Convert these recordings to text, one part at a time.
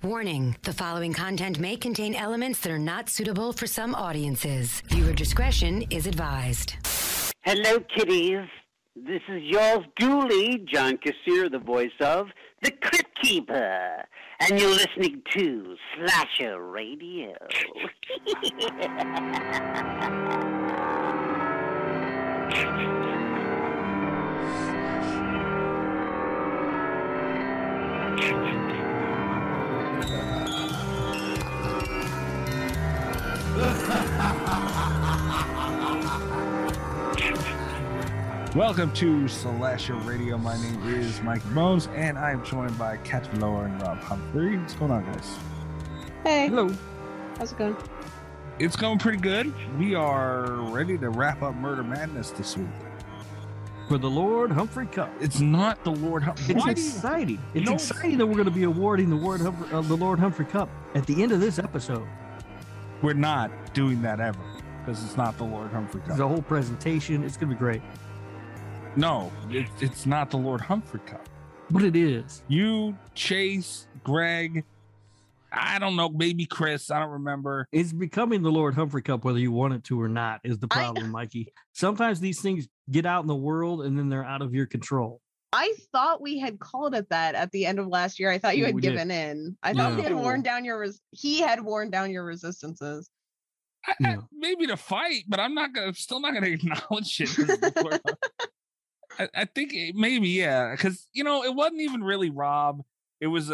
Warning, the following content may contain elements that are not suitable for some audiences. Viewer discretion is advised. Hello, kitties. This is yours, Dooley, John Kassir, the voice of The Crypt Keeper. And you're listening to Slasher Radio. Welcome to Slasher Radio. My name is Mike Bones, and I am joined by Kat Valora and Rob Humphrey. What's going on, guys? Hey. Hello. How's it going? It's going pretty good. We are ready to wrap up Murder Madness this week. For the Lord Humphrey Cup. It's not the Lord Humphrey Cup. It's exciting. It's exciting that we're going to be awarding the Lord Humphrey Cup at the end of this episode. We're not doing that ever, because it's not the Lord Humphrey Cup. The whole presentation, it's going to be great. No, it's not the Lord Humphrey Cup. But it is. You, Chase, Greg, I don't know, maybe Chris, I don't remember. It's becoming the Lord Humphrey Cup whether you want it to or not is the problem, Mikey. Sometimes these things get out in the world and then they're out of your control. I thought we had called it that at the end of last year. I thought you had given in. I thought we had worn down your resistances. Maybe to fight, but I'm still not gonna acknowledge it. I think it, maybe because it wasn't even really Rob. It was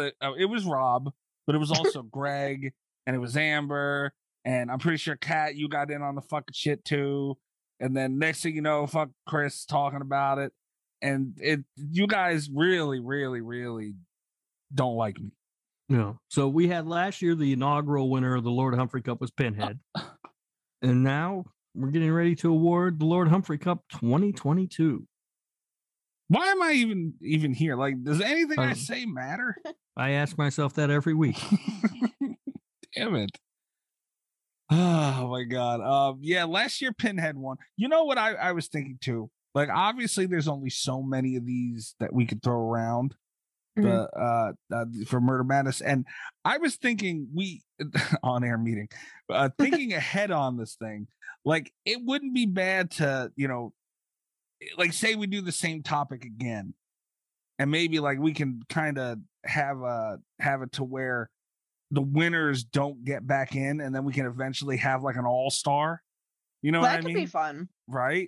Rob, but it was also Greg, and it was Amber, and I'm pretty sure Kat, you got in on the fucking shit too. And then next thing you know, fuck Chris talking about it. And you guys really, really, really don't like me. No. So we had last year the inaugural winner of the Lord Humphrey Cup was Pinhead. And now we're getting ready to award the Lord Humphrey Cup 2022. Why am I even here? Like, does anything I say matter? I ask myself that every week. Damn it. Oh, my God. Last year Pinhead won. You know what I was thinking, too? Like, obviously, there's only so many of these that we could throw around for Murder Madness. And I was thinking on-air meeting, thinking ahead on this thing, like, it wouldn't be bad to, like, say we do the same topic again. And maybe, like, we can kind of have it to where the winners don't get back in, and then we can eventually have, like, an all-star. You know what I mean? That could be fun. Right?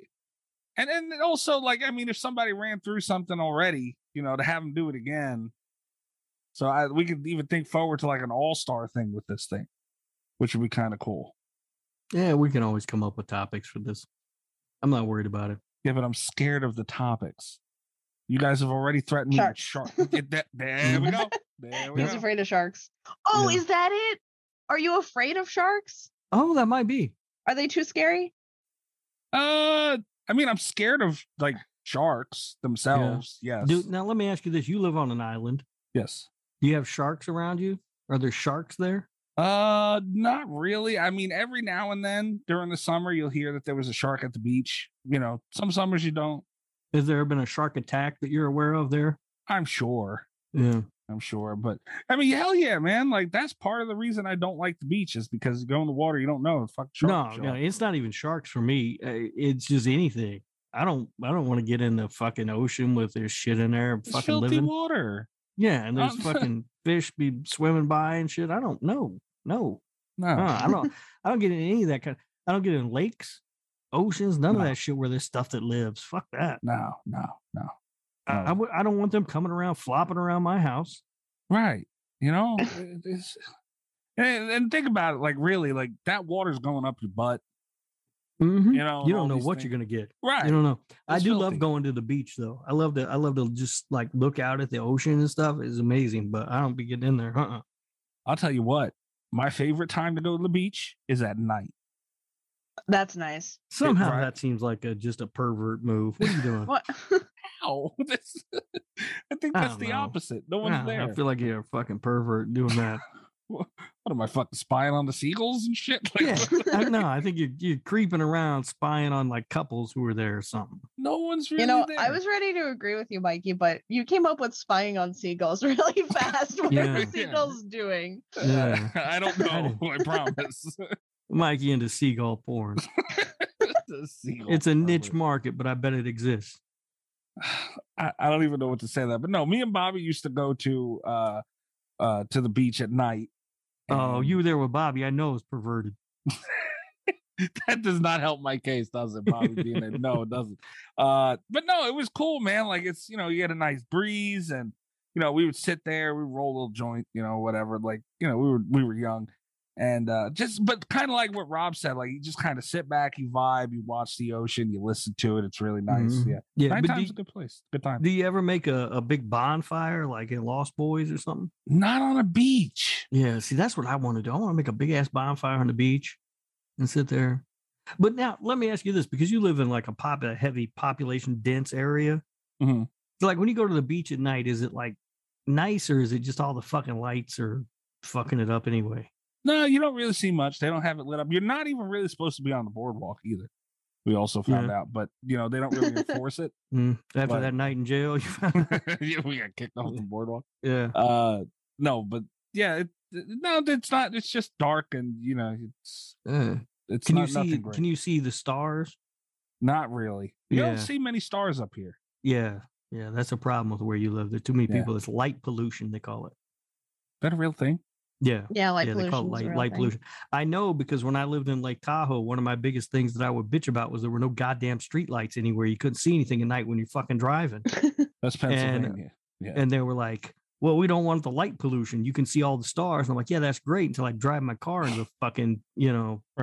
And also, like, I mean, if somebody ran through something already, to have them do it again. So we could even think forward to like an all-star thing with this thing, which would be kind of cool. Yeah, we can always come up with topics for this. I'm not worried about it. Yeah, but I'm scared of the topics. You guys have already threatened me with sharks. Get that. There we go. He's afraid of sharks. Oh, yeah. Is that it? Are you afraid of sharks? Oh, that might be. Are they too scary? I mean, I'm scared of like sharks themselves. Yeah. Yes. Dude, now let me ask you this: you live on an island. Yes. Do you have sharks around you? Are there sharks there? Not really. I mean, every now and then during the summer, you'll hear that there was a shark at the beach. Some summers you don't. Has there been a shark attack that you're aware of there? I'm sure. Yeah. I'm sure, but I mean, hell yeah, man! Like that's part of the reason I don't like the beach is because you go in the water, you don't know. Fuck sharks. No, it's not even sharks for me. It's just anything. I don't want to get in the fucking ocean with their shit in there. It's fucking filthy water. Yeah, and there's fucking fish be swimming by and shit. I don't know. No. I don't get in any of that kind. I don't get in lakes, oceans, none of that shit where there's stuff that lives. Fuck that. No. I don't want them coming around, flopping around my house. Right. And think about it, like really, like that water's going up your butt. Mm-hmm. You don't know what you're gonna get. Right. You don't know. I do love going to the beach though. I love that. I love to just like look out at the ocean and stuff. It's amazing, but I don't be getting in there. I'll tell you what, my favorite time to go to the beach is at night. That's nice. Somehow that seems like just a pervert move. What are you doing? What? Ow. I think that's the opposite. No one's there. I feel like you're a fucking pervert doing that. What am I fucking spying on the seagulls and shit? Like, yeah, no, I think you're creeping around spying on like couples who were there or something. No one's really there. I was ready to agree with you, Mikey, but you came up with spying on seagulls really fast. What are seagulls doing? Yeah. I don't know. I promise. Mikey into seagull porn. It's a niche market, but I bet it exists. I don't even know what to say to that, but no, me and Bobby used to go to the beach at night. Oh, you were there with Bobby. I know it's perverted. That does not help my case, does it, Bobby? Being there? No, it doesn't. But no, it was cool, man. Like it's, you had a nice breeze and, we would sit there, we roll a little joint, whatever. Like, we were young and, but kind of like what Rob said, like you just kind of sit back, you vibe, you watch the ocean, you listen to it. It's really nice. Mm-hmm. Yeah. Nighttime's a good place. Good time. Do you ever make a big bonfire like in Lost Boys or something? Not on a beach. Yeah, see, that's what I want to do. I want to make a big ass bonfire on the beach and sit there. But now let me ask you this, because you live in like a heavy population dense area. Mm-hmm. So like when you go to the beach at night, is it like nice or is it just all the fucking lights are fucking it up anyway? No, you don't really see much. They don't have it lit up. You're not even really supposed to be on the boardwalk either. We also found out, but they don't really enforce it. After that night in jail, we got kicked off the boardwalk. Yeah. No, but yeah, no, it's not. It's just dark, and it's not nothing great. Can you see the stars? Not really. You don't see many stars up here. Yeah, that's a problem with where you live. There are too many people. It's light pollution, they call it. Is that a real thing? Yeah, light pollution. They call it light pollution. I know because when I lived in Lake Tahoe, one of my biggest things that I would bitch about was there were no goddamn streetlights anywhere. You couldn't see anything at night when you're fucking driving. That's Pennsylvania. And they were like, well, we don't want the light pollution. You can see all the stars. And I'm like, yeah, that's great until I drive my car into the fucking,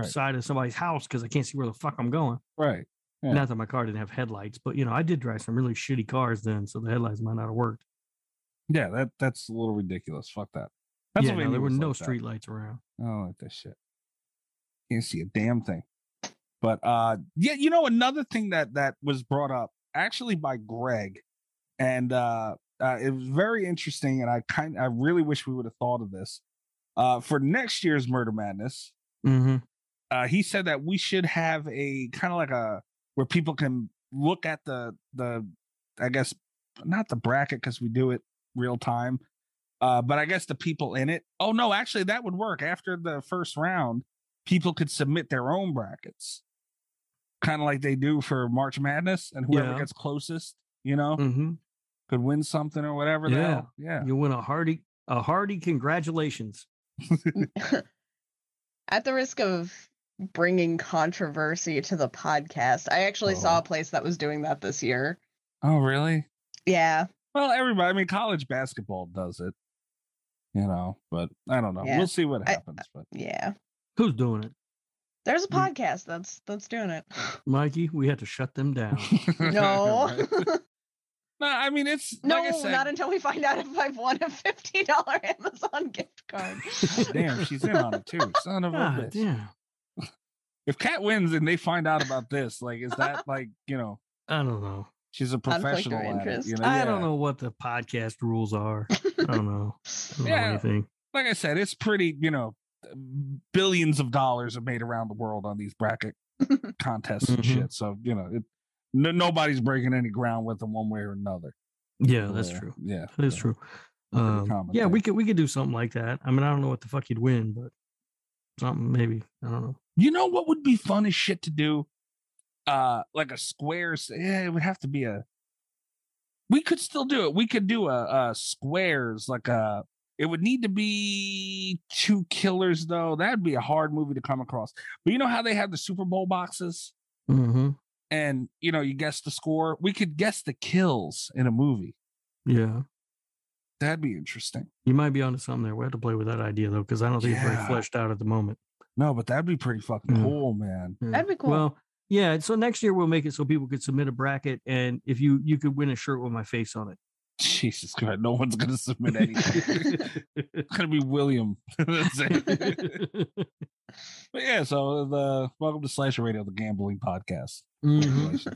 side of somebody's house because I can't see where the fuck I'm going. Right. Yeah. Not that my car didn't have headlights, but, I did drive some really shitty cars then, so the headlights might not have worked. Yeah, that's a little ridiculous. Fuck that. That's what there were no streetlights around. I don't like that shit. Can't see a damn thing. But, another thing that was brought up actually by Greg and, it was very interesting, and I really wish we would have thought of this for next year's Murder Madness. Mm-hmm. He said that we should have a kind of like where people can look at the I guess not the bracket because we do it real time, but I guess the people in it. Oh no, actually that would work. After the first round, people could submit their own brackets, kind of like they do for March Madness, and whoever gets closest, Mm-hmm. could win something or whatever. Yeah. You win a hearty congratulations. At the risk of bringing controversy to the podcast, I actually saw a place that was doing that this year. Oh, really? Yeah. Well, everybody, college basketball does it, but I don't know. Yeah. We'll see what happens. Who's doing it? There's a podcast that's doing it. Mikey, we had to shut them down. No. No, I mean, like I said, not until we find out if I've won a $50 Amazon gift card. Damn, she's in on it too. Son of a bitch. If Kat wins and they find out about this, like, is that like, I don't know. She's a professional at it, I don't know what the podcast rules are. I don't know. I don't know anything. Like I said, it's pretty, billions of dollars are made around the world on these bracket contests and shit. So, nobody's breaking any ground with them one way or another. Yeah, that's true. Yeah, that is true. Yeah, we could do something like that. I mean, I don't know what the fuck you'd win, but something maybe. I don't know. You know what would be fun as shit to do? Like a squares. Yeah, it would have to be a. We could still do it. We could do a squares like a. It would need to be two killers though. That'd be a hard movie to come across. But you know how they have the Super Bowl boxes. Mm-hmm. And, you guess the score. We could guess the kills in a movie. Yeah. That'd be interesting. You might be onto something there. We have to play with that idea, though, because I don't think it's very fleshed out at the moment. No, but that'd be pretty fucking cool, man. Yeah. That'd be cool. Well, Yeah. So next year we'll make it so people could submit a bracket, and if you could win a shirt with my face on it. Jesus Christ! No one's going to submit anything. It's going to be William. That's it. But yeah, so welcome to Slasher Radio, the gambling podcast. Mm-hmm. Thank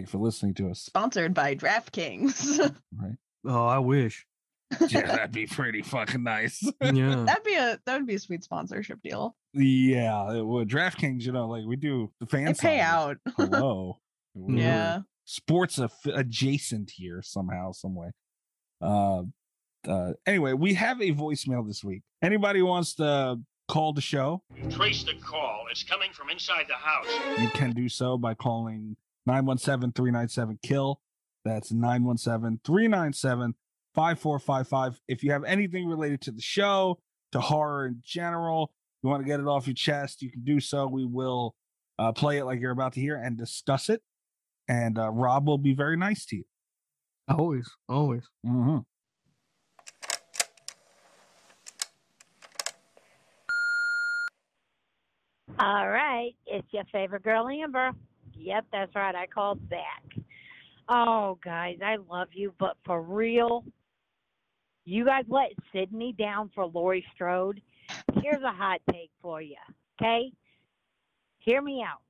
you for listening to us. Sponsored by DraftKings. Right? Oh, I wish. Yeah, that'd be pretty fucking nice. Yeah, that would be a sweet sponsorship deal. Yeah, it would. DraftKings, you know, like we do the fans pay out. Hello. Yeah. Sports adjacent here somehow, some way. Anyway, we have a voicemail this week. Anybody wants to call the show? You trace the call. It's coming from inside the house. You can do so by calling 917-397-KILL. That's 917-397-5455. If you have anything related to the show, to horror in general, you want to get it off your chest, you can do so. We will play it like you're about to hear and discuss it. And Rob will be very nice to you. Always, always. Mm-hmm. All right. It's your favorite girl, Amber. Yep, that's right. I called back. Oh, guys, I love you, but for real, you guys let Sydney down for Laurie Strode. Here's a hot take for you, okay? Hear me out.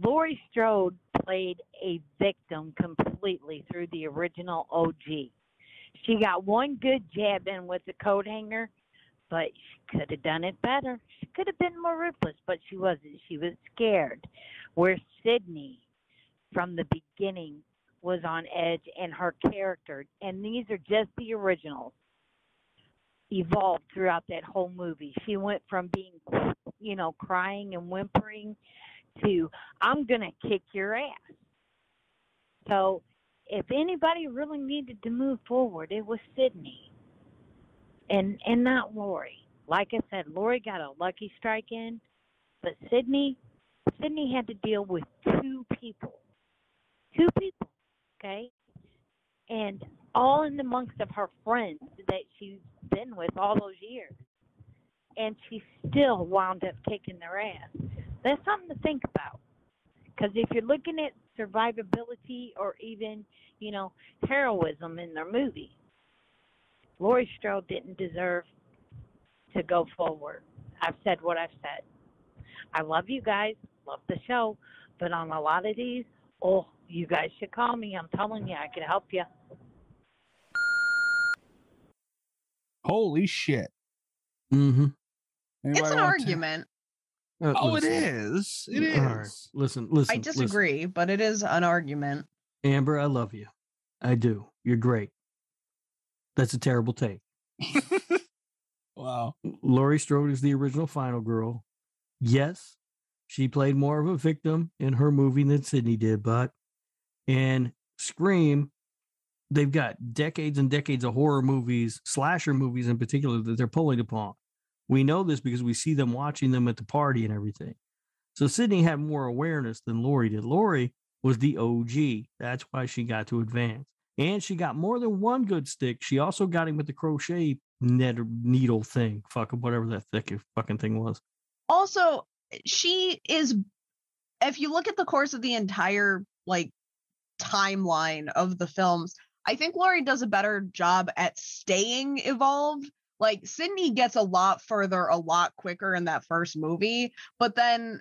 Laurie Strode played a victim completely through the original OG. She got one good jab in with the coat hanger, but she could have done it better. She could have been more ruthless, but she wasn't. She was scared. Where Sydney, from the beginning, was on edge, and her character, and these are just the originals, evolved throughout that whole movie. She went from being, you know, crying and whimpering to, I'm going to kick your ass. So if anybody really needed to move forward, it was Sydney and not Laurie. Like I said, Laurie got a lucky strike in, but Sydney had to deal with two people, okay? And all in amongst of her friends that she's been with all those years. And she still wound up kicking their ass. That's something to think about, because if you're looking at survivability or even, you know, heroism in their movie, Laurie Strode didn't deserve to go forward. I've said what I've said. I love you guys, love the show, but on a lot of these, oh, you guys should call me. I'm telling you, I can help you. Holy shit. Mm-hmm. It's an argument. Oh, listen. It is. It is. Right. Listen. I disagree, but it is an argument. Amber, I love you. I do. You're great. That's a terrible take. Wow. Laurie Strode is the original final girl. Yes, she played more of a victim in her movie than Sydney did, but in Scream, they've got decades and decades of horror movies, slasher movies in particular, that they're pulling upon. We know this because we see them watching them at the party and everything. So Sydney had more awareness than Laurie did. Laurie was the OG. That's why she got to advance. And she got more than one good stick. She also got him with the crochet needle thing. Fucking whatever that thick fucking thing was. Also, she is, if you look at the course of the entire, like, timeline of the films, I think Laurie does a better job at staying evolved. Like, Sydney gets a lot further, a lot quicker in that first movie. But then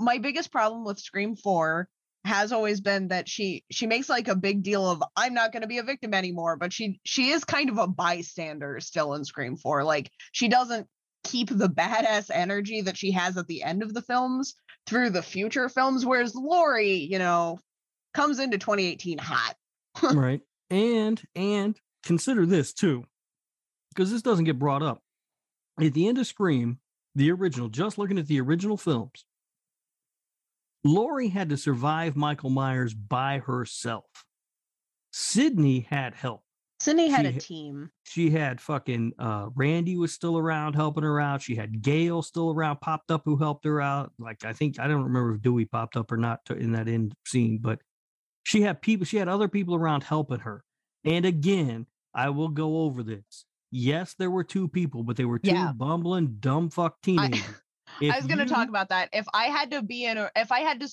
my biggest problem with Scream 4 has always been that she makes like a big deal of, I'm not going to be a victim anymore. But she is kind of a bystander still in Scream 4. Like, she doesn't keep the badass energy that she has at the end of the films through the future films. Whereas Laurie, you know, comes into 2018 hot. Right. And consider this, too. Because this doesn't get brought up. At the end of Scream, the original, just looking at the original films, Laurie had to survive Michael Myers by herself. Sydney had help. Sydney had a team. She had fucking Randy was still around helping her out. She had Gail still around, popped up, who helped her out. Like, I think, I don't remember if Dewey popped up or not in that end scene, but she had people. She had other people around helping her. And again, I will go over this. Yes, there were two people, but they were two bumbling, dumb fuck teenagers. I was going to talk about that. If I had to be in, if I had to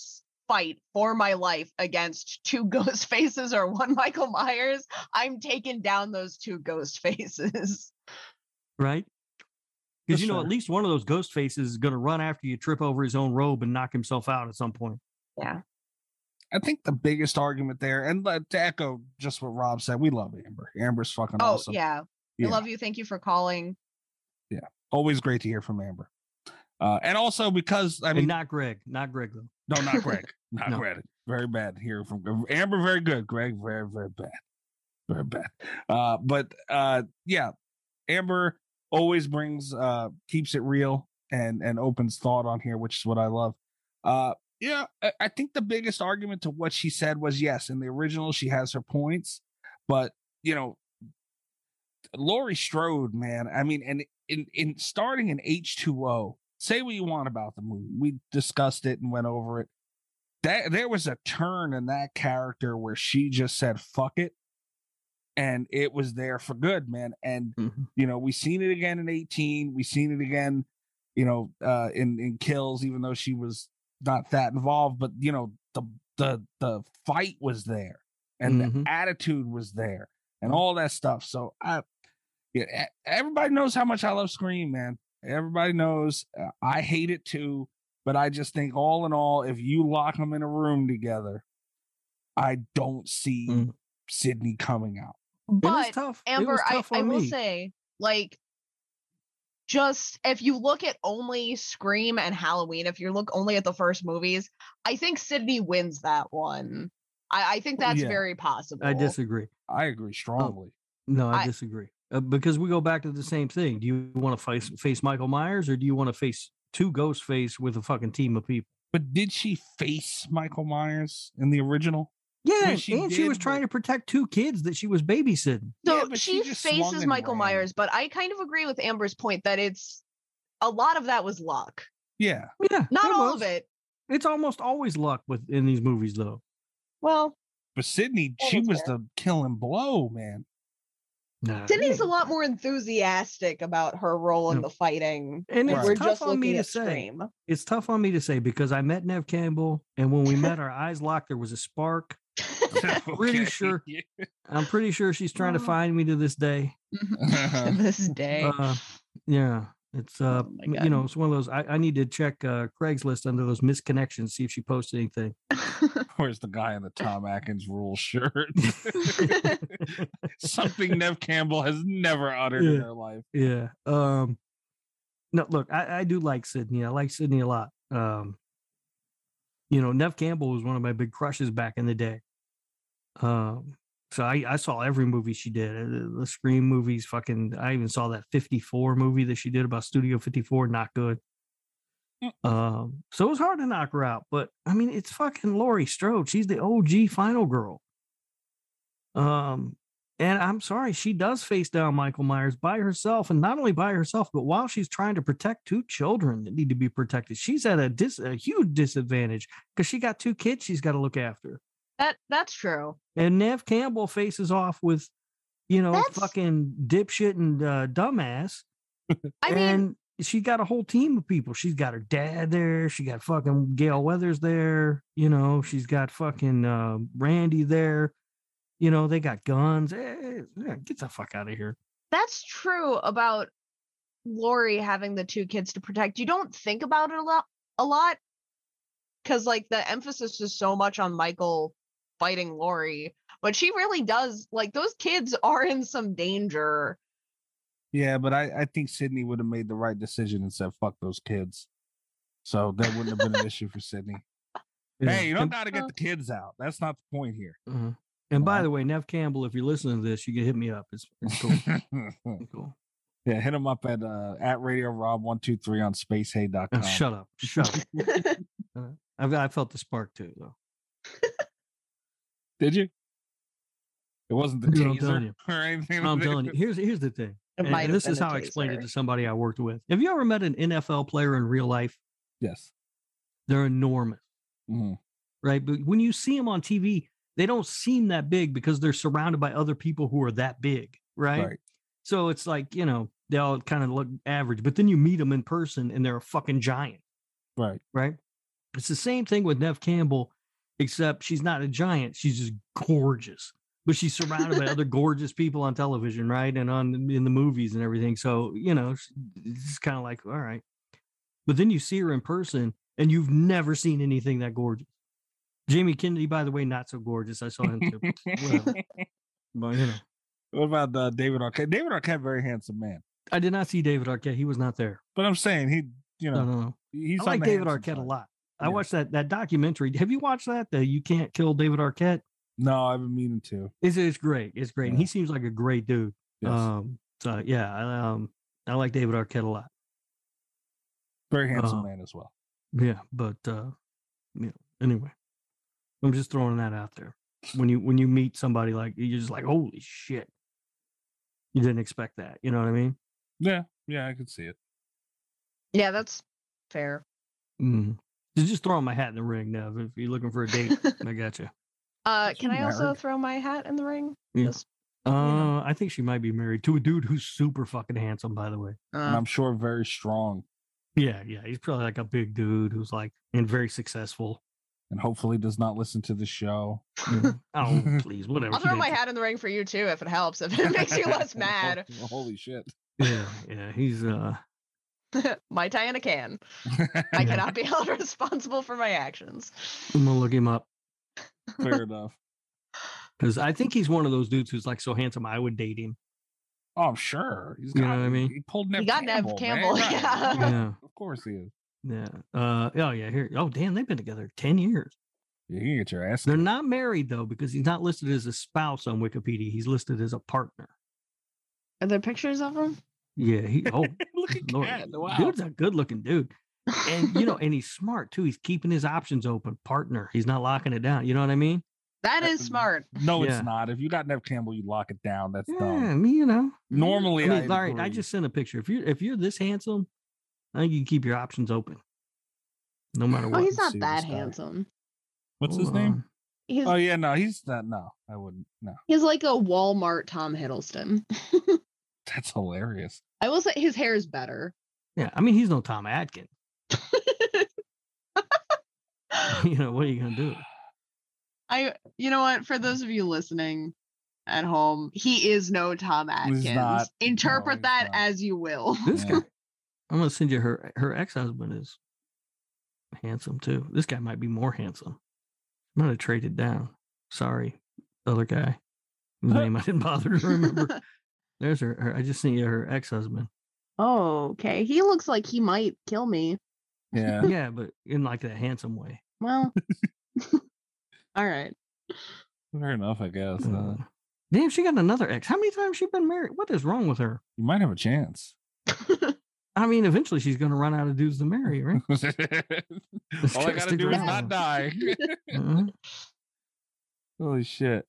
fight for my life against two ghost faces or one Michael Myers, I'm taking down those two ghost faces. Right? Because, you know, at least one of those ghost faces is going to run after you, trip over his own robe, and knock himself out at some point. Yeah. I think the biggest argument there, and to echo just what Rob said, we love Amber. Amber's fucking awesome. Oh, yeah. I love you. Thank you for calling. Yeah. Always great to hear from Amber. And also because, I mean... And not Greg, though. No, not Greg. Not no. Greg. Very bad hearing from Amber. Very good. Greg, very, very bad. Very bad. But yeah, Amber always brings, keeps it real and opens thought on here, which is what I love. Yeah, I think the biggest argument to what she said was, yes, in the original, she has her points, but, you know, Laurie Strode, man, I mean, and in starting in H2O, say what you want about the movie. We discussed it and went over it. That there was a turn in that character where she just said, fuck it. And it was there for good, man. And, you know, we seen it again in 18. We seen it again, you know, in Kills, even though she was not that involved, but, you know, the fight was there, and the attitude was there, and all that stuff. So everybody knows how much I love Scream, man. Everybody knows I hate it too, but I just think all in all, if you lock them in a room together, I don't see Sydney coming out. But Amber, I will say, like, just if you look at only Scream and Halloween, if you look only at the first movies, I think Sydney wins that one. I think that's very possible. I disagree. I agree strongly. No, I disagree. Because we go back to the same thing. Do you want to face Michael Myers, or do you want to face two ghost face with a fucking team of people? But did she face Michael Myers in the original? Yeah, and she was trying to protect two kids that she was babysitting. So yeah, she faces Michael Myers, but I kind of agree with Amber's point that it's a lot of that was luck. Yeah. Yeah. Not all of it. It's almost always luck in these movies, though. Well. But Sydney, she was the killing blow, man. Nah, Sydney's a lot more enthusiastic about her role in the fighting. And it's tough on me to say. It's tough on me to say because I met Nev Campbell, and when we met, our eyes locked. There was a spark. I'm pretty sure she's trying to find me to this day. This day. Yeah. It's you know, it's one of those. I need to check Craigslist under those missed connections, see if she posted anything. Where's the guy in the Tom Atkins Rule shirt? Something Nev Campbell has never uttered in her life. Yeah. No, look, I do like Sydney. I like Sydney a lot. You know, Nev Campbell was one of my big crushes back in the day. So I saw every movie she did. The Scream movies, fucking. I even saw that 54 movie that she did about Studio 54. Not good. So it was hard to knock her out. But I mean, it's fucking Laurie Strode. She's the OG final girl. And I'm sorry, she does face down Michael Myers by herself, and not only by herself, but while she's trying to protect two children that need to be protected. She's at a huge disadvantage because she got two kids she's got to look after. That's true. And Nev Campbell faces off with, you know, fucking dipshit and dumbass. I mean, she got a whole team of people. She's got her dad there. She got fucking Gail Weathers there. You know, she's got fucking Randy there. You know, they got guns. Get the fuck out of here. That's true about Laurie having the two kids to protect. You don't think about it a lot because, like, the emphasis is so much on Michael fighting Laurie, but she really does, like, those kids are in some danger. Yeah, but I think Sydney would have made the right decision and said, fuck those kids. So that wouldn't have been an issue for Sydney. Yeah. Hey, you don't gotta get the kids out. That's not the point here. Mm-hmm. And by the way, Nev Campbell, if you're listening to this, you can hit me up. It's cool. It's cool. Yeah, hit him up at Radio Rob 123 on spacehay.com. Oh, shut up. I felt the spark too, though. Did you? It wasn't the taser or anything. I'm telling you. Here's the thing. And this is how I explained it to somebody I worked with. Have you ever met an NFL player in real life? Yes. They're enormous. Mm-hmm. Right? But when you see them on TV, they don't seem that big because they're surrounded by other people who are that big. Right? So it's like, you know, they all kind of look average, but then you meet them in person and they're a fucking giant. Right. Right. It's the same thing with Neve Campbell, except she's not a giant. She's just gorgeous, but she's surrounded by other gorgeous people on television. Right. And on in the movies and everything. So, you know, it's kind of like, all right, but then you see her in person and you've never seen anything that gorgeous. Jamie Kennedy, by the way, not so gorgeous. I saw him too. Whatever. But, you know. What about David Arquette? David Arquette, very handsome man. I did not see David Arquette. He was not there. But I'm saying he, you know, no. He's I like David Arquette a lot. Yeah. I watched that documentary. Have you watched that? The You Can't Kill David Arquette? No, I've been meaning to. It's great. It's great. Yeah. And he seems like a great dude. Yes. So yeah, I like David Arquette a lot. Very handsome man as well. Yeah, but you know, anyway, I'm just throwing that out there. When you meet somebody like you're just like, holy shit. You didn't expect that. You know what I mean? Yeah, I could see it. Yeah, that's fair. Mm. Just throwing my hat in the ring, Nev. If you're looking for a date, I got you. Can I also throw my hat in the ring? Yes. Yeah. I think she might be married to a dude who's super fucking handsome, by the way. And I'm sure very strong. Yeah. He's probably like a big dude who's and very successful. And hopefully does not listen to the show. Oh, please, whatever. I'll throw my hat in the ring for you too, if it helps. If it makes you less mad. Holy shit! Yeah. He's my tie in a can. I cannot be held responsible for my actions. I'm gonna look him up. Fair enough. Because I think he's one of those dudes who's so handsome, I would date him. Oh, sure. He's got, you know what I mean? He pulled Neve Campbell. Neve Campbell. Right. Yeah. Of course he is. Yeah. Oh yeah. Here. Oh damn. They've been together 10 years. You can get your ass. They're not married though, because he's not listed as a spouse on Wikipedia. He's listed as a partner. Are there pictures of him? Yeah. Look at that. Wow. Dude's a good-looking dude, and and he's smart too. He's keeping his options open. Partner. He's not locking it down. You know what I mean? That is smart. No, it's not. If you got Neve Campbell, you lock it down. That's dumb. I mean, you know. Normally, I mean, all right. I just sent a picture. If you're this handsome. I think you can keep your options open. No matter what. Oh, he's not that handsome. What's his name? Oh, yeah, no, he's not. No, I wouldn't. No. He's like a Walmart Tom Hiddleston. That's hilarious. I will say his hair is better. Yeah, I mean, he's no Tom Atkins. What are you going to do? You know what? For those of you listening at home, he is no Tom Atkins. Not, interpret that as you will. This guy. I'm going to send you her ex-husband is handsome too. This guy might be more handsome. I'm going to trade it down. Sorry. Other guy. His name I didn't bother to remember. There's her. I just sent you her ex-husband. Oh, okay. He looks like he might kill me. Yeah. Yeah, but in that handsome way. Well, all right. Fair enough, I guess. Damn, she got another ex. How many times she been married? What is wrong with her? You might have a chance. I mean, eventually she's going to run out of dudes to marry, right? All I got to do is not die. Uh-huh. Holy shit.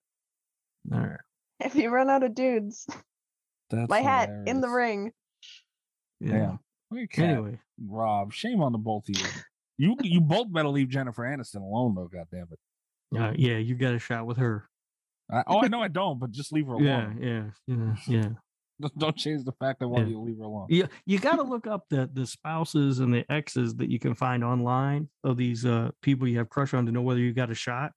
All right. If you run out of dudes, that's my hat hilarious. In the ring. Yeah. Anyway, Rob, shame on the both of you. You both better leave Jennifer Aniston alone, though, goddammit. Yeah, you got a shot with her. I know I don't, but just leave her alone. Yeah. Don't change the fact that you leave her alone. Yeah, you got to look up the spouses and the exes that you can find online of these people you have crush on to know whether you got a shot.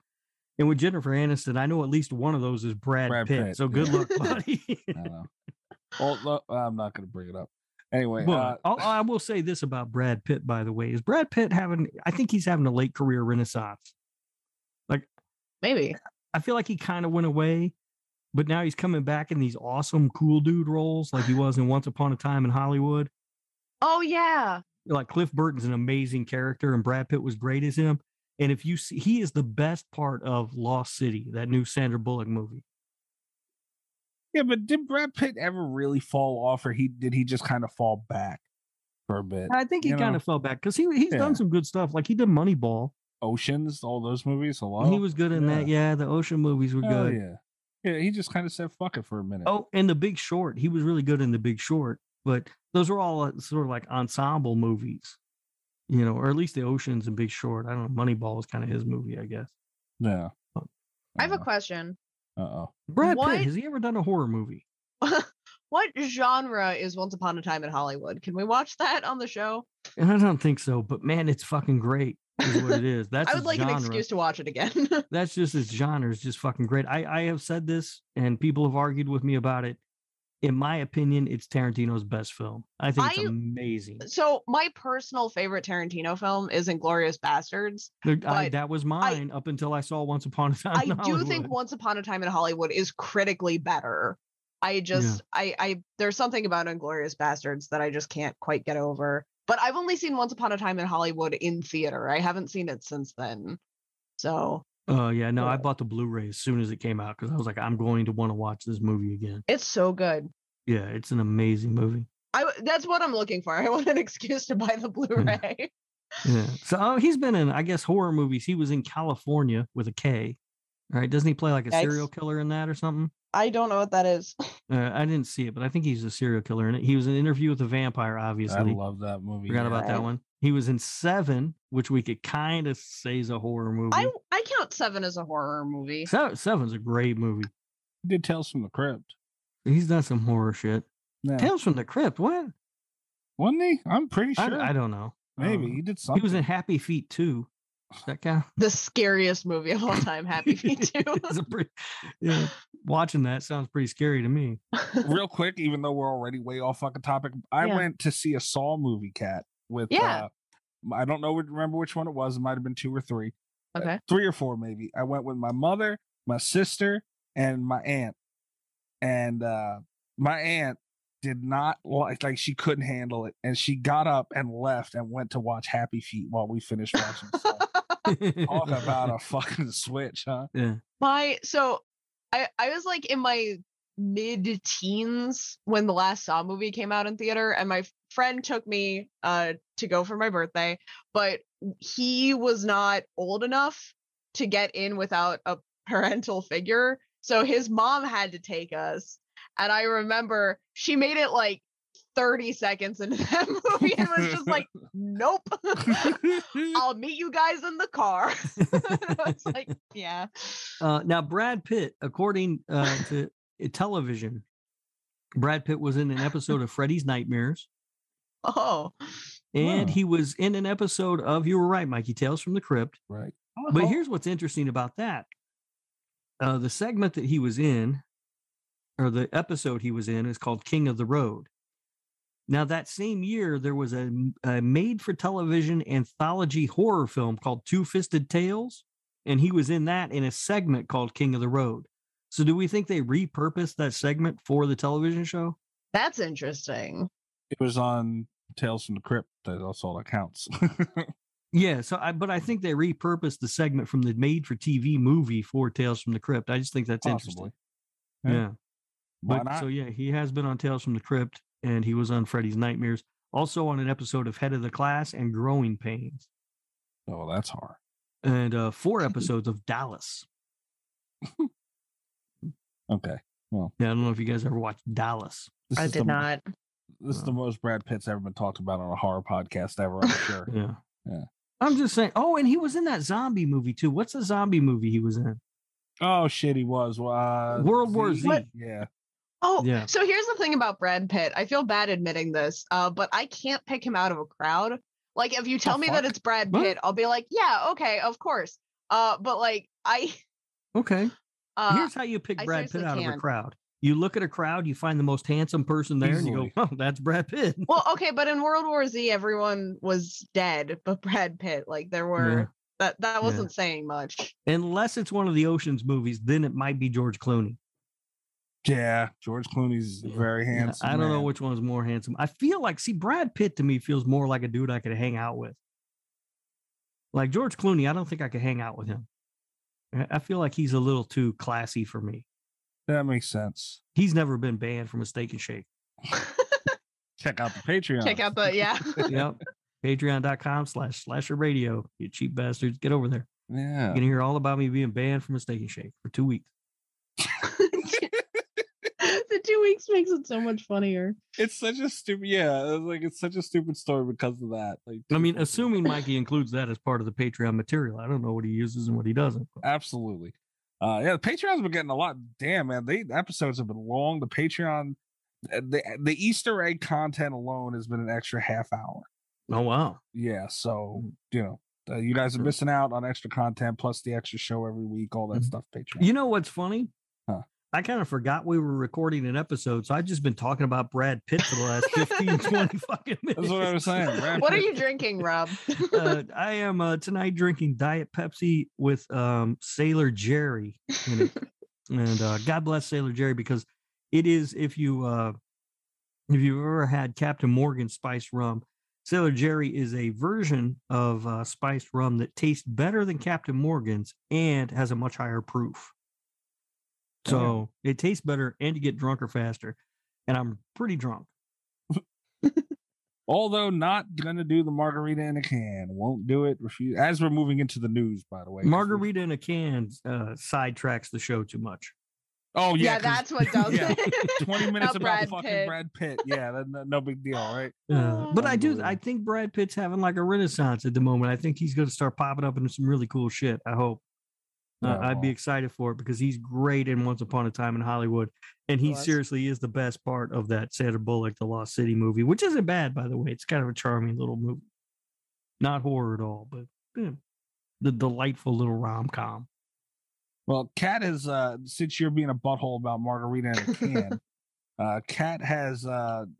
And with Jennifer Aniston, I know at least one of those is Brad Pitt. So good luck, buddy. I know. Well, I'm not going to bring it up. Anyway, but I will say this about Brad Pitt, by the way, is Brad Pitt I think he's having a late career renaissance. Maybe. I feel like he kind of went away. But now he's coming back in these awesome, cool dude roles like he was in Once Upon a Time in Hollywood. Oh, yeah. Cliff Burton's an amazing character and Brad Pitt was great as him. And if you see, he is the best part of Lost City, that new Sandra Bullock movie. Yeah, but did Brad Pitt ever really fall off or did he just kind of fall back for a bit? I think he kind of fell back because he's done some good stuff. Like he did Moneyball. Oceans, all those movies. Hello? And he was good in that. Yeah, the Ocean movies were good. Yeah. Yeah, he just kind of said fuck it for a minute. Oh, and The Big Short. He was really good in The Big Short, but those are all sort of ensemble movies, or at least the Oceans and Big Short. I don't know. Moneyball is kind of his movie, I guess. Yeah. I have a question. Uh-oh. Brad Pitt, has he ever done a horror movie? What genre is Once Upon a Time in Hollywood? Can we watch that on the show? I don't think so, but man, it's fucking great. Is what it is. That's I would like genre. An excuse to watch it again. That's just its genre is just fucking great. I have said this, and people have argued with me about it. In my opinion, it's Tarantino's best film. I think it's amazing. So my personal favorite Tarantino film is Inglourious Basterds. That was mine up until I saw Once Upon a Time in Hollywood. I do think Once Upon a Time in Hollywood is critically better. There's something about Inglourious Basterds that I just can't quite get over. But I've only seen Once Upon a Time in Hollywood in theater. I haven't seen it since then. So. I bought the Blu-ray as soon as it came out because I was like, I'm going to want to watch this movie again. It's so good. Yeah, it's an amazing movie. That's what I'm looking for. I want an excuse to buy the Blu-ray. Yeah. So he's been in, I guess, horror movies. He was in California with a K. Right? Doesn't he play like a serial killer in that or something? I don't know what that is. I didn't see it, but I think he's a serial killer in it. He was in an Interview with a Vampire, obviously. I love that movie. Forgot about that one. He was in Seven, which we could kind of say is a horror movie. I count Seven as a horror movie. Seven's a great movie. He did Tales from the Crypt. He's done some horror shit. Yeah. Tales from the Crypt, what? Wasn't he? I'm pretty sure. I don't know. Maybe he did something. He was in Happy Feet 2. That guy. The scariest movie of all time, Happy Feet 2. Watching that sounds pretty scary to me. Real quick, even though we're already way off fucking topic, I went to see a Saw movie, Cat, with I don't know, remember which one it was. It might have been 2 or 3. Okay. 3 or 4 maybe. I went with my mother, my sister, and my aunt. And my aunt did not like she couldn't handle it, and she got up and left and went to watch Happy Feet while we finished watching Saw. Talk about a fucking switch, huh? Yeah. I was like in my mid-teens when the last Saw movie came out in theater, and my friend took me to go for my birthday, but he was not old enough to get in without a parental figure, so his mom had to take us. And I remember she made it like 30 seconds into that movie and was just like, nope, I'll meet you guys in the car. It's like, yeah. Now, Brad Pitt, according to television, Brad Pitt was in an episode of Freddy's Nightmares. Oh. And he was in an episode of, you were right, Mikey, Tales from the Crypt. Right. Oh. But here's what's interesting about that. The segment that he was in, or the episode he was in, is called King of the Road. Now, that same year, there was a made-for-television anthology horror film called Two-Fisted Tales, and he was in that in a segment called King of the Road. So do we think they repurposed that segment for the television show? That's interesting. It was on Tales from the Crypt. That's all that counts. Yeah, but I think they repurposed the segment from the made-for-TV movie for Tales from the Crypt. I just think that's possibly interesting. Yeah. He has been on Tales from the Crypt, and he was on Freddy's Nightmares, also on an episode of Head of the Class and Growing Pains. Oh, that's hard. And 4 episodes of Dallas. Okay. Well, yeah, I don't know if you guys ever watched Dallas. I did not. This is the most Brad Pitt's ever been talked about on a horror podcast ever, I'm sure. Yeah. I'm just saying. Oh, and he was in that zombie movie too. What's the zombie movie he was in? Oh shit, he was. World War Z. What? Yeah. Oh, yeah. So here's the thing about Brad Pitt. I feel bad admitting this, but I can't pick him out of a crowd. Like, if you tell me that it's Brad Pitt, I'll be like, yeah, okay, of course. But like, I... Okay. Here's how you pick Brad Pitt out of a crowd. You look at a crowd, you find the most handsome person there, and you go, oh, that's Brad Pitt. Well, okay, but in World War Z, everyone was dead, but Brad Pitt, like, there were... Yeah. That wasn't saying much. Unless it's one of the Ocean's movies, then it might be George Clooney. Yeah, George Clooney's very handsome. I don't know which one's more handsome. I feel like, Brad Pitt to me feels more like a dude I could hang out with. Like George Clooney, I don't think I could hang out with him. I feel like he's a little too classy for me. That makes sense. He's never been banned from a steak and shake. Check out the Patreon. Yep. Patreon.com/Slasher Radio. You cheap bastards, get over there. Yeah. You can hear all about me being banned from a steak and shake for 2 weeks. The 2 weeks makes it so much funnier. It's such a stupid, it's such a stupid story because of that. Like, I mean, assuming Mikey includes that as part of the Patreon material. I don't know what he uses and what he doesn't. But. Absolutely. The Patreon's been getting a lot. Damn, man, the episodes have been long. The Patreon the Easter egg content alone has been an extra half hour. Oh, wow. Yeah. So, you know, you guys are missing out on extra content, plus the extra show every week, all that stuff. Patreon. You know what's funny? Huh. I kind of forgot we were recording an episode, so I've just been talking about Brad Pitt for the last 15, 20 fucking minutes. That's what I was saying. Brad Pitt. Are you drinking, Rob? I am tonight drinking Diet Pepsi with Sailor Jerry in it. And God bless Sailor Jerry, because it is, if you've ever had Captain Morgan spiced rum, Sailor Jerry is a version of spiced rum that tastes better than Captain Morgan's and has a much higher proof. So it tastes better and you get drunker faster. And I'm pretty drunk. Although not going to do the margarita in a can. Won't do it. Refuse. As we're moving into the news, by the way. Margarita in a can sidetracks the show too much. Oh, yeah. Yeah, that's what does it. 20 minutes about Brad fucking Pitt. Brad Pitt. Yeah, no big deal, right? But I think Brad Pitt's having like a renaissance at the moment. I think he's going to start popping up into some really cool shit, I hope. I'd be excited for it because he's great in Once Upon a Time in Hollywood. And he seriously is the best part of that Sandra Bullock, The Lost City movie, which isn't bad, by the way. It's kind of a charming little movie. Not horror at all, but the delightful little rom-com. Well, Kat has, since you're being a butthole about margarita in a can, Kat has,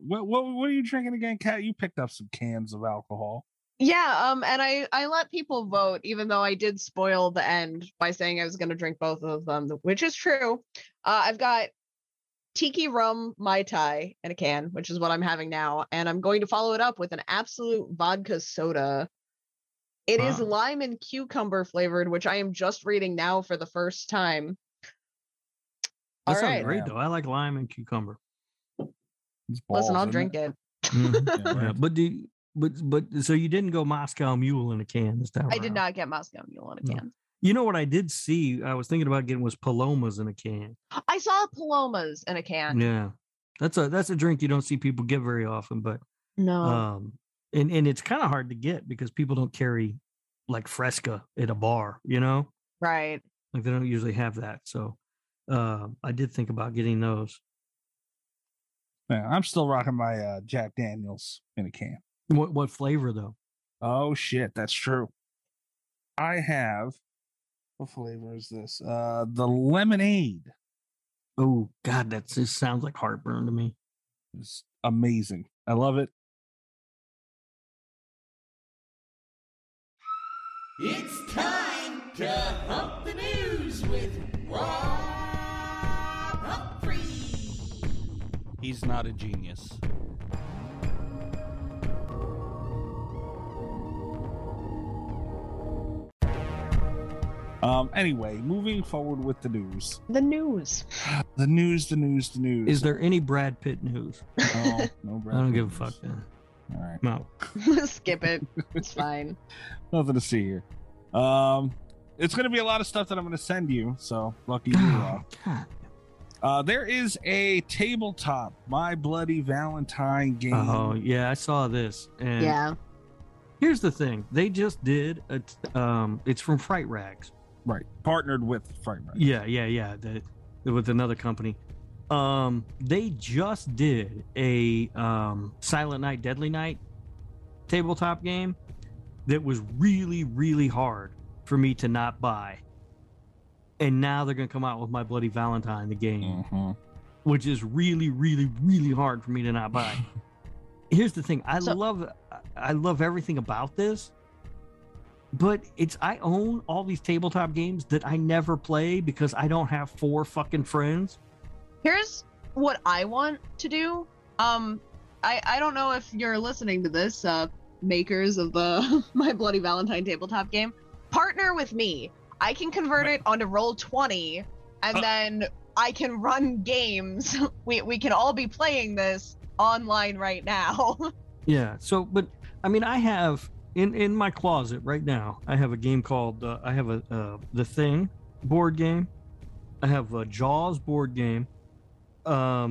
what are you drinking again, Kat? You picked up some cans of alcohol. Yeah, and I let people vote, even though I did spoil the end by saying I was going to drink both of them, which is true. I've got tiki rum Mai Tai in a can, which is what I'm having now, and I'm going to follow it up with an absolute vodka soda. It is lime and cucumber flavored, which I am just reading now for the first time. That sounds great, though. I like lime and cucumber. Listen, I'll drink it. So you didn't go Moscow Mule in a can this time around. I did not get Moscow Mule in a can. You know what I did see? I was thinking about getting was Palomas in a can. I saw Palomas in a can. Yeah, that's a drink you don't see people get very often, but no. And it's kind of hard to get because people don't carry like Fresca at a bar, you know? Right. Like they don't usually have that. So I did think about getting those. Yeah, I'm still rocking my Jack Daniels in a can. What flavor though? Oh shit, that's true. I have, what flavor is this? The lemonade. Oh God, that just sounds like heartburn to me. It's amazing. I love it. It's time to hump the news with Rob Humphrey. He's not a genius. Anyway, moving forward with the news. The news. Is there any Brad Pitt news? No Brad Pitt. I don't give a fuck then. All right. No. Skip it. It's fine. Nothing to see here. It's going to be a lot of stuff that I'm going to send you. So lucky you are. There is a tabletop My Bloody Valentine game. Oh, yeah. I saw this. And yeah. Here's the thing. They just did. It's from Fright Rags. Right. Partnered with Fright Rags. Yeah. With another company. They just did a Silent Night, Deadly Night tabletop game that was really, really hard for me to not buy. And now they're going to come out with My Bloody Valentine, the game, which is really, really, really hard for me to not buy. Here's the thing. I love everything about this, but I own all these tabletop games that I never play because I don't have four fucking friends. Here's what I want to do. I don't know if you're listening to this, makers of the My Bloody Valentine tabletop game. Partner with me. I can convert it onto Roll20, and then I can run games. We can all be playing this online right now. Yeah. So, but I mean, I have in my closet right now. I have a game called The Thing board game. I have a Jaws board game. And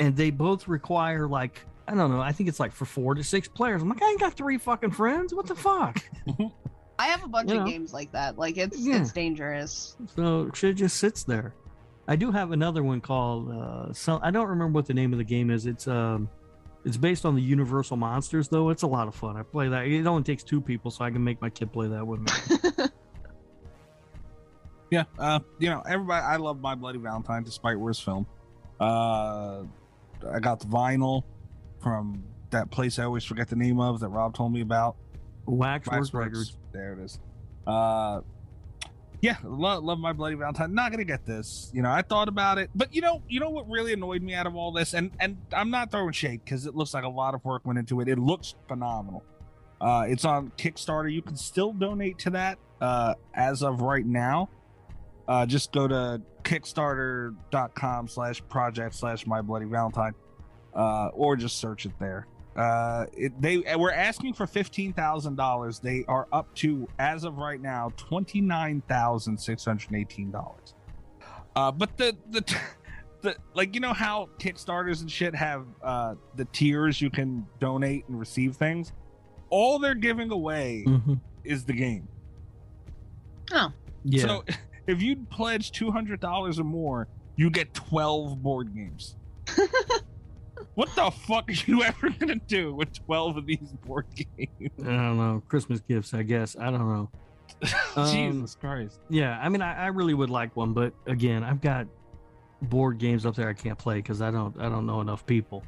they both require like, I don't know, I think it's like for 4 to 6 players. I'm like, I ain't got 3 fucking friends. What the fuck? I have a bunch of games like that. Like it's dangerous. So shit just sits there. I do have another one called I don't remember what the name of the game is. It's based on the Universal Monsters, though. It's a lot of fun. I play that. It only takes two people, so I can make my kid play that with me. Yeah, everybody. I love My Bloody Valentine, despite worst film. I got the vinyl from that place I always forget the name of that Rob told me about. Waxworks Records. There it is. Yeah, love My Bloody Valentine. Not gonna get this. I thought about it, but you know what really annoyed me out of all this, and I'm not throwing shade because it looks like a lot of work went into it. It looks phenomenal. It's on Kickstarter. You can still donate to that as of right now. Just go to kickstarter.com/project/mybloodyvalentine or just search it there. They were asking for $15,000. They are up to, as of right now, $29,618. But the like, how Kickstarters and shit have the tiers you can donate and receive things. All they're giving away is the game. Oh, yeah. So if you pledge $200 or more, you get 12 board games. What the fuck are you ever going to do with 12 of these board games? I don't know. Christmas gifts, I guess. I don't know. Jesus Christ. Yeah, I mean, I really would like one, but again, I've got board games up there I can't play because I don't know enough people.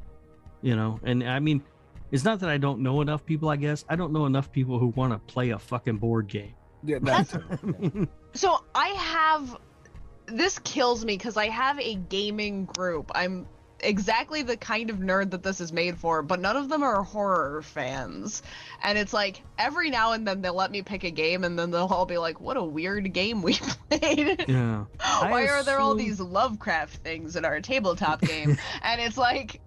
And I mean, it's not that I don't know enough people, I guess. I don't know enough people who want to play a fucking board game. Yeah, that's so I have... This kills me because I have a gaming group. I'm exactly the kind of nerd that this is made for, but none of them are horror fans. And it's like, every now and then they'll let me pick a game and then they'll all be like, what a weird game we played. Yeah. Why are there all these Lovecraft things in our tabletop game? And it's like...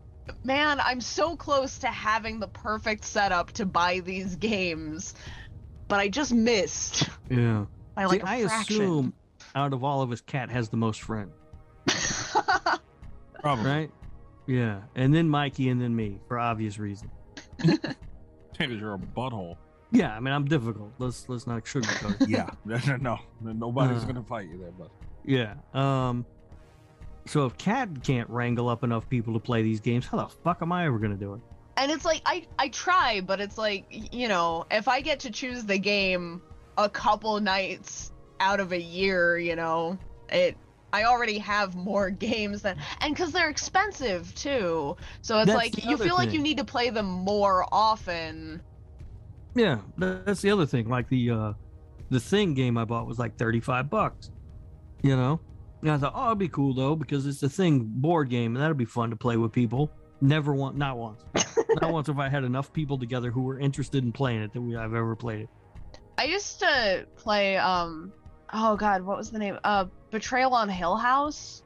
Man, I'm so close to having the perfect setup to buy these games, but I just missed. Yeah. By like a fraction. I assume out of all of us, Cat has the most friends. Probably. Right? Yeah. And then Mikey and then me, for obvious reason. Because you're a butthole. Yeah, I mean, I'm difficult. Let's not sugarcoat. Yeah. No. Nobody's going to fight you there, bud. Yeah. So if Cat can't wrangle up enough people to play these games, how the fuck am I ever going to do it? And it's like, I try, but it's like, if I get to choose the game a couple nights out of a year, I already have more games than... And because they're expensive, too. So it's like, you feel like you need to play them more often. Yeah, that's the other thing. Like, the Thing game I bought was like $35, And I thought, it'd be cool, though, because it's a Thing board game, and that'll be fun to play with people. Not once. Not once if I had enough people together who were interested in playing it that I've ever played it. I used to play, what was the name? Betrayal on Hill House,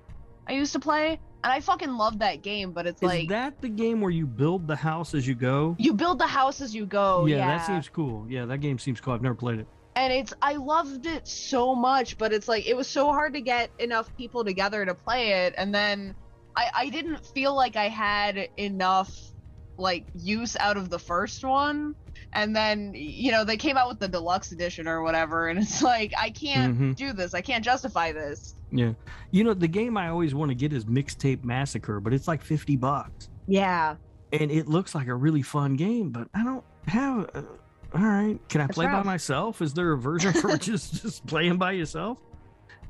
I used to play, and I fucking loved that game, but it's like... Is that the game where you build the house as you go? You build the house as you go, yeah. That seems cool. Yeah, that game seems cool. I've never played it. And I loved it so much, but it's like, it was so hard to get enough people together to play it. And then I didn't feel like I had enough, use out of the first one. And then, they came out with the deluxe edition or whatever. And it's like, I can't do this. I can't justify this. Yeah. The game I always want to get is Mixtape Massacre, but it's like $50. Yeah. And it looks like a really fun game, but I don't have... All right. Can I play by myself? Is there a version for just playing by yourself?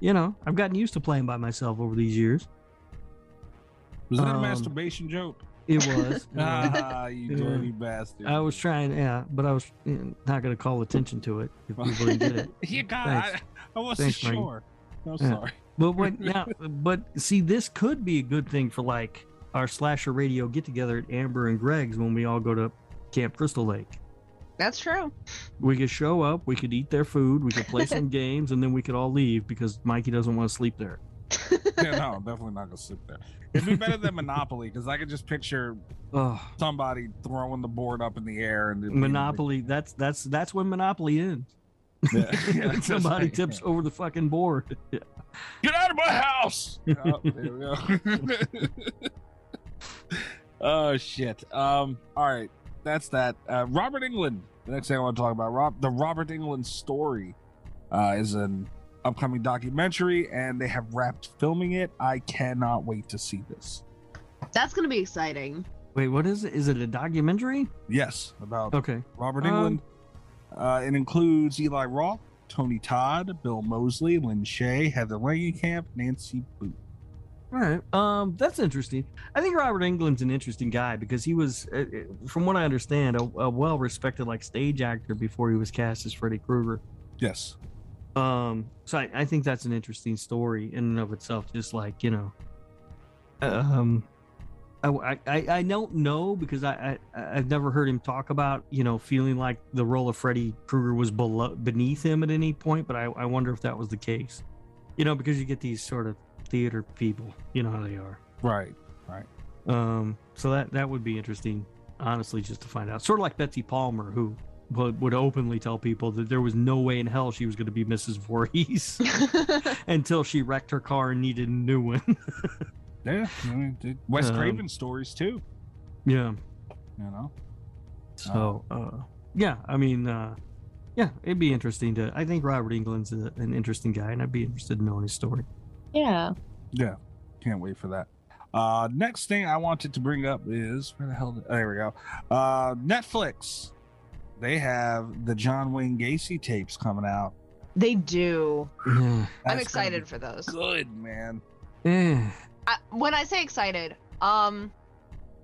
I've gotten used to playing by myself over these years. Was that a masturbation joke? It was. You dirty bastard. I was trying, yeah, but I was not going to call attention to it if people didn't get it. You got it. I wasn't sure. I'm sorry. But see, this could be a good thing for our Slasher Radio get together at Amber and Greg's when we all go to Camp Crystal Lake. That's true. We could show up, we could eat their food, we could play some games, and then we could all leave because Mikey doesn't want to sleep there. Yeah, no, I'm definitely not going to sleep there. It'd be better than Monopoly because I could just picture somebody throwing the board up in the air. And Monopoly, that's when Monopoly ends. Yeah, somebody tips over the fucking board. Yeah. Get out of my house! Oh, there we go. Oh, shit. All right. That's that. Robert Englund. The next thing I want to talk about, the Robert Englund story, is an upcoming documentary, and they have wrapped filming it. I cannot wait to see this. That's going to be exciting. Wait, what is it? Is it a documentary? Yes, about Robert Englund. It includes Eli Roth, Tony Todd, Bill Moseley, Lynn Shay, Heather Langenkamp, Nancy Booth. All right. That's interesting. I think Robert Englund's an interesting guy because he was, from what I understand, a well-respected like stage actor before he was cast as Freddy Krueger. Yes. So I think that's an interesting story in and of itself. Just like, you know, I don't know because I've never heard him talk about, you know, feeling like the role of Freddy Krueger was beneath him at any point. But I wonder if that was the case, you know, because you get these sort of theater people, you know how they are. Right. So that would be interesting, honestly, just to find out. Sort of like Betsy Palmer, who would openly tell people that there was no way in hell she was going to be Mrs. Voorhees until she wrecked her car and needed a new one. Yeah, I mean, Wes Craven stories too. Yeah, you know. So, it'd be interesting to. I think Robert Englund's an interesting guy, and I'd be interested in knowing his story. Yeah, can't wait for that. Next thing I wanted to bring up is where the hell? There we go. Netflix. They have the John Wayne Gacy tapes coming out. They do. I'm excited for those. Good, man. Yeah. When I say excited, I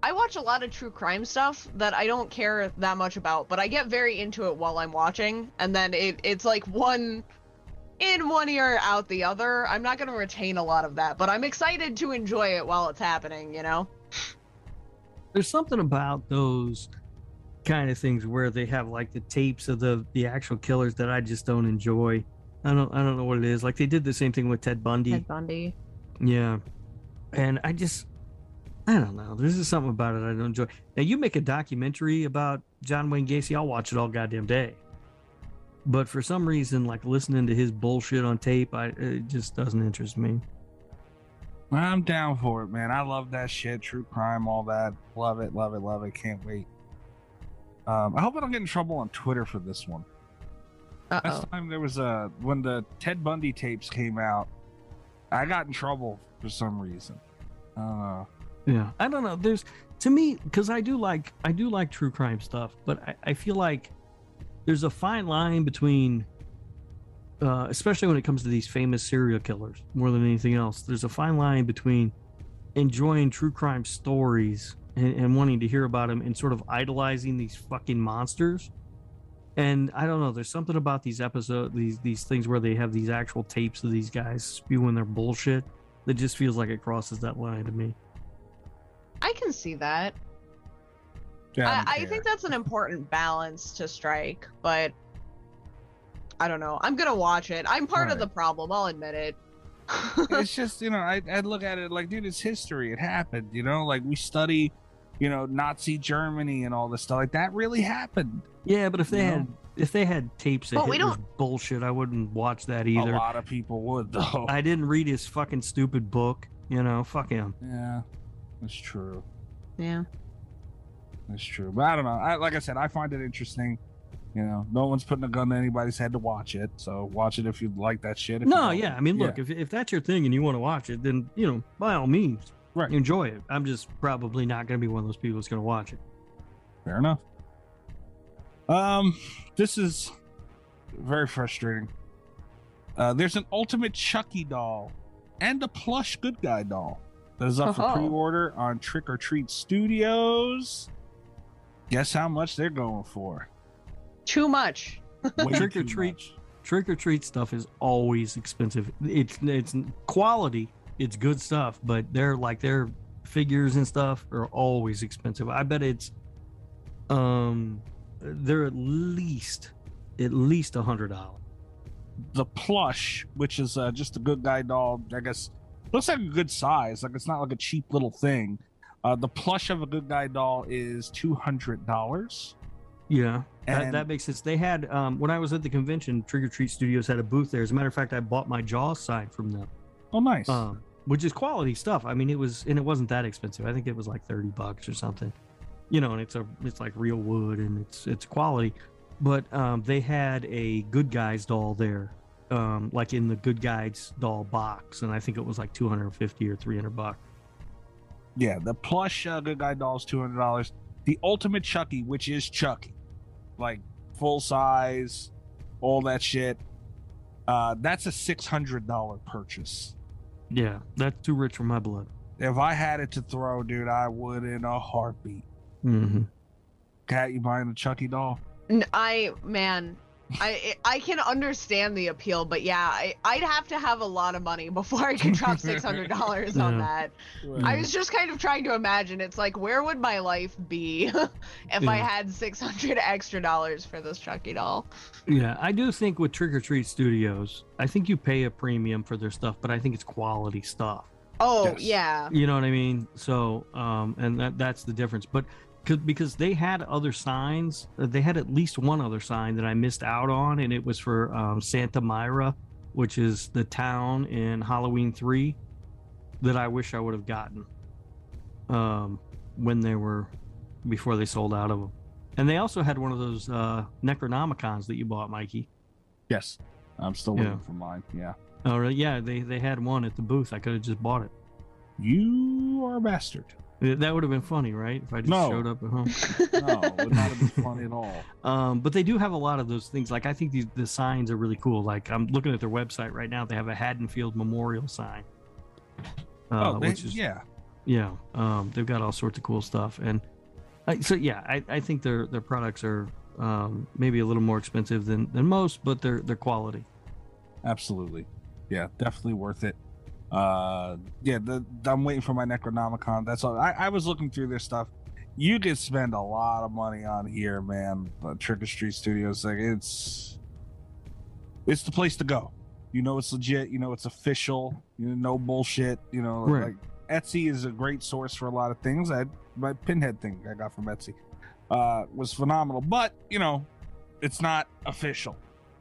watch a lot of true crime stuff that I don't care that much about, but I get very into it while I'm watching, and then it's like one in one ear, out the other. I'm not going to retain a lot of that, but I'm excited to enjoy it while it's happening, you know? There's something about those kind of things where they have like the tapes of the actual killers that I just don't enjoy. I don't know what it is. Like they did the same thing with Ted Bundy. Yeah. And I don't know. There's just something about it I don't enjoy. Now, you make a documentary about John Wayne Gacy, I'll watch it all goddamn day. But for some reason, like listening to his bullshit on tape, it just doesn't interest me. I'm down for it, man. I love that shit. True crime, all that. Love it, love it, love it. Can't wait. I hope I don't get in trouble on Twitter for this one. Uh-oh. Last time there was when the Ted Bundy tapes came out, I got in trouble for some reason. Yeah, I don't know. There's, to me, because I do like true crime stuff, but I feel like there's a fine line between, especially when it comes to these famous serial killers, more than anything else. There's a fine line between enjoying true crime stories and wanting to hear about them and sort of idolizing these fucking monsters. And I don't know, there's something about these episodes, these things where they have these actual tapes of these guys spewing their bullshit that just feels like it crosses that line to me. I can see that. I think that's an important balance to strike, but I don't know. I'm going to watch it. I'm part of the problem. I'll admit it. It's just, you know, I look at it like, dude, it's history. It happened, you know, like we study, you know, Nazi Germany and all this stuff like that really happened. Yeah, but if they had tapes that was bullshit, I wouldn't watch that either. A lot of people would, though. I didn't read his fucking stupid book. You know, fuck him. Yeah, that's true. Yeah, that's true. But I don't know. Like I said, I find it interesting. You know, no one's putting a gun to anybody's head to watch it. So watch it if you like that shit. I mean, look, if that's your thing and you want to watch it, then, you know, by all means, right, enjoy it. I'm just probably not going to be one of those people that's going to watch it. Fair enough. This is very frustrating. There's an Ultimate Chucky doll and a plush Good Guy doll that is up for pre-order on Trick or Treat Studios. Guess how much they're going for? Too much. Trick or Treat stuff is always expensive. It's quality. It's good stuff, but their figures and stuff are always expensive. I bet it's they're at least $100. The plush, which is just a Good Guy doll, I guess, looks like a good size. Like it's not like a cheap little thing. The plush of a Good Guy doll is $200. Yeah, that makes sense. They had when I was at the convention, Trick or Treat Studios had a booth there. As a matter of fact, I bought my Jaws side from them. Oh, nice. Which is quality stuff. I mean, it wasn't that expensive. I think it was like $30 or something. You know, and it's like real wood and it's quality, but they had a Good Guys doll there like in the Good Guys doll box, and I think it was like $250 or $300. Yeah, the plush Good Guy doll is $200. The Ultimate Chucky, which is Chucky, like full size, all that shit, that's a $600 purchase. Yeah, that's too rich for my blood. If I had it to throw, dude, I would in a heartbeat. Mm-hmm. Cat, you buying a Chucky doll? I can understand the appeal, but yeah, I'd have to have a lot of money before I could drop $600 on that. Right. I was just kind of trying to imagine, it's like, where would my life be if I had $600 extra for this Chucky doll? Yeah, I do think with Trick or Treat Studios, I think you pay a premium for their stuff, but I think it's quality stuff. Oh, yes. Yeah. You know what I mean? So, and that's the difference. But because they had other signs, they had at least one other sign that I missed out on, and it was for Santa Myra, which is the town in Halloween 3 that I wish I would have gotten before they sold out of them. And they also had one of those Necronomicons that you bought, Mikey. Yes, I'm still waiting for mine. Yeah. Oh, really? Yeah, they had one at the booth. I could have just bought it. You are a bastard. That would have been funny, right? If I just showed up at home. No, it would not have been funny at all. But they do have a lot of those things. Like, I think the signs are really cool. Like, I'm looking at their website right now. They have a Haddonfield Memorial sign. Yeah. They've got all sorts of cool stuff. And I think their products are maybe a little more expensive than most, but they're quality. Absolutely. Yeah, definitely worth it. I'm waiting for my Necronomicon. That's all. I was looking through this stuff. You could spend a lot of money on here, man. But Trick or Treat Studios, like, it's the place to go. You know it's legit. You know it's official. You know, no bullshit. You know, right. Like Etsy is a great source for a lot of things. My Pinhead thing I got from Etsy was phenomenal. But you know, it's not official.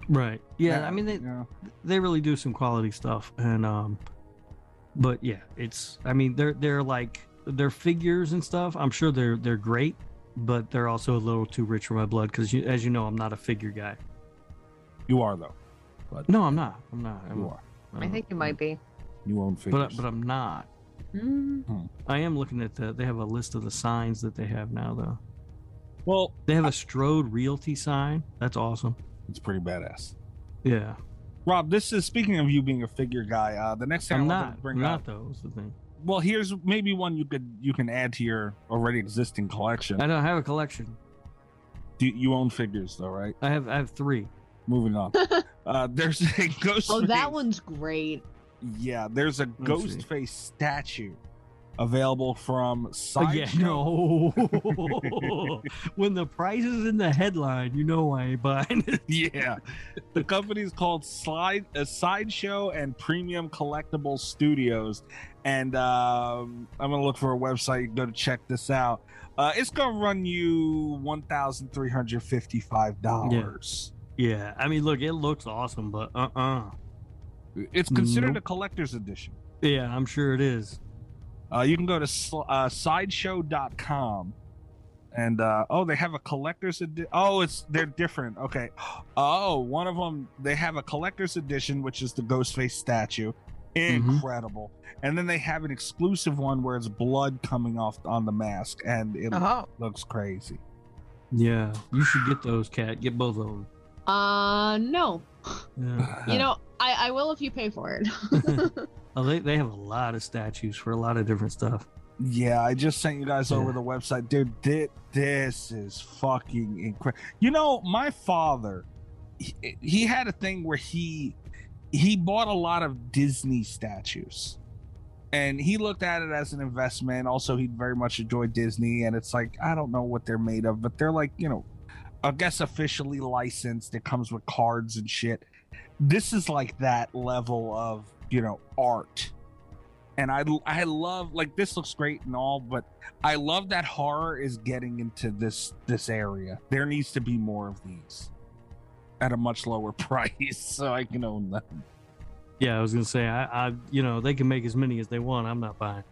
Right. Yeah. I mean, they really do some quality stuff, and but yeah, it's, I mean, they're like, their figures and stuff, I'm sure they're great, but they're also a little too rich for my blood because, as you know, I'm not a figure guy. You are, though. But no, I'm not. You are. I think you might be. You own figures. But I'm not. Mm-hmm. I am looking at they have a list of the signs that they have now, though. Well, they have a Strode Realty sign. That's awesome. It's pretty badass. Yeah. Rob, this is speaking of you being a figure guy. The next thing I want to bring up, is the thing. Well, here's maybe one you can add to your already existing collection. I don't have a collection. You own figures though, right? I have three. Moving on. There's a ghost. Oh, that one's great. Yeah, there's a Ghostface statue available from Sideshow. When the price is in the headline, you know I ain't buying it. Yeah, the company is called Sideshow and Premium Collectible Studios, and I'm gonna look for a website. You can go to check this out. It's gonna run you $1,355. Yeah, I mean, look, it looks awesome, but it's considered a collector's edition. Yeah, I'm sure it is. You can go to sideshow.com and they have a collector's edition. Oh, they're different. Okay. Oh, one of them, they have a collector's edition, which is the Ghostface statue. Incredible. Mm-hmm. And then they have an exclusive one where it's blood coming off on the mask, and it looks crazy. Yeah, you should get those, Kat. Get both of them. No. Yeah. You know, I will if you pay for it. Oh, they have a lot of statues for a lot of different stuff. Yeah, I just sent you guys over the website. Dude, this is fucking incredible. You know, my father, he had a thing where he bought a lot of Disney statues. And he looked at it as an investment. Also, he very much enjoyed Disney. And it's like, I don't know what they're made of, but they're like, you know, I guess officially licensed. It comes with cards and shit. This is like that level of, you know, art, and I love, like, this looks great and all, but I love that horror is getting into this area. There needs to be more of these at a much lower price, so I can own them. Yeah, I was gonna say, I you know, they can make as many as they want. I'm not buying.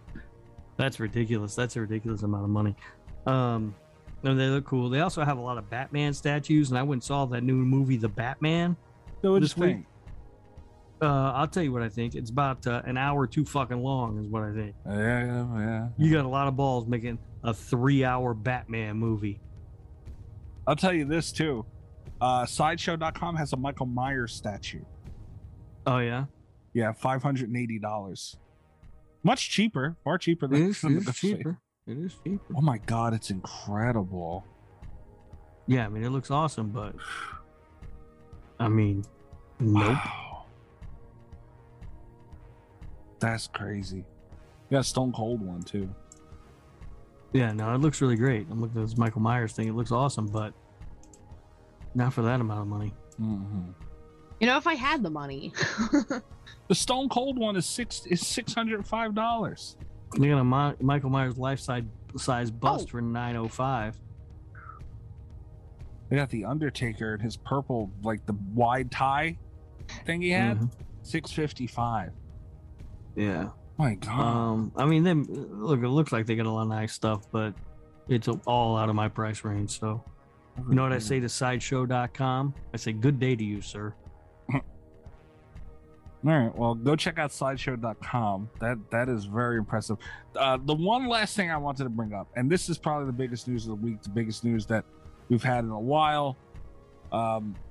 That's ridiculous. That's a ridiculous amount of money. And they look cool. They also have a lot of Batman statues, and I went and saw that new movie, The Batman. So it's I'll tell you what I think. It's about an hour too fucking long is what I think. Yeah. You got a lot of balls making a 3-hour Batman movie. I'll tell you this, too. Sideshow.com has a Michael Myers statue. Oh, yeah? Yeah, $580. Much cheaper. Far cheaper than some of the cheaper. It is cheaper. Oh, my God. It's incredible. Yeah, I mean, it looks awesome, but... I mean, nope. Wow. That's crazy. You got a Stone Cold one, too. Yeah, no, it looks really great. I'm looking at this Michael Myers thing. It looks awesome, but not for that amount of money. Mm-hmm. You know, if I had the money. The Stone Cold one is $605. You got a Michael Myers life-size bust for $905. They got the Undertaker and his purple, like the wide tie thing he had, $655. Yeah. My God. I mean, then look, it looks like they got a lot of nice stuff, but it's all out of my price range. So, you know what I say to Sideshow.com? I say, good day to you, sir. All right. Well, go check out Sideshow.com. That is very impressive. The one last thing I wanted to bring up, and this is probably the biggest news of the week, the biggest news that we've had in a while.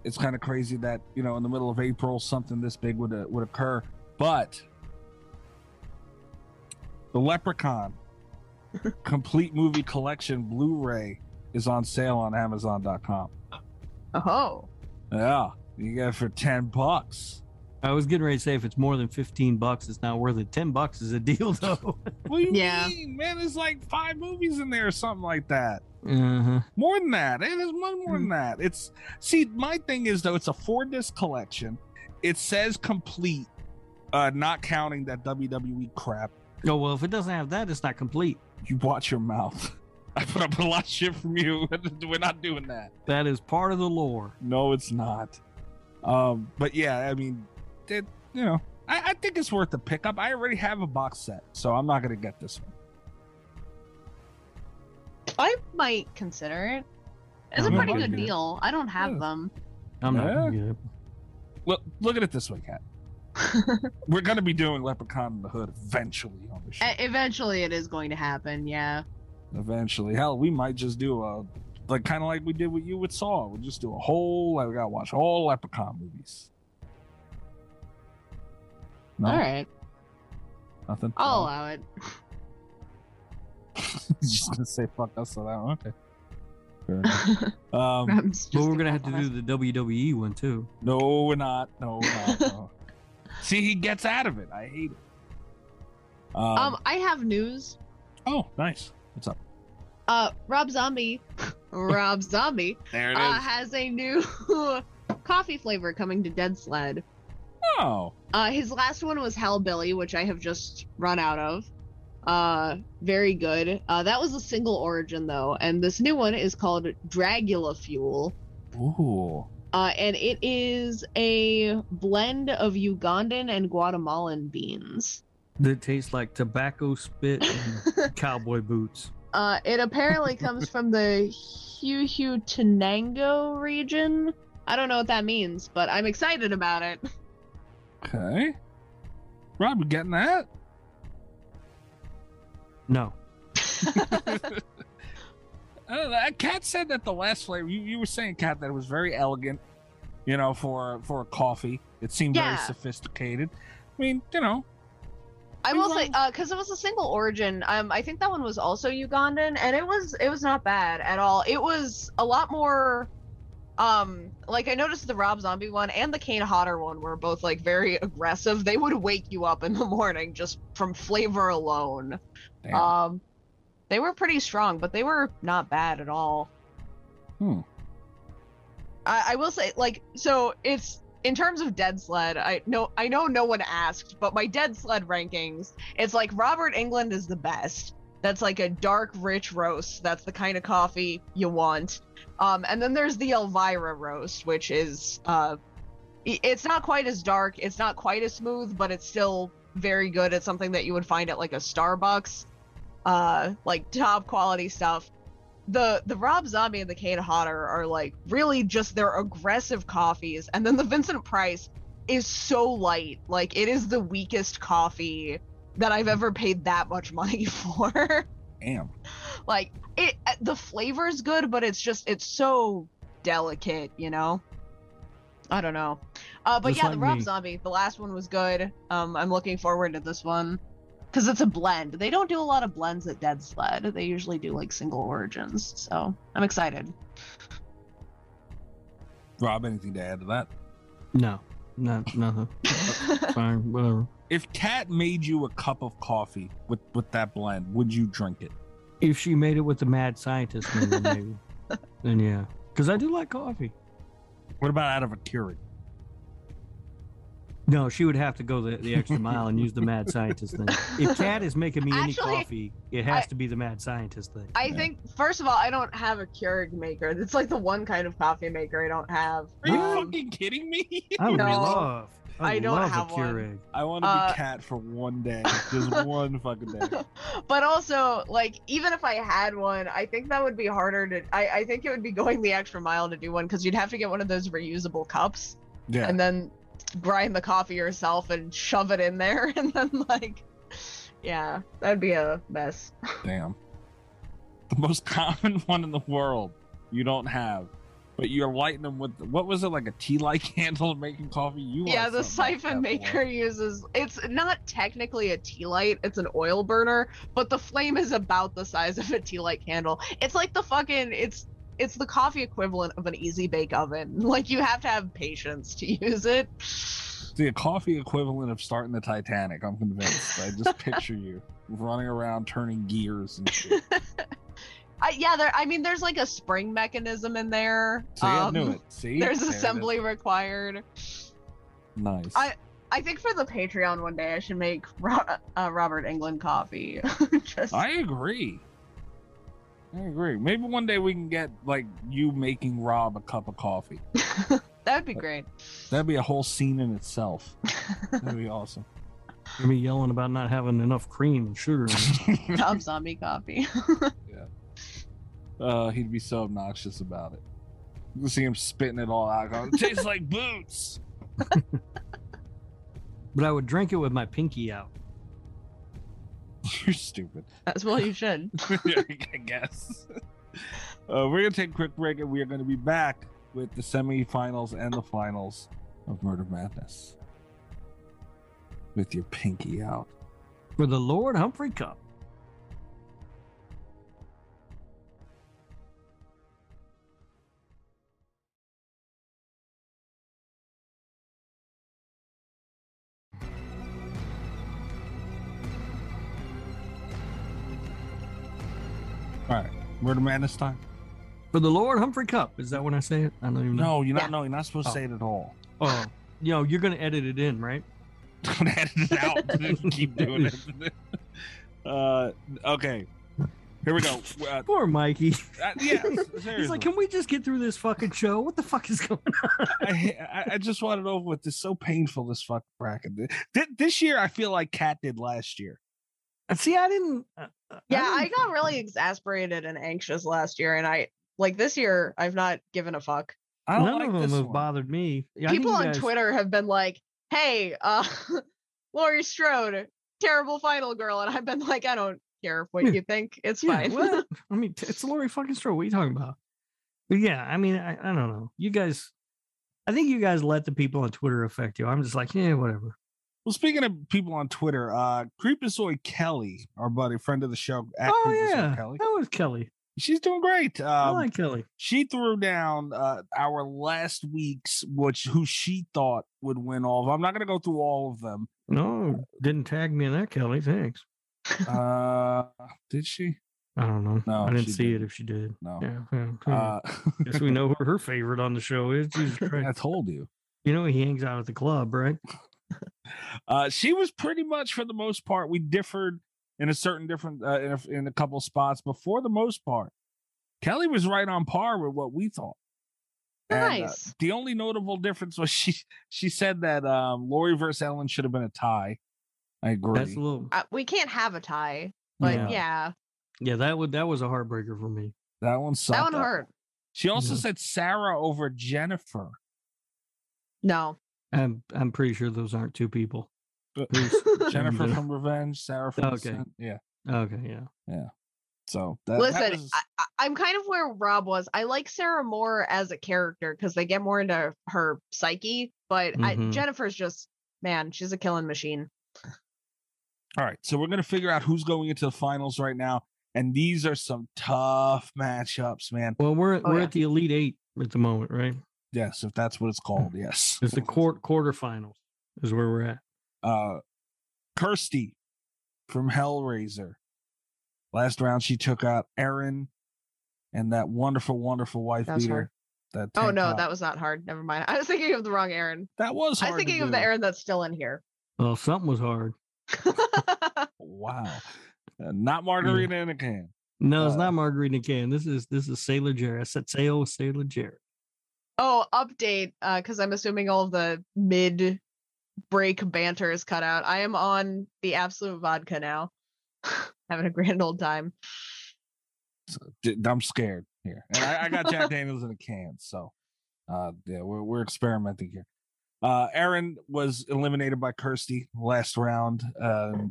It's kind of crazy that, you know, in the middle of April, something this big would occur. But the Leprechaun Complete Movie Collection Blu-ray is on sale on Amazon.com. Oh. Yeah. You get it for $10. I was getting ready to say if it's more than $15, it's not worth it. $10 is a deal, though. What do you mean, man? There's like 5 movies in there or something like that. Uh-huh. More than that. It is one more than that. It's my thing is though, it's a 4-disc collection. It says complete, not counting that WWE crap. Oh well, if it doesn't have that, it's not complete. You watch your mouth. I put up a lot of shit from you. We're not doing that. That is part of the lore. No, it's not. But yeah, I mean. It, you know, I think it's worth the pickup. I already have a box set, so I'm not gonna get this one. I might consider it. It's a pretty good deal. I don't have them. I'm not gonna get it. Well, look at it this way, Kat. We're gonna be doing Leprechaun in the Hood eventually on the show. Eventually, it is going to happen. Yeah. Eventually, hell, we might just do a like kind of like we did with you with Saw. We'll just do a whole. Like, we gotta watch all Leprechaun movies. No? All right. Nothing? I'll allow it. Just going to say fuck us on that one? Okay. Fair enough. But we're going to have to do the WWE one, too. No, we're not. No. See, he gets out of it. I hate it. I have news. Oh, nice. What's up? Rob Zombie there it is. Has a new coffee flavor coming to Dead Sled. Oh. His last one was Hellbilly, which I have just run out of. Very good. That was a single origin, though. And this new one is called Dragula Fuel. Ooh. And it is a blend of Ugandan and Guatemalan beans. That tastes like tobacco spit and cowboy boots. It apparently comes from the Huehuetenango region. I don't know what that means, but I'm excited about it. Okay. Rob, you getting that? No. Kat said that the last flavor, you were saying, Kat, that it was very elegant, you know, for a coffee. It seemed very sophisticated. I mean, you know. I will say, because it was a single origin, I think that one was also Ugandan, and it was not bad at all. It was a lot more... like I noticed the Rob Zombie one and the Kane Hodder one were both like very aggressive. They would wake you up in the morning just from flavor alone. Damn. They were pretty strong, but they were not bad at all. I will say, like, so it's in terms of Dead Sled, I know no one asked, but my Dead Sled rankings, it's like Robert Englund is the best. That's like a dark, rich roast. That's the kind of coffee you want. And then there's the Elvira roast, which is, it's not quite as dark. It's not quite as smooth, but it's still very good. It's something that you would find at like a Starbucks, like top quality stuff. The Rob Zombie and the Kane Hodder are like really just their aggressive coffees. And then the Vincent Price, is so light. Like, it is the weakest coffee that I've ever paid that much money for. Damn. Like, it, the flavor's good, but it's just, it's so delicate, you know? I don't know. But just yeah, like the Rob Zombie, the last one was good. I'm looking forward to this one. Because it's a blend. They don't do a lot of blends at Dead Sled. They usually do, like, single origins. So, I'm excited. Rob, anything to add to that? No. Nothing. Fine, whatever. If Kat made you a cup of coffee with that blend, would you drink it? If she made it with the mad scientist, maybe. Then yeah. Because I do like coffee. What about out of a Keurig? No, she would have to go the extra mile and use the mad scientist thing. If Kat is making me actually, any coffee, it has to be the mad scientist thing. I think, first of all, I don't have a Keurig maker. It's like the one kind of coffee maker I don't have. Are you fucking kidding me? I don't have a Keurig. One. I want to be Kat for one day. Just one fucking day. But also, like, even if I had one, I think that would be harder to... I think it would be going the extra mile to do one, because you'd have to get one of those reusable cups. Yeah. And then... grind the coffee yourself and shove it in there, and then like, yeah, that'd be a mess. Damn. The most common one in the world you don't have, but you're lighting them with, what was it, like a tea light candle making coffee? Yeah, the siphon maker uses, it's not technically a tea light, it's an oil burner, but the flame is about the size of a tea light candle. It's like the fucking, it's the coffee equivalent of an easy bake oven. Like, you have to have patience to use it. It's the coffee equivalent of starting the Titanic, I'm convinced. I just picture you running around turning gears and shit. There's like a spring mechanism in there. See, I knew it. See? There's assembly required. Nice. I think for the Patreon one day I should make Robert Englund coffee. I agree. Maybe one day we can get, like, you making Rob a cup of coffee. That'd be great. That'd be a whole scene in itself. That'd be awesome. You'd be yelling about not having enough cream and sugar in it. Rob Zombie coffee. Yeah. He'd be so obnoxious about it. You can see him spitting it all out. It tastes like boots. But I would drink it with my pinky out. You're stupid. As well you should. Yeah, I guess. We're going to take a quick break, and we are going to be back with the semifinals and the finals of Murder Madness. With your pinky out. For the Lord Humphrey Cup. Alright, Murder Madness time. For the Lord Humphrey Cup, is that when I say it? I don't even know. No, you're not supposed to say it at all. Oh, you're going to edit it in, right? Don't edit it out. Keep doing it. Okay, here we go. Poor Mikey. Yeah, seriously. He's like, can we just get through this fucking show? What the fuck is going on? I just want it over with. This is so painful, this fucking bracket. This year, I feel like Kat did last year. See, I didn't... I got really exasperated and anxious last year, and I like this year I've not given a fuck. None of them have bothered me. People on Twitter have been like, "Hey, Laurie Strode, terrible final girl," and I've been like, "I don't care what you think. It's fine." What? I mean, it's Laurie fucking Strode. What are you talking about? But yeah, I mean, I don't know. You guys, I think you guys let the people on Twitter affect you. I'm just like, yeah, whatever. Well, speaking of people on Twitter, Creepazoid Kelly, our buddy, friend of the show. Kelly. That was Kelly. She's doing great. I like Kelly. She threw down our last week's, who she thought would win all of them. I'm not going to go through all of them. No, didn't tag me in that, Kelly. Thanks. Did she? I don't know. No, I didn't see it if she did. No. Yeah. Guess we know who her favorite on the show is. Jesus Christ. I told you. You know he hangs out at the club, right? She was pretty much, for the most part, we differed in a certain different in a couple spots, but for the most part Kelly was right on par with what we thought. Nice. And, the only notable difference was she said that Laurie versus Ellen should have been a tie. I agree. That's a little... we can't have a tie, but yeah, that was a heartbreaker for me. That one sucked. That one hurt. She also said Sarah over Jennifer. No. I'm pretty sure those aren't two people. Jennifer from Revenge, Sarah from Descent. Yeah. Okay. Yeah. Yeah. So that, listen, I'm kind of where Rob was. I like Sarah more as a character because they get more into her psyche, but Jennifer's just, man, she's a killing machine. All right, so we're going to figure out who's going into the finals right now, and these are some tough matchups, man. Well, we're at the Elite Eight at the moment, right? Yes, if that's what it's called. Yes, it's the quarterfinals is where we're at. Kirsty from Hellraiser. Last round, she took out Erin and that wonderful, wonderful wife beater. That that was not hard. Never mind. I was thinking of the wrong Erin. That was hard. I was thinking of the Erin that's still in here. Well, something was hard. Wow. Not margarita in a can. No, it's not margarita in a can. This is Sailor Jerry. I said Sailor Jerry. Oh, update, because I'm assuming all of the mid-break banter is cut out. I am on the absolute vodka now. Having a grand old time. So, I'm scared here. And I got Jack Daniels in a can, so we're experimenting here. Erin was eliminated by Kirsty last round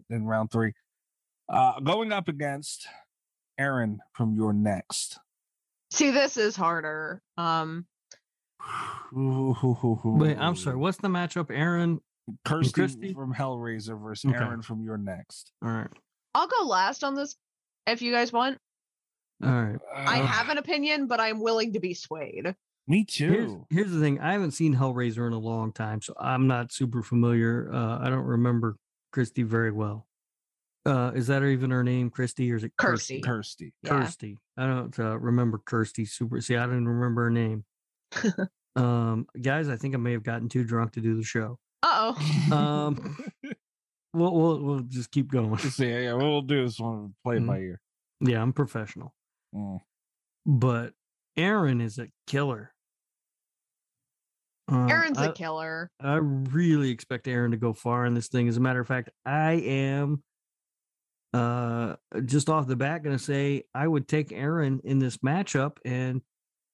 in round three. Going up against Erin from Your Next. See, this is harder. Wait, I'm sorry. What's the matchup? Erin, Kirsty from Hellraiser versus Erin from Your Next. All right. I'll go last on this if you guys want. All right. I have an opinion, but I'm willing to be swayed. Me too. Here's the thing. I haven't seen Hellraiser in a long time, so I'm not super familiar. I don't remember Kirsty very well. Is that even her name, Kirsty, or is it Kirsty? Kirsty. Yeah. Kirsty. I don't remember Kirsty super. See, I didn't remember her name. Guys, I think I may have gotten too drunk to do the show. Uh-oh. We'll just keep going. See, yeah, we'll do this one. Play it by ear. Yeah, I'm professional. Mm. But Erin is a killer. Erin's a killer. I really expect Erin to go far in this thing. As a matter of fact, I am just off the bat going to say I would take Erin in this matchup and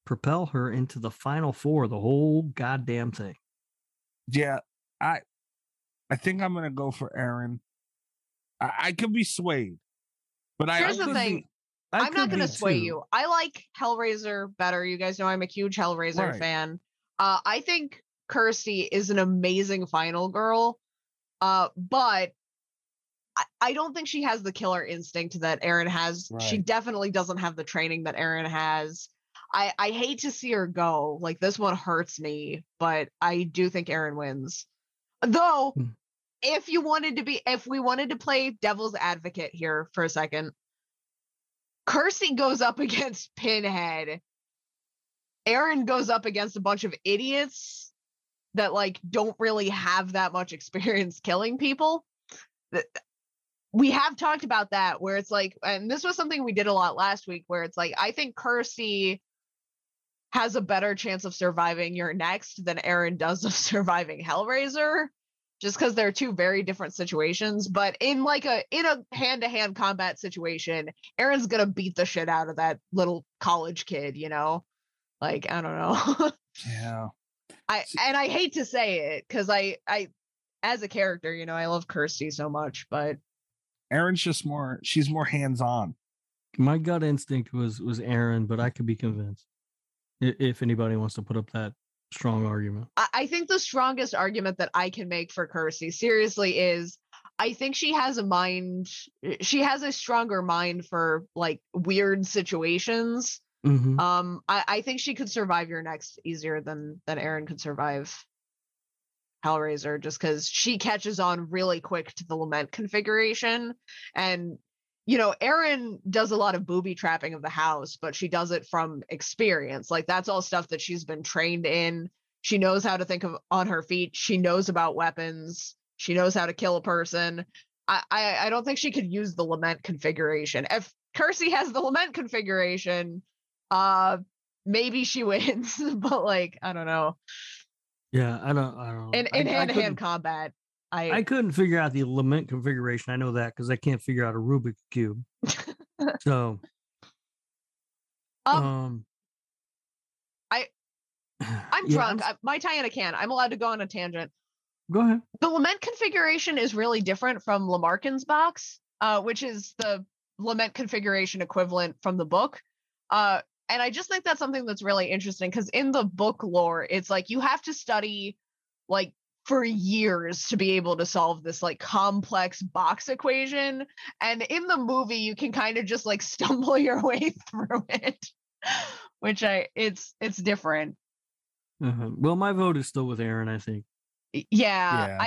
propel her into the final four, the whole goddamn thing. Yeah, I think I'm going to go for Erin. I could be swayed. But here's the thing. I'm not going to sway you. I like Hellraiser better. You guys know I'm a huge Hellraiser fan. I think Kirsty is an amazing final girl. But I don't think she has the killer instinct that Erin has. Right. She definitely doesn't have the training that Erin has. I hate to see her go. Like, this one hurts me, but I do think Erin wins. Though, if we wanted to play devil's advocate here for a second, Kirsty goes up against Pinhead. Erin goes up against a bunch of idiots that don't really have that much experience killing people. We have talked about that, where it's and this was something we did a lot last week, where it's I think Kirsty has a better chance of surviving Your Next than Erin does of surviving Hellraiser, just because they're two very different situations. But in a hand-to-hand combat situation, Erin's going to beat the shit out of that little college kid, you know? I don't know. Yeah. I hate to say it, because I as a character, you know, I love Kirsty so much, but Erin's just she's more hands-on. My gut instinct was Erin, but I could be convinced. If anybody wants to put up that strong argument, I think the strongest argument that I can make for Kirsty seriously is I think she has a mind. She has a stronger mind for weird situations. Mm-hmm. I think she could survive Your Next easier than Erin could survive Hellraiser, just because she catches on really quick to the lament configuration. And you know, Erin does a lot of booby trapping of the house, but she does it from experience. That's all stuff that she's been trained in. She knows how to think of on her feet. She knows about weapons. She knows how to kill a person. I don't think she could use the lament configuration. If Kirsty has the lament configuration, maybe she wins. But I don't know. Yeah, I don't. In hand-to-hand combat. I couldn't figure out the lament configuration. I know that because I can't figure out a Rubik's cube. So, I'm drunk. My Tiana can. I'm allowed to go on a tangent. Go ahead. The lament configuration is really different from Lamarckin's box, which is the lament configuration equivalent from the book. And I just think that's something that's really interesting because in the book lore, it's like you have to study like for years to be able to solve this like complex box equation. And in the movie, you can kind of just like stumble your way through it, which it's different. Uh-huh. Well, my vote is still with Aaron, I think. Yeah.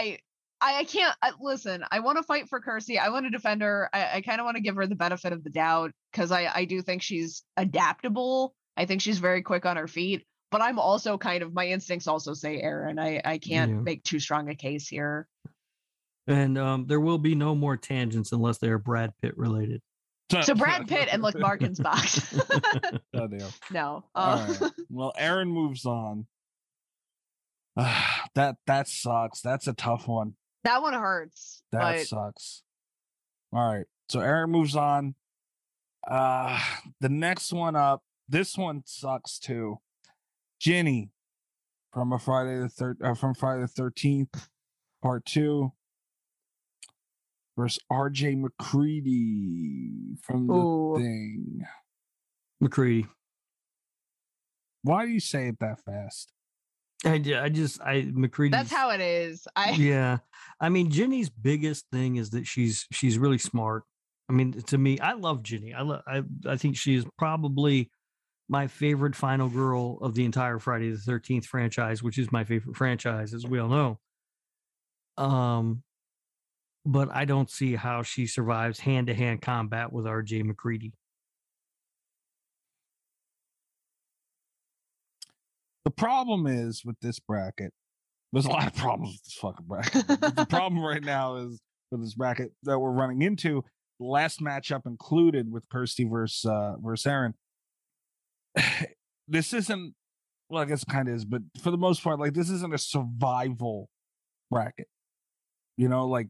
I can't listen. I want to fight for Kirstie. I want to defend her. I kind of want to give her the benefit of the doubt because I do think she's adaptable. I think she's very quick on her feet. But I'm also kind of, my instincts also say Aaron. I can't make too strong a case here. And there will be no more tangents unless they are Brad Pitt related. So Brad Pitt and look, Larkin's box. Oh, no. Right. Well, Aaron moves on. That sucks. That's a tough one. That one hurts. That sucks. All right. So Aaron moves on. The next one up. This one sucks too. Jenny from Friday the 13th, Part 2 versus RJ McCready from The Thing. McCready. Why do you say it that fast? McCready. That's how it is. I mean, Jenny's biggest thing is that she's really smart. I mean, to me, I love Jenny. I think she is probably my favorite final girl of the entire Friday the 13th franchise, which is my favorite franchise, as we all know. But I don't see how she survives hand-to-hand combat with R.J. McCready. The problem is with this bracket, there's a lot of problems with this fucking bracket. The problem right now is with this bracket that we're running into, the last matchup included with Kirstie versus Aaron. This isn't, well, I guess it kind of is, but for the most part, like, this isn't a survival bracket. You know, like,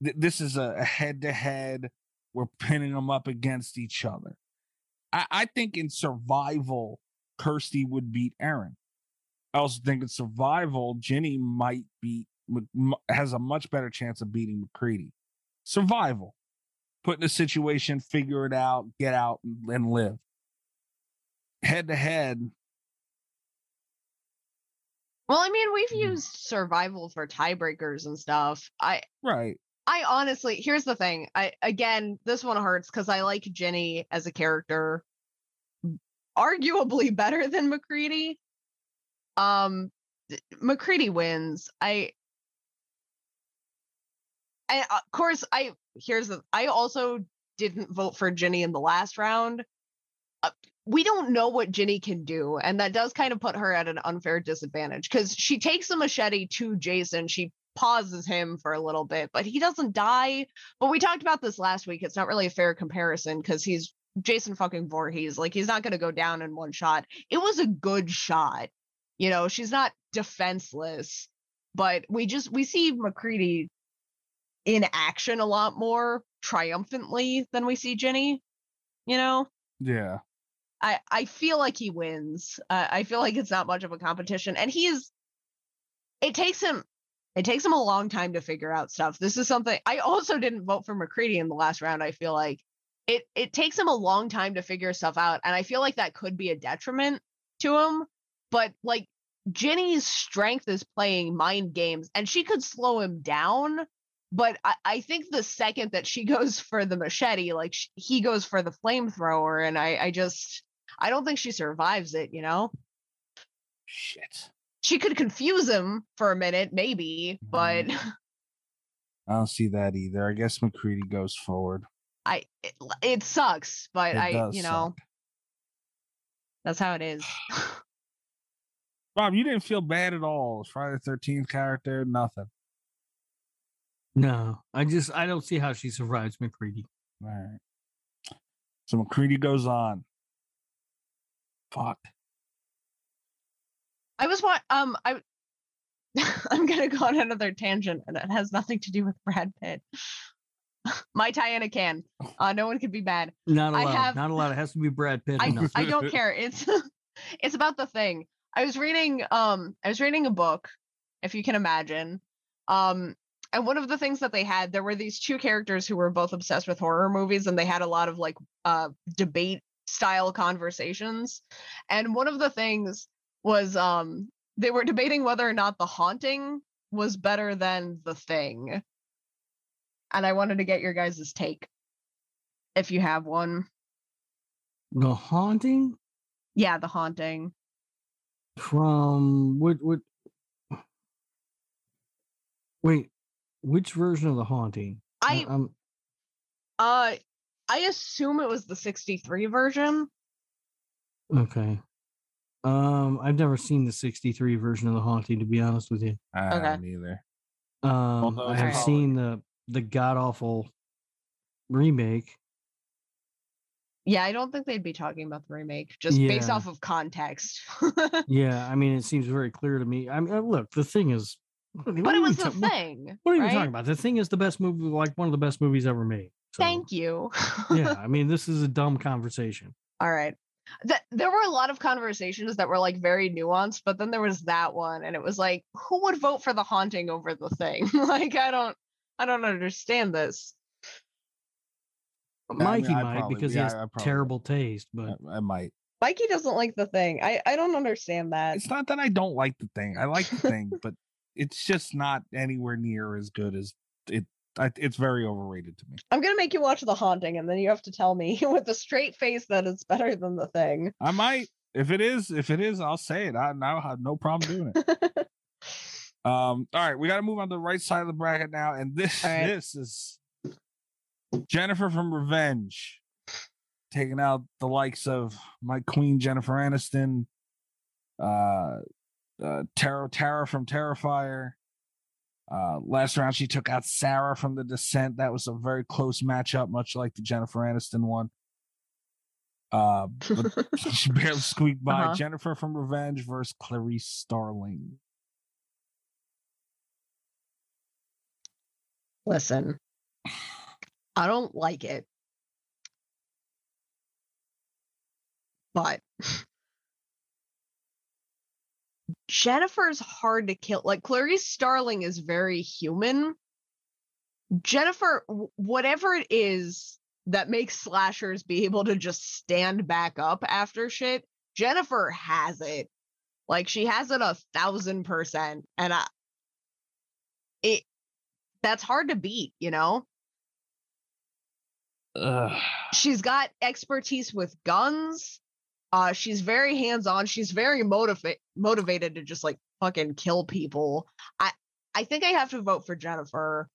this is a head-to-head, we're pinning them up against each other. I think in survival, Kirstie would beat Aaron. I also think in survival, Jenny might has a much better chance of beating McCready. Survival. Put in a situation, figure it out, get out, and live. Head to head. Well, I mean, we've used survival for tiebreakers and stuff. I honestly, here's the thing. Again, this one hurts because I like Jenny as a character, arguably better than McCready. McCready wins. I also didn't vote for Jenny in the last round. We don't know what Jenny can do, and that does kind of put her at an unfair disadvantage because she takes a machete to Jason. She pauses him for a little bit, but he doesn't die. But we talked about this last week. It's not really a fair comparison because he's Jason fucking Voorhees. Like, he's not going to go down in one shot. It was a good shot. You know, she's not defenseless, but we see McCready in action a lot more triumphantly than we see Jenny, you know? Yeah. I feel like he wins. I feel like it's not much of a competition, and it takes him a long time to figure out stuff. This is something I also didn't vote for McCready in the last round. I feel like it takes him a long time to figure stuff out. And I feel like that could be a detriment to him, but like Jenny's strength is playing mind games, and she could slow him down. But I think the second that she goes for the machete, like he goes for the flamethrower, and I don't think she survives it, you know? Shit. She could confuse him for a minute, maybe, but I don't see that either. I guess McCready goes forward. It sucks, but it does suck. That's how it is. Rob, you didn't feel bad at all. Friday the 13th character, nothing. No, I don't see how she survives McCready. All right. So McCready goes on. Fuck. I'm gonna go on another tangent, and it has nothing to do with Brad Pitt. My Tiana can. No one could be bad. Not allowed. It has to be Brad Pitt. I don't care. It's about The Thing. I was reading a book, if you can imagine. And one of the things that they had, there were these two characters who were both obsessed with horror movies, and they had a lot of like debate style conversations. And one of the things was they were debating whether or not The Haunting was better than The Thing. And I wanted to get your guys' take, if you have one. The Haunting? Yeah, The Haunting. From what? Wait, which version of The Haunting? I assume it was the 63 version. Okay. I've never seen the 63 version of The Haunting, to be honest with you. I haven't either. I have seen the god-awful remake. Yeah, I don't think they'd be talking about the remake, just based off of context. Yeah, I mean, it seems very clear to me. I mean, look, The Thing is... But it was The Thing. What are you talking about? The Thing is the best movie, like one of the best movies ever made. So. Thank you. Yeah, I mean, this is a dumb conversation. All right. There were a lot of conversations that were like very nuanced, but then there was that one, and it was like, who would vote for The Haunting over The Thing? Like, I don't understand this. Mikey might, because he has terrible taste, but I might. Mikey doesn't like The Thing. I don't understand that. It's not that I don't like The Thing. I like The Thing, but it's just not anywhere near as good as it. It's very overrated to me. I'm gonna make you watch The Haunting, and then you have to tell me with a straight face that it's better than The Thing. I might. If it is, I'll say it. I have no problem doing it. All right, we got to move on to the right side of the bracket now, and this is Jennifer from Revenge taking out the likes of my queen Jennifer Aniston, Tara from Terrifier. Last round she took out Sarah from The Descent. That was a very close matchup, much like the Jennifer Aniston one. But she barely squeaked by. Jennifer from Revenge versus Clarice Starling. Listen, I don't like it, but Jennifer's hard to kill. Like, Clarice Starling is very human. Jennifer, whatever it is that makes slashers be able to just stand back up after shit, Jennifer has it. Like, she has it 1,000%, and that's hard to beat, you know? Ugh. She's got expertise with guns. She's very hands-on. She's very motivated to just, like, fucking kill people. I think I have to vote for Jennifer.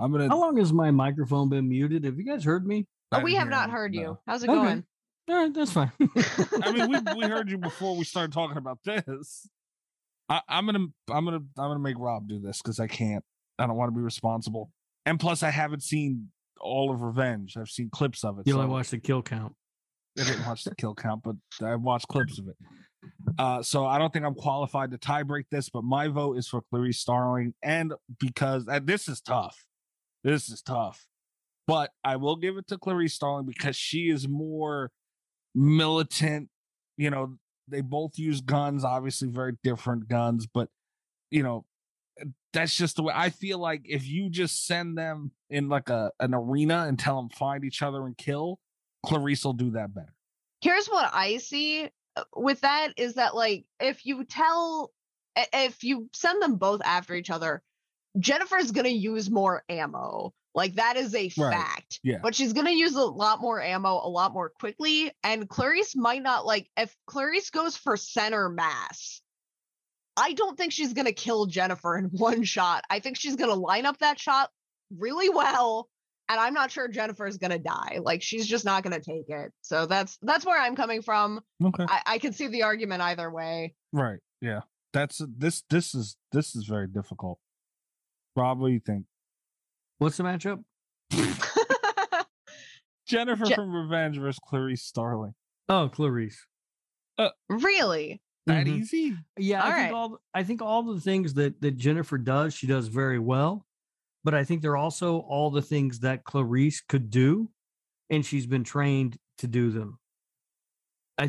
How long has my microphone been muted? Have you guys heard me? We have not heard you. How's it going? All right, that's fine. I mean, we heard you before we started talking about this. I'm gonna make Rob do this because I can't. I don't want to be responsible. And plus, I haven't seen all of Revenge. I've seen clips of it. You only watched the kill count. I didn't watch the kill count, but I watched clips of it. So I don't think I'm qualified to tie break this, but my vote is for Clarice Starling. And because this is tough, but I will give it to Clarice Starling because she is more militant. You know, they both use guns, obviously very different guns, but you know, that's just the way I feel. Like if you just send them in like an arena and tell them find each other and kill, Clarice will do that better. Here's what I see with that is that, like, if you send them both after each other, Jennifer's going to use more ammo. Like, that is a fact. Yeah. But she's going to use a lot more ammo a lot more quickly. And Clarice might not, like, if Clarice goes for center mass, I don't think she's going to kill Jennifer in one shot. I think she's going to line up that shot really well. And I'm not sure Jennifer's going to die. Like, she's just not going to take it. So that's where I'm coming from. Okay. I can see the argument either way. Right. Yeah. This is very difficult. Rob, what do you think? What's the matchup? Jennifer from Revenge versus Clarice Starling. Oh, Clarice. Really? That easy? Yeah. I think all the things that Jennifer does, she does very well. But I think they're also all the things that Clarice could do, and she's been trained to do them.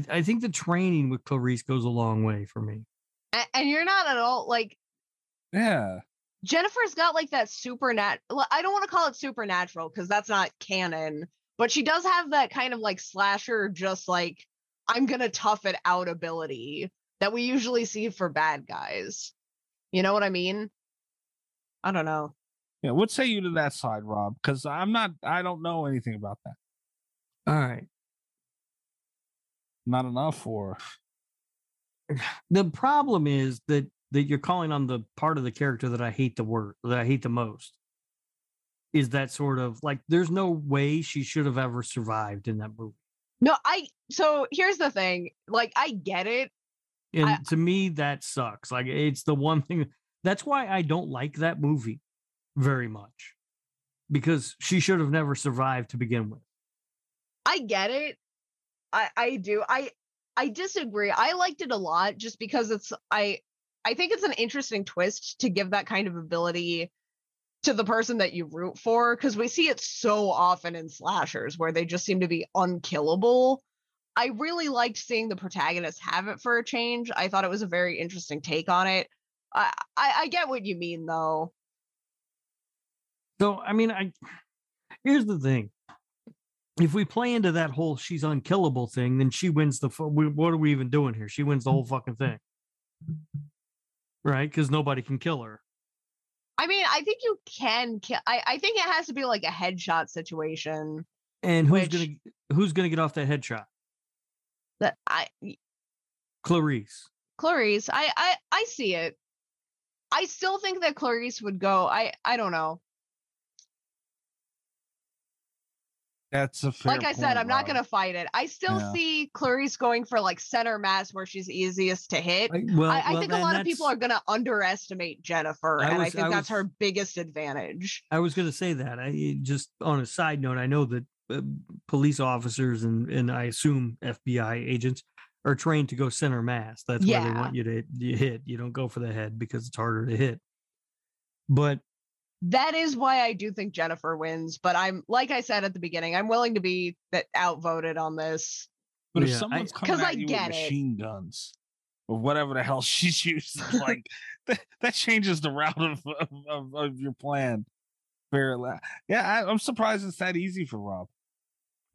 I think the training with Clarice goes a long way for me. And you're not at all like, yeah. Jennifer's got like that supernatural. I don't want to call it supernatural because that's not canon, but she does have that kind of like slasher, just like I'm gonna tough it out ability that we usually see for bad guys. You know what I mean? I don't know. Yeah, what say you to that side, Rob? Because I don't know anything about that. All right. Not enough, or the problem is that you're calling on the part of the character that I hate the most is that sort of like, there's no way she should have ever survived in that movie. No, so here's the thing. Like, I get it. And to me, that sucks. Like, it's the one thing. That's why I don't like that movie very much, because she should have never survived to begin with. I get it. I do. I disagree. I liked it a lot just because I think it's an interesting twist to give that kind of ability to the person that you root for, because we see it so often in slashers where they just seem to be unkillable. I really liked seeing the protagonist have it for a change. I thought it was a very interesting take on it. I get what you mean, though. So, I mean, here's the thing. If we play into that whole she's unkillable thing, then she wins the... What are we even doing here? She wins the whole fucking thing. Right? Because nobody can kill her. I mean, I think you can kill... I think it has to be like a headshot situation. And who's gonna get off that headshot? Clarice. Clarice. I see it. I still think that Clarice would go... I don't know. That's a fair point, said, I'm not going to fight it. I still see Clarice going for like center mass where she's easiest to hit. I think a lot of people are going to underestimate Jennifer, and I think that's her biggest advantage. I was going to say that. Just on a side note, I know that police officers and I assume FBI agents are trained to go center mass. That's where they want you to hit. You don't go for the head because it's harder to hit. But that is why I do think Jennifer wins, but I'm, like I said at the beginning, I'm willing to be outvoted on this. But if someone's coming at you with machine guns or whatever the hell she's using, like that changes the route of your plan. I'm surprised it's that easy for Rob.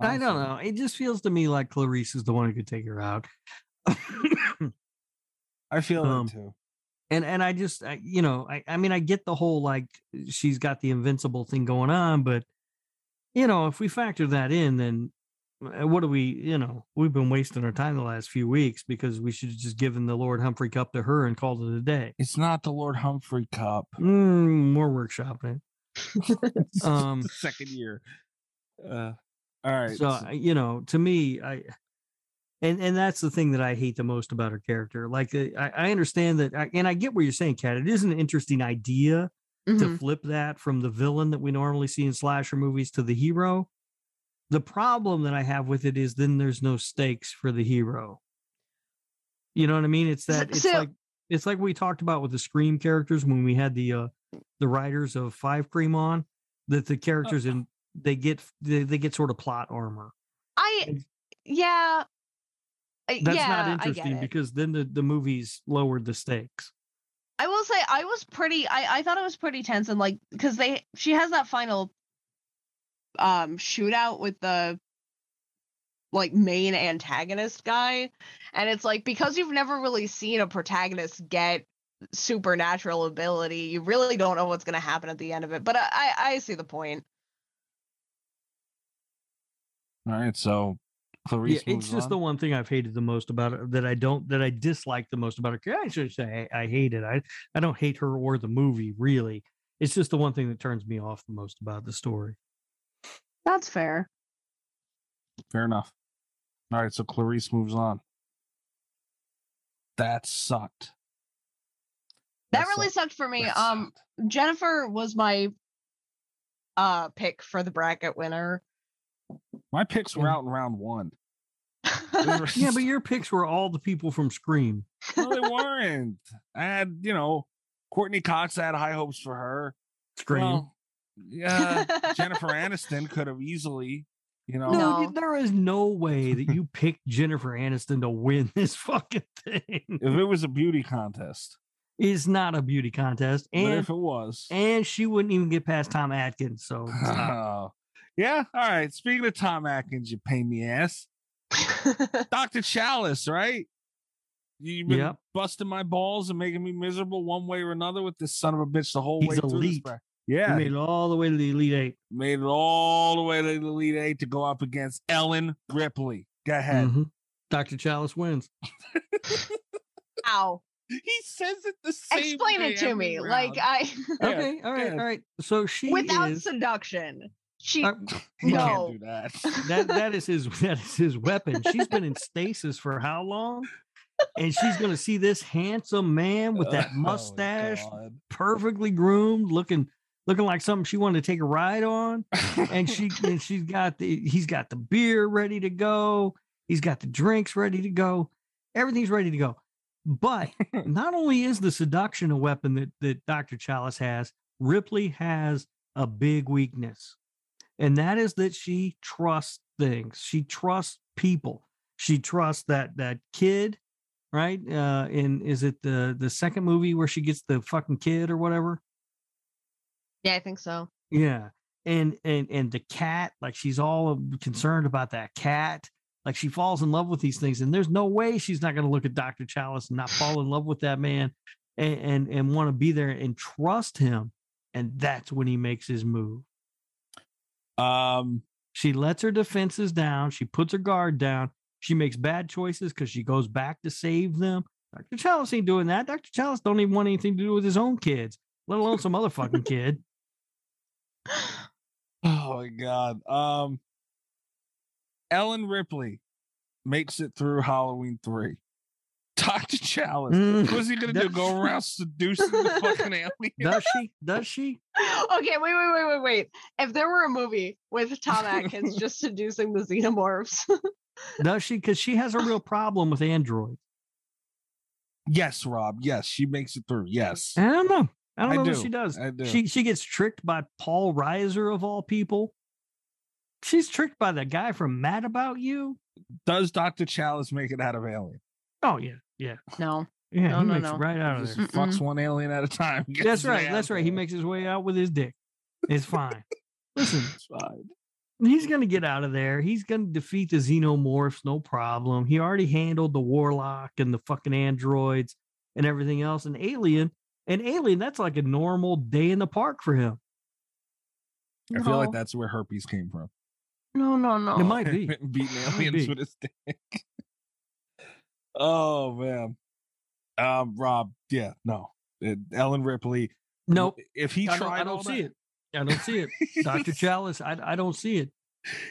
Honestly. I don't know. It just feels to me like Clarice is the one who could take her out. I feel that too. And I just, I mean, I get the whole, like, she's got the invincible thing going on, but, you know, if we factor that in, then what do we, you know, we've been wasting our time the last few weeks because we should have just given the Lord Humphrey Cup to her and called it a day. It's not the Lord Humphrey Cup. More workshopping. The second year. All right. So, you know, to me, And that's the thing that I hate the most about her character. Like, I understand that, and I get what you're saying, Kat. It is an interesting idea to flip that from the villain that we normally see in slasher movies to the hero. The problem that I have with it is then there's no stakes for the hero. You know what I mean? It's like we talked about with the Scream characters when we had the writers of Five Cream on, that the characters they get sort of plot armor. That's not interesting because then the movies lowered the stakes. I will say I thought it was pretty tense, and like, because she has that final shootout with the like main antagonist guy, and it's like, because you've never really seen a protagonist get supernatural ability, you really don't know what's going to happen at the end of it. But I see the point. All right, so. Yeah, it's just the one thing I've hated the most about it, that I dislike the most about her. I should say I hate it. I don't hate her or the movie, really. It's just the one thing that turns me off the most about the story. That's fair. Fair enough. All right, so Clarice moves on. That sucked. That really sucked for me. Jennifer was my pick for the bracket winner. My picks were out in round one. Yeah, but your picks were all the people from Scream. No, they weren't. I had, you know, Courtney Cox, I had high hopes for her. Scream. Well, yeah, Jennifer Aniston could have easily. You know, no. There is no way that you picked Jennifer Aniston to win this fucking thing. If it was a beauty contest. It's not a beauty contest. And but if it was. And she wouldn't even get past Tom Atkins. So yeah. All right. Speaking of Tom Atkins, you pay me ass. Dr. Chalice, right? You've been busting my balls and making me miserable one way or another with this son of a bitch the whole way through this bracket. Yeah. He made it all the way to the Elite Eight. Made it all the way to the Elite Eight to go up against Ellen Ripley. Go ahead. Mm-hmm. Dr. Chalice wins. Ow. He says it the same way. Explain it to me. Round. Like I okay, all right, all right. So she without is... seduction. She no. Can't do that. That is his weapon. She's been in stasis for how long? And she's going to see this handsome man with that mustache, perfectly groomed, looking like something she wanted to take a ride on. And he's got the beer ready to go. He's got the drinks ready to go. Everything's ready to go. But not only is the seduction a weapon that Dr. Chalice has, Ripley has a big weakness. And that is that she trusts things. She trusts people. She trusts that kid. Right? And is it the second movie where she gets the fucking kid or whatever? Yeah, I think so. Yeah. And the cat, like she's all concerned about that cat. Like she falls in love with these things, and there's no way she's not going to look at Dr. Chalice and not fall in love with that man and want to be there and trust him. And that's when he makes his move. She lets her defenses down. She puts her guard down. She makes bad choices because she goes back to save them. Dr. Chalice ain't doing that. Dr. Chalice don't even want anything to do with his own kids, let alone some other fucking kid. Oh, my God. Ellen Ripley makes it through Halloween 3. Dr. Chalice. What's he going to do? Go around seducing the fucking alien? Does she? Okay, wait. If there were a movie with Tom Atkins just seducing the xenomorphs... Does she? Because she has a real problem with androids. Yes, Rob. Yes, she makes it through. Yes. I don't know what she does. I do. She gets tricked by Paul Reiser, of all people. She's tricked by the guy from Mad About You. Does Dr. Chalice make it out of Alien? Oh, yeah. Yeah. No. Yeah, no, he makes it right out of there. Fucks one alien at a time. That's right. That's right. He makes his way out with his dick. It's fine. Listen. It's fine. He's going to get out of there. He's going to defeat the xenomorphs. No problem. He already handled the warlock and the fucking androids and everything else. And Alien, that's like a normal day in the park for him. I feel like that's where herpes came from. No. It might be. Beating aliens with his dick. Oh, man. Rob. Yeah, no. Ellen Ripley. Nope. If he tried, I don't see it. I don't see it. Dr. Chalice, I don't see it.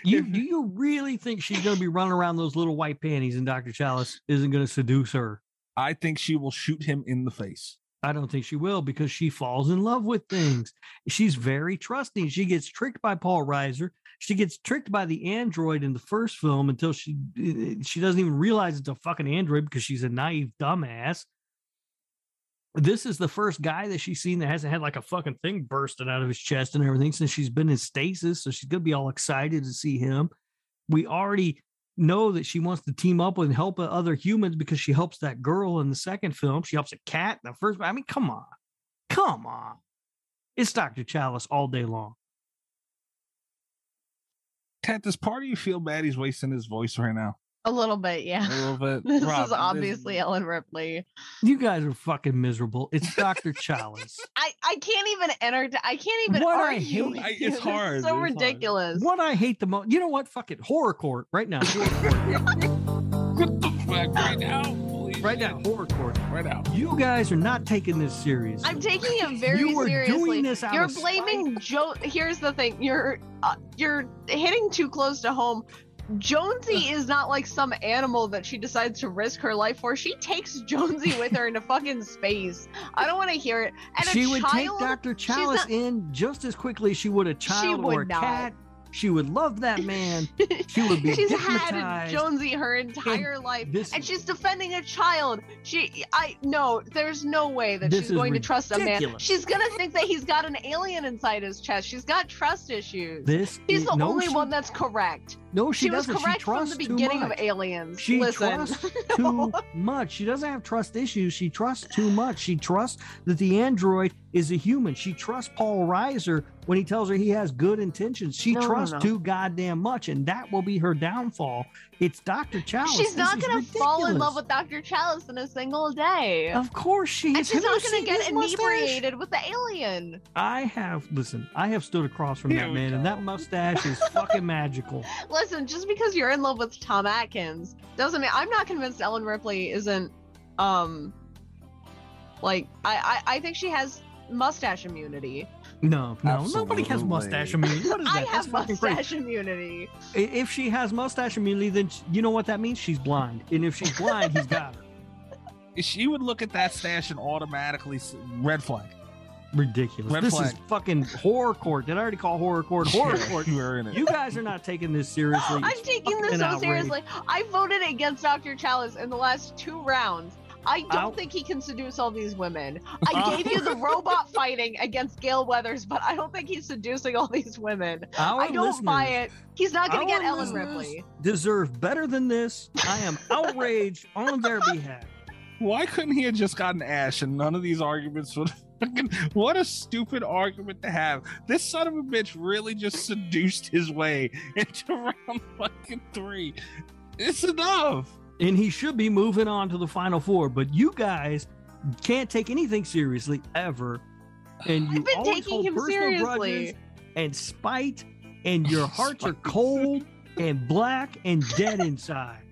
Do you really think she's going to be running around those little white panties and Dr. Chalice isn't going to seduce her? I think she will shoot him in the face. I don't think she will, because she falls in love with things. She's very trusting. She gets tricked by Paul Reiser. She gets tricked by the android in the first film until she doesn't even realize it's a fucking android because she's a naive dumbass. This is the first guy that she's seen that hasn't had like a fucking thing bursting out of his chest and everything since she's been in stasis. So she's going to be all excited to see him. We already know that she wants to team up with and help other humans because she helps that girl in the second film. She helps a cat in the first. I mean, come on. It's Dr. Chalice all day long. Kat, does part of you feel bad he's wasting his voice right now? A little bit, yeah. A little bit. This Rob, is obviously this... Ellen Ripley. You guys are fucking miserable. It's Dr. Chalice. I can't even enter. I can't even what argue. It's hard. It's so ridiculous. Hard. What I hate the most. You know what? Fuck it. Horror court right now. What the fuck? Right now? Right now, horror court. Right now. You guys are not taking this seriously. I'm taking it very seriously. You were doing this out of spite. You're blaming Joe. Here's the thing. You're hitting too close to home. Jonesy is not like some animal that she decides to risk her life for. She takes Jonesy with her into fucking space. I don't want to hear it. And she would take Dr. Chalice in just as quickly as she would a child or a cat. She would love that man. She would be she's hypnotized. Had Jonesy her entire life, and she's defending a child. There's no way that she's going to trust a man. She's gonna think that he's got an alien inside his chest. She's got trust issues. He's the only one that's correct. No, she doesn't. Was correct she trusts from the beginning of Aliens. She trusts too much. She doesn't have trust issues. She trusts too much. She trusts that the android is a human. She trusts Paul Reiser when he tells her he has good intentions. She trusts too goddamn much, and that will be her downfall. It's Dr. Chalice. She's not going to fall in love with Dr. Chalice in a single day. Of course she is. And she's not going to get inebriated with the alien. I have stood across from that man, and that mustache is fucking magical. Listen, just because you're in love with Tom Atkins doesn't mean I'm not convinced Ellen Ripley isn't, I think she has mustache immunity. No, absolutely. Nobody has mustache immunity. What is that? That's mustache immunity. If she has mustache immunity, then you know what that means? She's blind. And if she's blind, he's got her. She would look at that stash and automatically red flag. Ridiculous. This is fucking horror court. Did I already call horror court? Horror court. You are in it. You guys are not taking this seriously. I'm taking this so seriously. I voted against Dr. Chalice in the last 2 rounds. I don't think he can seduce all these women. I gave you the robot fighting against Gale Weathers, but I don't think he's seducing all these women. I don't buy it. He's not going to get Ellen Ripley. Deserve better than this. I am outraged on their behalf. Why couldn't he have just gotten Ash and none of these arguments would... What a stupid argument to have. This son of a bitch really just seduced his way into round fucking 3. It's enough. And he should be moving on to the final 4, but you guys can't take anything seriously ever. And you've been taking him seriously. And spite, and your hearts are cold and black and dead inside.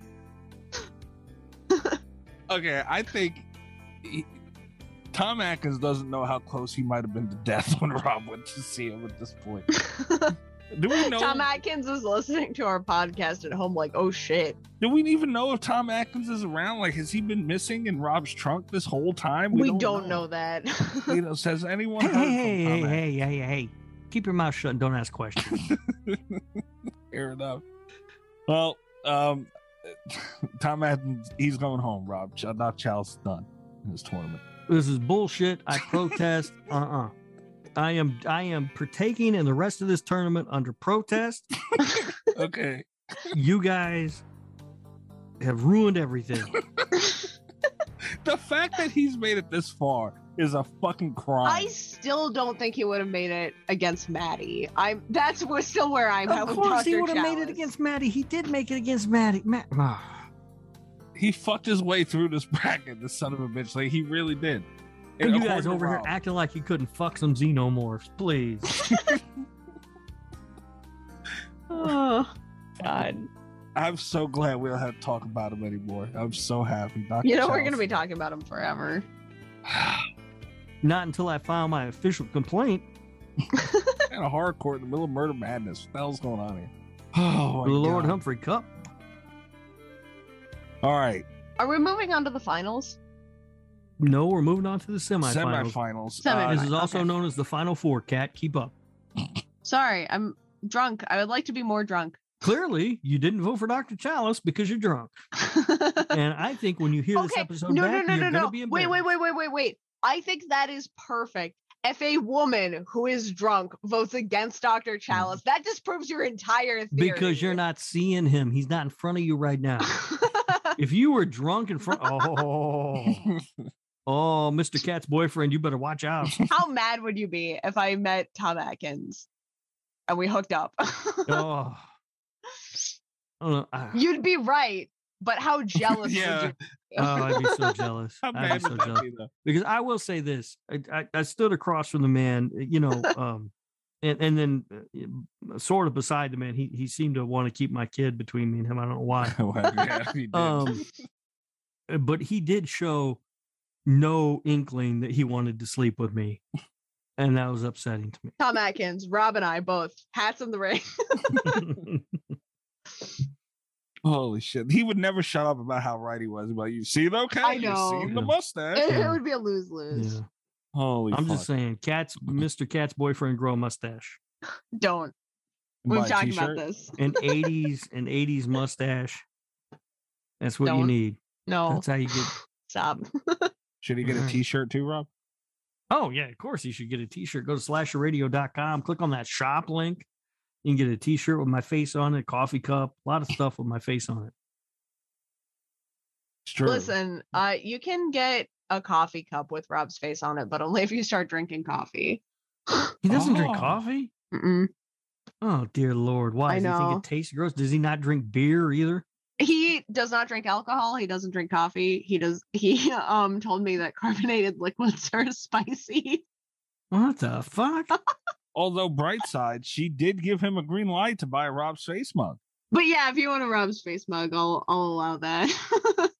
Okay, I think Tom Atkins doesn't know how close he might have been to death when Rob went to see him at this point. Do we know Tom Atkins is listening to our podcast at home like, oh shit. Do we even know if Tom Atkins is around? Like, has he been missing in Rob's trunk this whole time? We don't know that. You know, says anyone hey, keep your mouth shut and don't ask questions. Fair enough. Well, Tom Atkins, he's going home, Rob. Doc Chalice is done in this tournament. This is bullshit. I protest. I am partaking in the rest of this tournament under protest. Okay. You guys have ruined everything. The fact that he's made it this far is a fucking crime. I still don't think he would have made it against Maddie. That's still where I'm at. Of course he would have made it against Maddie. He did make it against Maddie. He fucked his way through this bracket, the son of a bitch. Like, he really did. And you guys over here acting like you couldn't fuck some xenomorphs, please. Oh, God. I'm so glad we don't have to talk about him anymore. I'm so happy. Dr. Chalice. We're going to be talking about him forever. Not until I file my official complaint. And a horror court in the middle of Murder Madness. What the hell's going on here? Oh, the Lord Humphrey Cup. All right. Are we moving on to the finals? No, we're moving on to the semifinals. This is also known as the final 4, Kat. Keep up. Sorry, I'm drunk. I would like to be more drunk. Clearly, you didn't vote for Dr. Chalice because you're drunk. And I think when you hear this episode you're going to be embarrassed. Wait. I think that is perfect. If a woman who is drunk votes against Dr. Chalice, that disproves your entire theory. Because you're not seeing him. He's not in front of you right now. If you were drunk in front... Oh, Mr. Cat's boyfriend, you better watch out. How mad would you be if I met Tom Atkins and we hooked up? You'd be right, but how jealous would you be? Oh, I'd be so jealous. Because I will say this, I stood across from the man, and then sort of beside the man, he seemed to want to keep my kid between me and him. I don't know why. But he did show no inkling that he wanted to sleep with me, and that was upsetting to me. Tom Atkins, Rob, and I both hats in the ring. Holy shit! He would never shut up about how right he was. About you see the the mustache. It would be a lose-lose. Yeah. Holy! I'm just saying, Cat's Mr. Cat's boyfriend grow a mustache. Don't. We've talked about this. an 80s mustache. That's what you need. No. That's how you get. Stop. Should he get a t-shirt too, Rob? Oh, yeah, of course. You should get a t-shirt. Go to slasherradio.com. Click on that shop link. You can get a t-shirt with my face on it, coffee cup, a lot of stuff with my face on it. It's true. Listen, you can get a coffee cup with Rob's face on it, but only if you start drinking coffee. He doesn't drink coffee? Mm-mm. Oh, dear Lord. Why? Does he think it tastes gross? Does he not drink beer either? He does not drink alcohol. He doesn't drink coffee. He told me that carbonated liquids are spicy. What the fuck? Although Brightside, she did give him a green light to buy a Rob's face mug. But yeah, if you want a Rob's face mug, I'll allow that.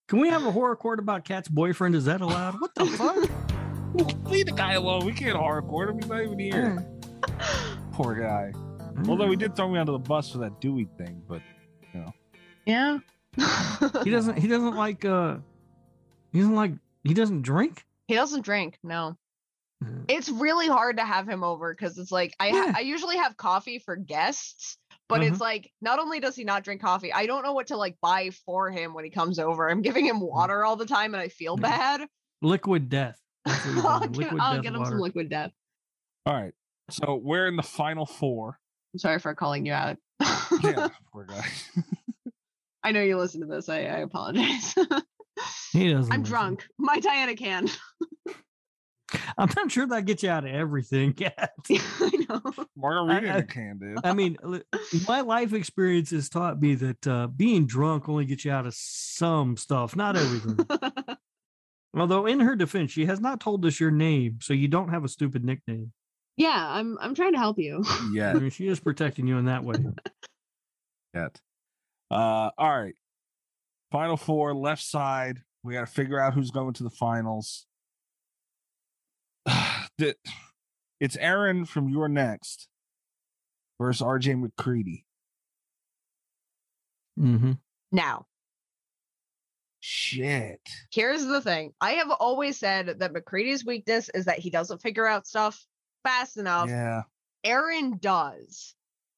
Can we have a horror court about Kat's boyfriend? Is that allowed? What the fuck? Leave the guy alone. We can't horror court him. He's not even here. Poor guy. Although he did throw me under the bus for that Dewey thing, but you know. Yeah. He doesn't drink? He doesn't drink, no. It's really hard to have him over because it's like I usually have coffee for guests, but it's like not only does he not drink coffee, I don't know what to like buy for him when he comes over. I'm giving him water all the time and I feel bad. Liquid death. I'll get him some liquid death. All right. So we're in the final four. I'm sorry for calling you out. Yeah, poor guy. I know you listen to this. I apologize. He doesn't. I'm drunk. My Diana can. I'm not sure that gets you out of everything, Kat. I know. Margarita can, dude. I mean, my life experience has taught me that being drunk only gets you out of some stuff, not everything. Although, in her defense, she has not told us your name, so you don't have a stupid nickname. Yeah, I'm trying to help you. Yeah, I mean, she is protecting you in that way. Kat. All right. Final four, left side. We got to figure out who's going to the finals. It's Aaron from Your Next versus RJ McCready. Mm-hmm. Now. Shit. Here's the thing. I have always said that McCready's weakness is that he doesn't figure out stuff fast enough. Yeah. Aaron does.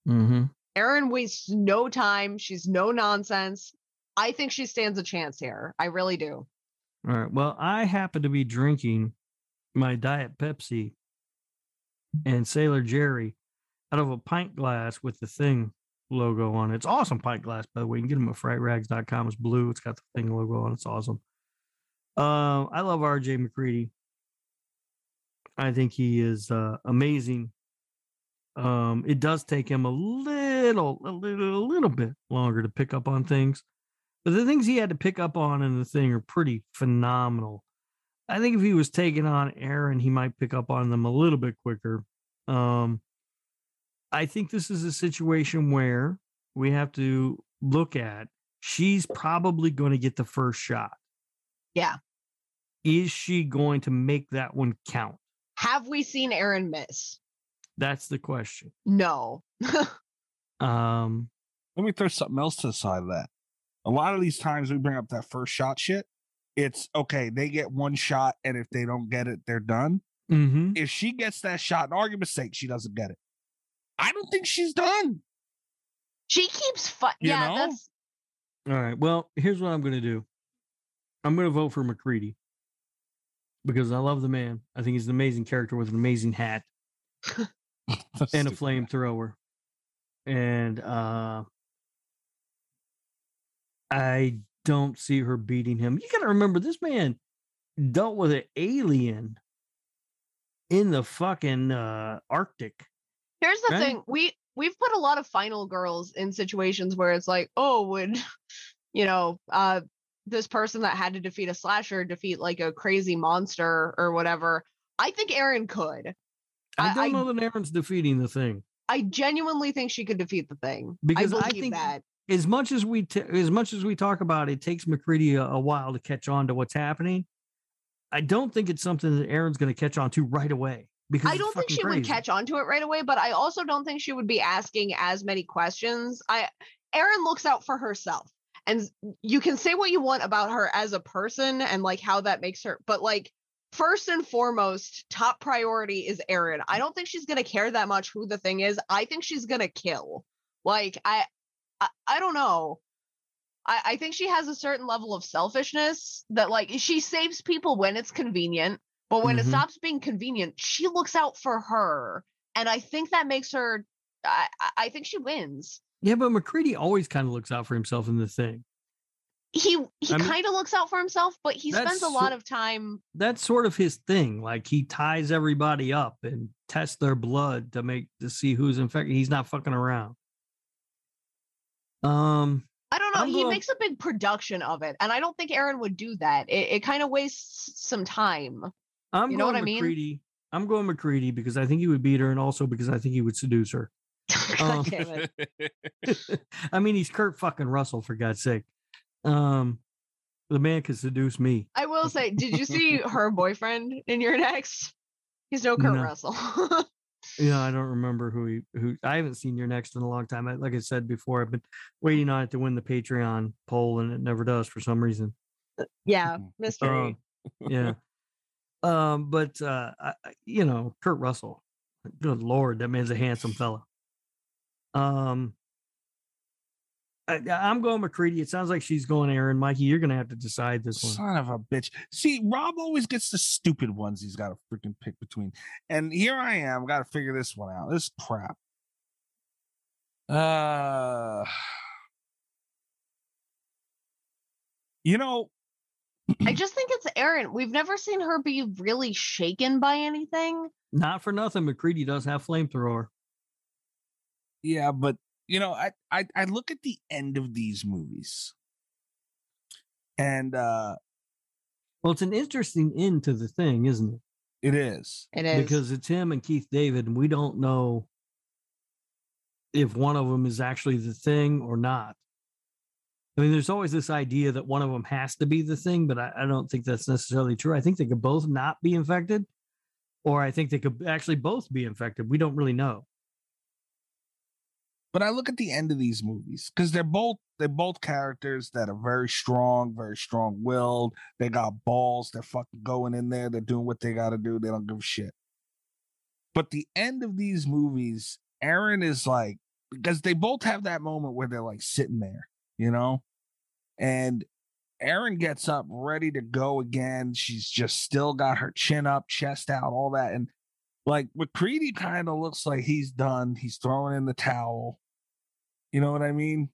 Mm-hmm. Aaron wastes no time. She's no nonsense. I think she stands a chance here. I really do. All right. Well, I happen to be drinking my Diet Pepsi and Sailor Jerry out of a pint glass with the Thing logo on it. It's awesome pint glass, by the way. You can get them at frightrags.com. It's blue. It's got the Thing logo on it. It's awesome. I love RJ McCready. I think he is amazing. It does take him a little bit longer to pick up on things, but the things he had to pick up on in the Thing are pretty phenomenal. I think if he was taking on Aaron, he might pick up on them a little bit quicker. I think this is a situation where we have to look at, she's probably going to get the first shot. Yeah. Is she going to make that one count? Have we seen Aaron miss? That's the question. No. Let me throw something else to the side of that. A lot of these times we bring up that first shot shit. It's okay. They get one shot, and if they don't get it, they're done. Mm-hmm. If she gets that shot, and argument's sake, she doesn't get it, I don't think she's done. She keeps fighting. Yeah, that's all right. Well, here's what I'm going to do. I'm going to vote for McCready because I love the man. I think he's an amazing character with an amazing hat and a flamethrower. And I don't see her beating him. You got to remember, this man dealt with an alien in the fucking Arctic. Here's the thing. We've put a lot of final girls in situations where it's like, oh, would, you know, this person that had to defeat a slasher defeat like a crazy monster or whatever. I think Aaron could. I don't know that Aaron's defeating the Thing. I genuinely think she could defeat the Thing. Because I think that. As much as we talk about, it takes McCready a while to catch on to what's happening. I don't think it's something that Aaron's going to catch on to right away. Because I don't think she would catch on to it right away, but I also don't think she would be asking as many questions. Aaron looks out for herself, and you can say what you want about her as a person and like how that makes her, but like first and foremost, top priority is Aaron. I don't think she's going to care that much who the Thing is. I think she's going to kill. Like, I don't know. I think she has a certain level of selfishness that, like, she saves people when it's convenient, but when it stops being convenient, she looks out for her. And I think that makes her, I think she wins. Yeah, but McCready always kind of looks out for himself in The Thing. He kind of looks out for himself, but he spends a lot of time. That's sort of his thing. Like, he ties everybody up and tests their blood to see who's infected. He's not fucking around. I don't know. He makes a big production of it, and I don't think Aaron would do that. It kind of wastes some time. You know what I mean? McCready. I'm going McCready because I think he would beat her, and also because I think he would seduce her. God damn it. I mean, he's Kurt fucking Russell, for God's sake. The man can seduce me. I will say, did you see her boyfriend in your next? He's no Kurt Russell. Yeah, I don't remember who I haven't seen your next in a long time. Like I said before, I've been waiting on it to win the Patreon poll, and it never does for some reason. Yeah, mystery. Yeah. But you know, Kurt Russell, good Lord, that man's a handsome fella. I'm going McCready. It sounds like she's going Aaron. Mikey, you're going to have to decide this one. Son of a bitch. See, Rob always gets the stupid ones he's got to freaking pick between. And here I am. Got to figure this one out. This crap. You know. I just think it's Aaron. We've never seen her be really shaken by anything. Not for nothing. McCready does have flamethrower. Yeah, but. You know, I look at the end of these movies, and well, it's an interesting end to The Thing, isn't it? It is. It is, because it's him and Keith David, and we don't know if one of them is actually the Thing or not. I mean, there's always this idea that one of them has to be the Thing, but I don't think that's necessarily true. I think they could both not be infected, or I think they could actually both be infected. We don't really know. But I look at the end of these movies because they're both characters that are very strong willed. They got balls. They're fucking going in there. They're doing what they got to do. They don't give a shit. But the end of these movies, Aaron is like, because they both have that moment where they're like sitting there, you know, and Aaron gets up ready to go again. She's just still got her chin up, chest out, all that. And like McCready kind of looks like he's done. He's throwing in the towel. You know what I mean?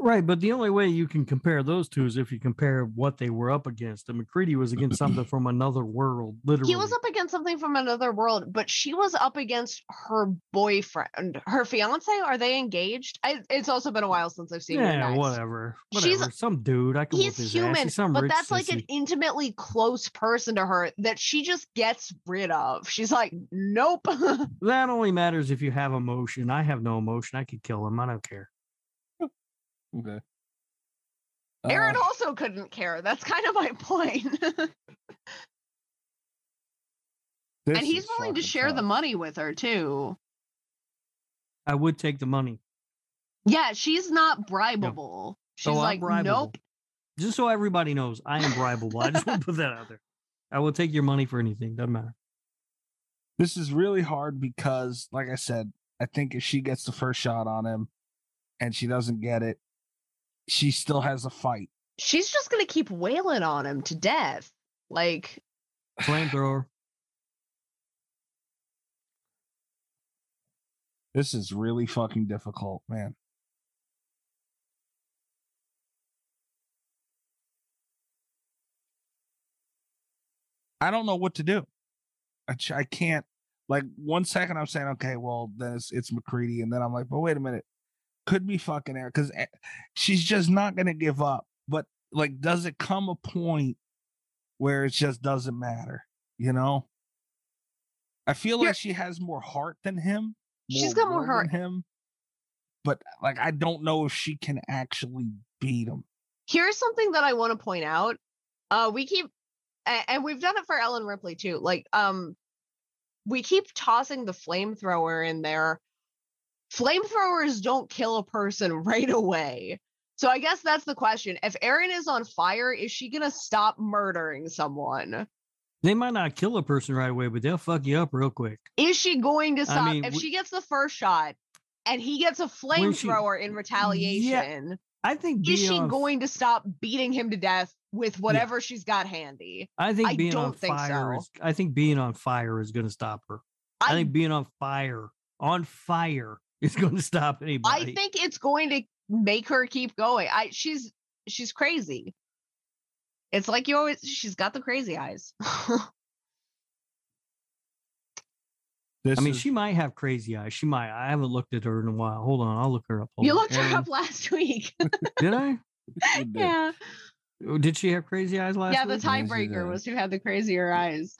Right. But the only way you can compare those two is if you compare what they were up against. And McCready was against something from another world. Literally. He was up against something from another world, but she was up against her boyfriend, her fiance. Are they engaged? It's also been a while since I've seen her. Yeah, whatever. She's some dude. He's human, he's some but that's sissy. Like an intimately close person to her that she just gets rid of. She's like, nope. That only matters if you have emotion. I have no emotion. I could kill him. I don't care. Okay. Aaron also couldn't care. That's kind of my point. And he's willing to share the money with her too. I would take the money. Yeah, she's not bribable. No. She's like, bribable. Nope. Just so everybody knows, I am bribable. I just want to put that out there. I will take your money for anything. Doesn't matter. This is really hard because, like I said, I think if she gets the first shot on him and she doesn't get it, she still has a fight. She's just going to keep wailing on him to death. Like, flamethrower. This is really fucking difficult, man. I don't know what to do. I can't. Like, 1 second I'm saying, okay, well, then it's McCready. And then I'm like, but wait a minute. Could be fucking Aaron because she's just not going to give up. But like, does it come a point where it just doesn't matter? You know, I feel like she has more heart than him. She's got more heart than him. But like, I don't know if she can actually beat him. Here's something that I want to point out. We keep, and we've done it for Ellen Ripley too. Like, we keep tossing the flamethrower in there. Flamethrowers don't kill a person right away. So I guess that's the question. If Aaron is on fire, is she going to stop murdering someone? They might not kill a person right away, but they'll fuck you up real quick. Is she going to stop? If she gets the first shot and he gets a flamethrower in retaliation. Yeah, I think is she going to stop beating him to death with whatever she's got handy? I think being on fire is going to stop her. I think being on fire is going to stop anybody. I think it's going to make her keep going. She's crazy. It's like she's got the crazy eyes. She might have crazy eyes. She might. I haven't looked at her in a while. Hold on. I'll look her up. You looked her up last week. Did I? Yeah. Did she have crazy eyes last week? Yeah, the tiebreaker was who had the crazier eyes.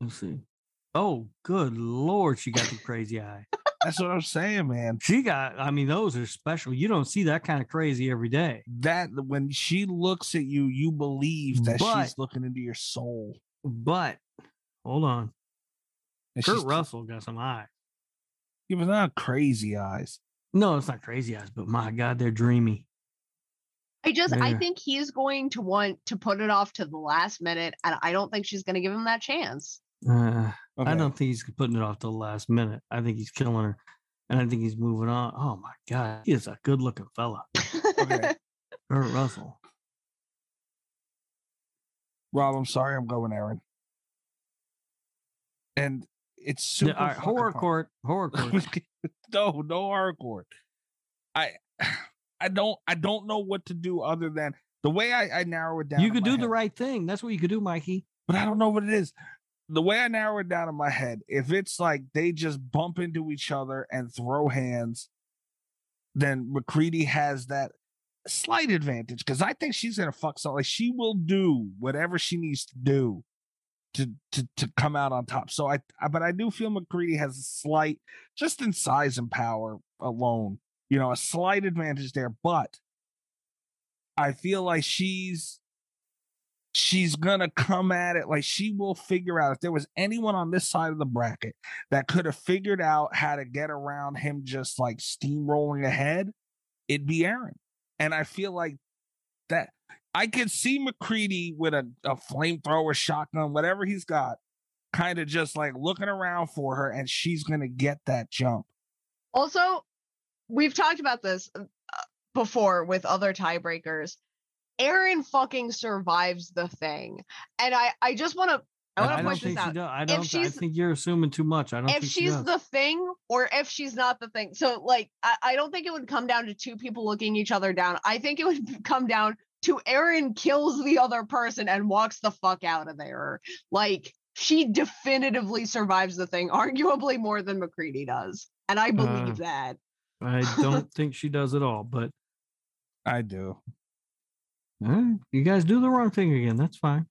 Let's see. Oh, good Lord. She got the crazy eye. That's what I'm saying, man. She got, those are special. You don't see that kind of crazy every day. That when she looks at you, you believe that she's looking into your soul. But hold on. And Kurt Russell got some eyes. Yeah, but not crazy eyes. No, it's not crazy eyes, but my God, they're dreamy. I think he is going to want to put it off to the last minute, and I don't think she's going to give him that chance. Okay. I don't think he's putting it off to the last minute. I think he's killing her, and I think he's moving on. Oh, my God. He is a good-looking fella. Okay. Kurt Russell. Rob, I'm sorry. I'm going, Aaron. And it's super horrorcore. no horrorcore. I don't know what to do other than the way I narrow it down. You could do the right thing. That's what you could do, Mikey. But I don't know what it is. The way I narrow it down in my head, if it's like they just bump into each other and throw hands, then McCready has that slight advantage because I think she's gonna fuck something. Like she will do whatever she needs to do to come out on top. So I do feel McCready has a slight, just in size and power alone, a slight advantage there, but I feel like she's gonna come at it. Like she will figure out if there was anyone on this side of the bracket that could have figured out how to get around him, just like steamrolling ahead, it'd be Aaron. And I feel like that I could see McCready with a flamethrower, shotgun, whatever he's got, kind of just like looking around for her, and she's going to get that jump. Also, we've talked about this before with other tiebreakers. Aaron fucking survives the thing. And I just want to push this out. I think you're assuming too much. I don't think she's the thing or if she's not the thing. So, like, I don't think it would come down to two people looking each other down. I think it would come down to Aaron kills the other person and walks the fuck out of there. Like, she definitively survives the thing, arguably more than McCready does. And I believe that. I don't think she does at all, but I do. Right, you guys do the wrong thing again. That's fine.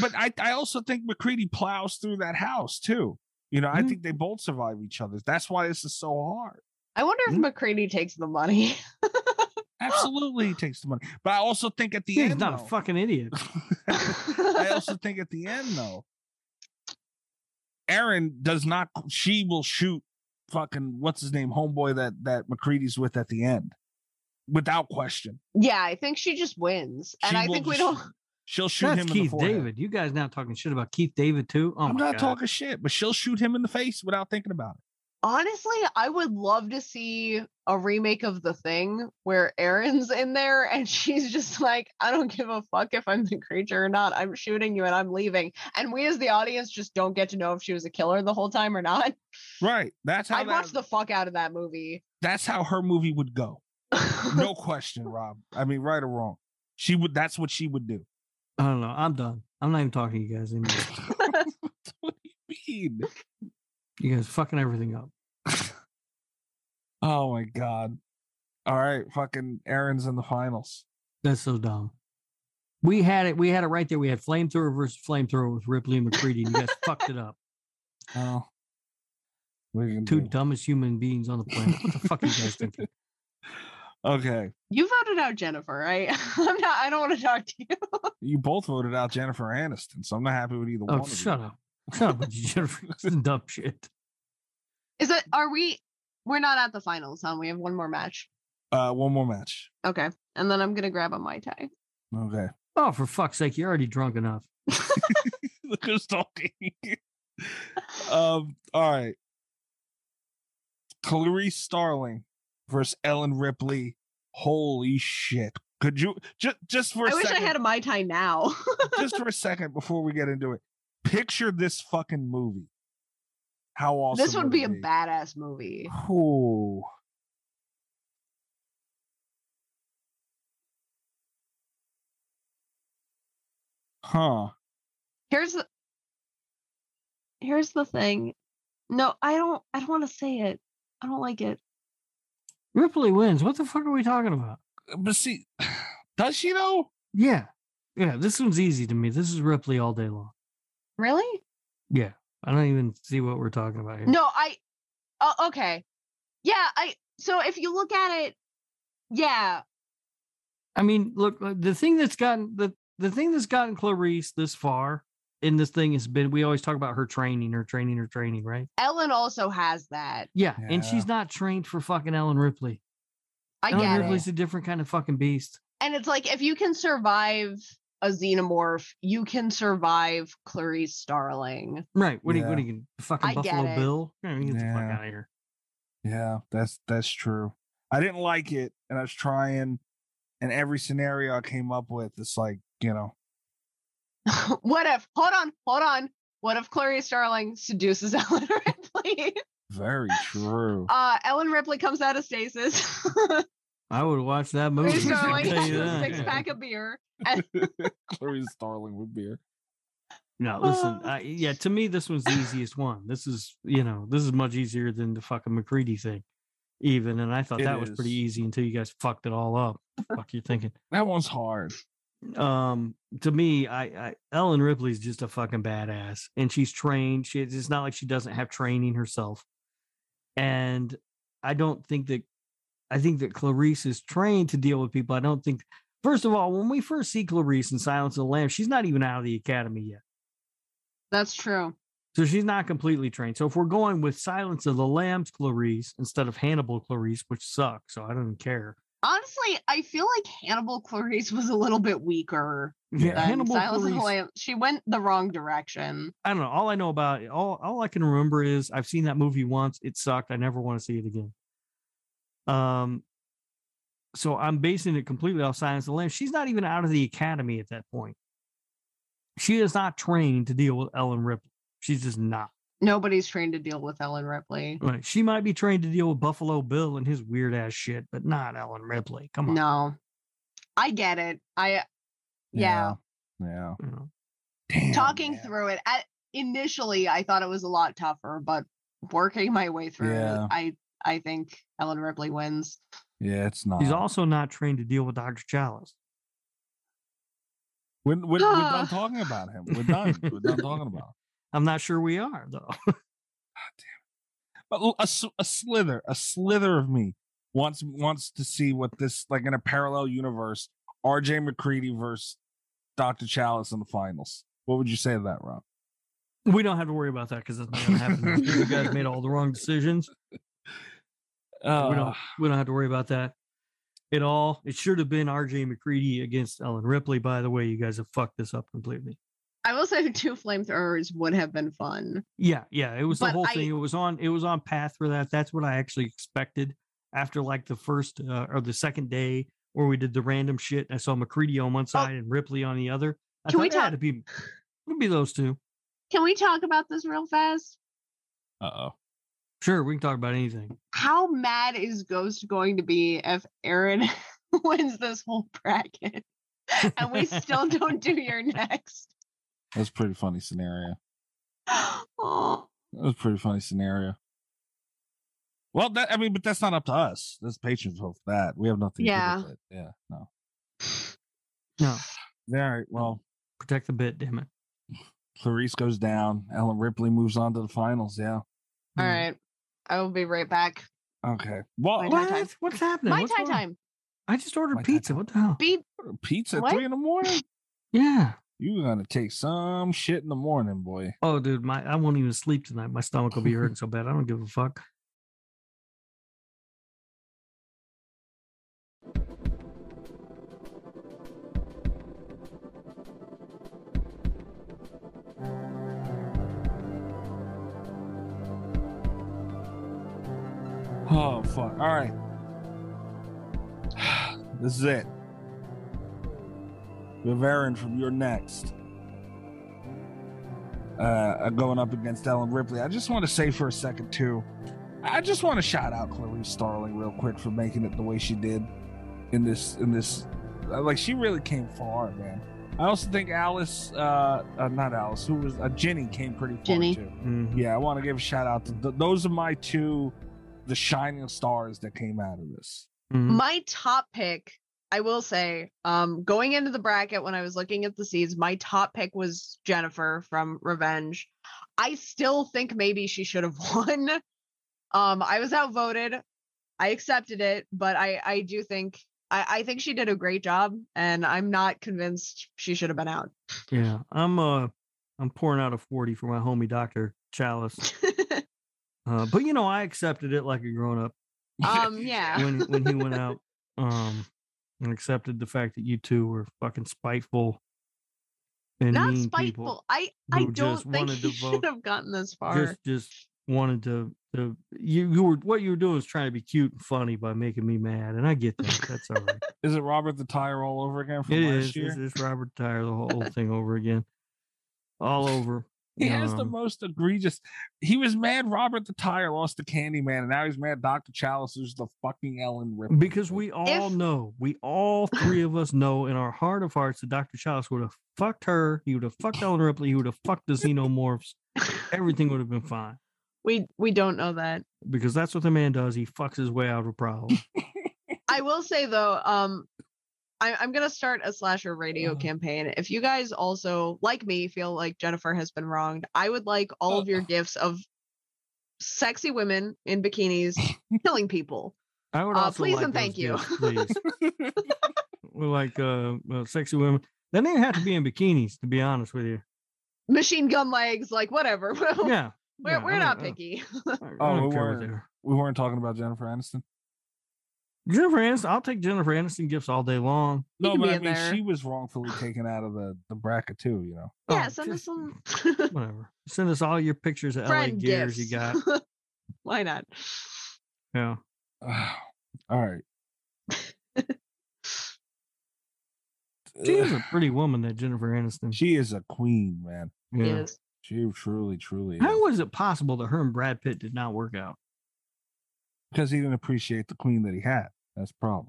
But I also think McCready plows through that house, too. I think they both survive each other. That's why this is so hard. I wonder if McCready takes the money. Absolutely, he takes the money. But I also think at the end, he's not a fucking idiot. I also think at the end, though, Aaron does not. She will shoot fucking what's his name, homeboy that McCready's with at the end, without question. Yeah, I think she just wins, and I think we don't. She'll shoot him. That's Keith David. You guys now talking shit about Keith David too? Oh, I'm not talking shit, but she'll shoot him in the face without thinking about it. Honestly, I would love to see a remake of The Thing where Erin's in there and she's just like, I don't give a fuck if I'm the creature or not. I'm shooting you and I'm leaving. And we as the audience just don't get to know if she was a killer the whole time or not. Right. That's how I'd watch the fuck out of that movie. That's how her movie would go. No question, Rob. Right or wrong. That's what she would do. I don't know. I'm done. I'm not even talking to you guys anymore. What do you mean? You guys fucking everything up. Oh my God. All right, fucking Aaron's in the finals. That's so dumb. We had it right there. We had flamethrower versus flamethrower with Ripley and McCready. And you guys fucked it up. Oh. Two dumbest human beings on the planet. What the fuck are you guys thinking? Okay. You voted out Jennifer, right? I don't want to talk to you. You both voted out Jennifer Aniston, so I'm not happy with either one of you. Shut up. Jennifer, this is dumb shit. We're not at the finals, huh? We have one more match. One more match. Okay. And then I'm going to grab a Mai Tai. Okay. Oh, for fuck's sake. You're already drunk enough. Look who's talking. All right. Clarice Starling versus Ellen Ripley. Holy shit. Could you just for a second? I wish I had a Mai Tai now. Just for a second before we get into it. Picture this fucking movie. How awesome. This would be a badass movie. Ooh. Huh. Here's the thing. No, I don't want to say it. I don't like it. Ripley wins. What the fuck are we talking about? But see, does she though? Yeah. Yeah, this one's easy to me. This is Ripley all day long. Really? Yeah. I don't even see what we're talking about here. No, okay. Yeah, so if you look at it, yeah. I mean, look, the thing that's gotten the thing that's gotten Clarice this far in this thing has been, we always talk about her training, right? Ellen also has that. Yeah. And she's not trained for fucking Ellen Ripley. Ellen Ripley's a different kind of fucking beast. And it's like, if you can survive a xenomorph, you can survive Clarice Starling. Right. What are you fucking Buffalo Bill? Get the fuck out of here. Yeah, that's true. I didn't like it, and I was trying, and every scenario I came up with, it's like, you know. Hold on. What if Clarice Starling seduces Ellen Ripley? Very true. Ellen Ripley comes out of stasis. I would watch that movie. Starling has a six-pack of beer. Clarice Starling with beer. No, listen. To me, this one's the easiest one. This is much easier than the fucking McCready thing, even. And I thought that was pretty easy until you guys fucked it all up. Fuck you thinking that one's hard. To me, I Ellen Ripley's just a fucking badass, and she's trained. It's not like she doesn't have training herself. And I think that Clarice is trained to deal with people. I don't think. First of all, when we first see Clarice in Silence of the Lambs, she's not even out of the academy yet. That's true. So she's not completely trained. So if we're going with Silence of the Lambs Clarice instead of Hannibal Clarice, which sucks, so I don't care. Honestly, I feel like Hannibal Clarice was a little bit weaker. Yeah, Hannibal Clarice. Of the Lambs. She went the wrong direction. I don't know. All I know about it, all I can remember is I've seen that movie once. It sucked. I never want to see it again. So I'm basing it completely off Silence of the Lambs. She's not even out of the academy at that point. She is not trained to deal with Ellen Ripley. She's just not. Nobody's trained to deal with Ellen Ripley. Right. She might be trained to deal with Buffalo Bill and his weird ass shit, but not Ellen Ripley. Come on. No. I get it. Yeah. Damn, through it. Initially, I thought it was a lot tougher, but working my way through it, I think Ellen Ripley wins. Yeah, it's not. He's also not trained to deal with Dr. Chalice. We're done talking about him. We're done talking about him. I'm not sure we are, though. God damn. But a slither of me wants to see what this, like in a parallel universe, R.J. McCready versus Dr. Chalice in the finals. What would you say to that, Rob? We don't have to worry about that because that's not going to happen. You guys made all the wrong decisions. We don't have to worry about that at all. It should have been R.J. McCready against Ellen Ripley. By the way, you guys have fucked this up completely. I will say 2 flamethrowers would have been fun. Yeah, it was the whole thing. It was on path for that. That's what I actually expected after like the first or the second day where we did the random shit. I saw McCready on one side and Ripley on the other. I thought it had to be those two. Can we talk about this real fast? Uh-oh. Sure, we can talk about anything. How mad is Ghost going to be if Aaron wins this whole bracket and we still don't do your next? That's a pretty funny scenario. Well, but that's not up to us. That's Patreon's hope for that. We have nothing to do with it. Yeah, no. All right, well. Protect the bit, damn it. Clarice goes down. Ellen Ripley moves on to the finals, yeah. All right. I will be right back. Okay. Well, what? What's happening? My Thai time. I just ordered pizza. What the hell? Pizza at 3 a.m? Yeah. You're going to take some shit in the morning, boy. Oh, dude. I won't even sleep tonight. My stomach will be hurting so bad. I don't give a fuck. fuck. All right. This is it. Vivarin from Your Next. Going up against Ellen Ripley. I just want to say for a second, too, I just want to shout out Clarice Starling real quick for making it the way she did in this. Like, she really came far, man. I also think Alice, not Alice, who was Jenny came pretty far, Jenny. Too. Mm-hmm. Yeah, I want to give a shout out to those are my two, the shining stars that came out of this. Mm-hmm. My top pick, I will say, going into the bracket when I was looking at the seeds, my top pick was Jennifer from Revenge. I still think maybe she should have won. I was outvoted. I accepted it, but I do think I think she did a great job, and I'm not convinced she should have been out. Yeah, I'm pouring out a 40 for my homie Dr. Chalice. But you know, I accepted it like a grown up. Yeah. When he went out, and accepted the fact that you two were fucking spiteful and not mean spiteful. People I don't think he should have gotten this far. Just wanted to you were what you were doing was trying to be cute and funny by making me mad, and I get that. That's all right. Is it Robert the Tire all over again from last year? It's Robert the Tire, the whole thing over again, all over. He has the most egregious. He was mad Robert the Tire lost to Candyman, and now he's mad Dr. Chalice is the fucking Ellen Ripley. Because we all know, we all three of us know in our heart of hearts that Dr. Chalice would have fucked her. He would have fucked Ellen Ripley. He would have fucked the xenomorphs. Everything would have been fine. We don't know that. Because that's what the man does. He fucks his way out of a problem. I will say, though, I'm going to start a Slasher Radio campaign. If you guys also, like me, feel like Jennifer has been wronged, I would like all of your gifts of sexy women in bikinis killing people. I would also please like and thank you. Gifts, please. We like sexy women. They didn't have to be in bikinis, to be honest with you. Machine gun legs, like whatever. Yeah. We're not picky. We weren't talking about Jennifer Aniston. Jennifer Aniston, I'll take Jennifer Aniston gifts all day long. No, but I mean, she was wrongfully taken out of the bracket too, you know. Yeah, send us some. Whatever. Send us all your pictures of LA gears you got. Why not? Yeah. All right. She is a pretty woman, that Jennifer Aniston. She is a queen, man. Yeah. She is. She truly, truly is. How was it possible that her and Brad Pitt did not work out? Because he didn't appreciate the queen that he had. That's the problem.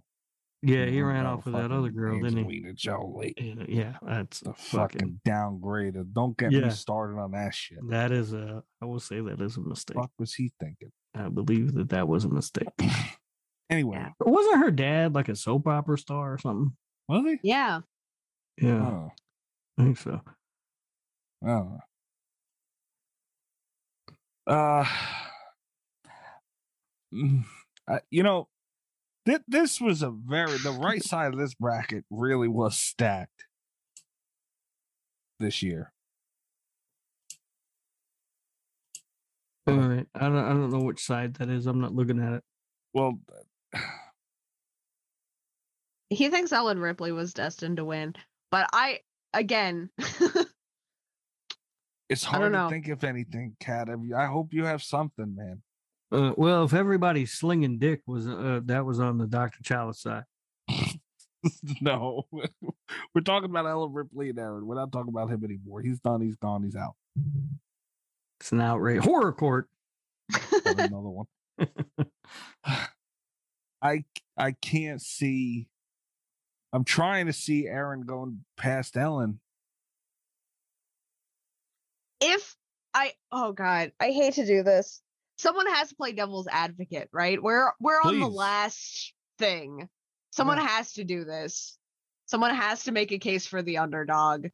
Yeah, he ran off with that other girl, didn't he? Jolie. Yeah, that's the fucking downgraded. Don't get me started on that shit. That is I will say that is a mistake. What was he thinking? I believe that was a mistake. Anyway. Yeah. Wasn't her dad like a soap opera star or something? Was he? Yeah. Yeah. Oh. I think so. Oh. You know, this was the right side of this bracket really was stacked this year. All right, I don't know which side that is. I'm not looking at it. Well, he thinks Ellen Ripley was destined to win, but it's hard to think of anything, Kat. I hope you have something, man. Well, if everybody's slinging dick was that was on the Dr. Chalice side. No, we're talking about Ellen Ripley and Aaron. We're not talking about him anymore. He's done. He's gone. He's out. It's an outrage. Horror court. Another one. I can't see. I'm trying to see Aaron going past Ellen. Oh God, I hate to do this. Someone has to play devil's advocate, right? We're on the last thing. Someone has to do this. Someone has to make a case for the underdog.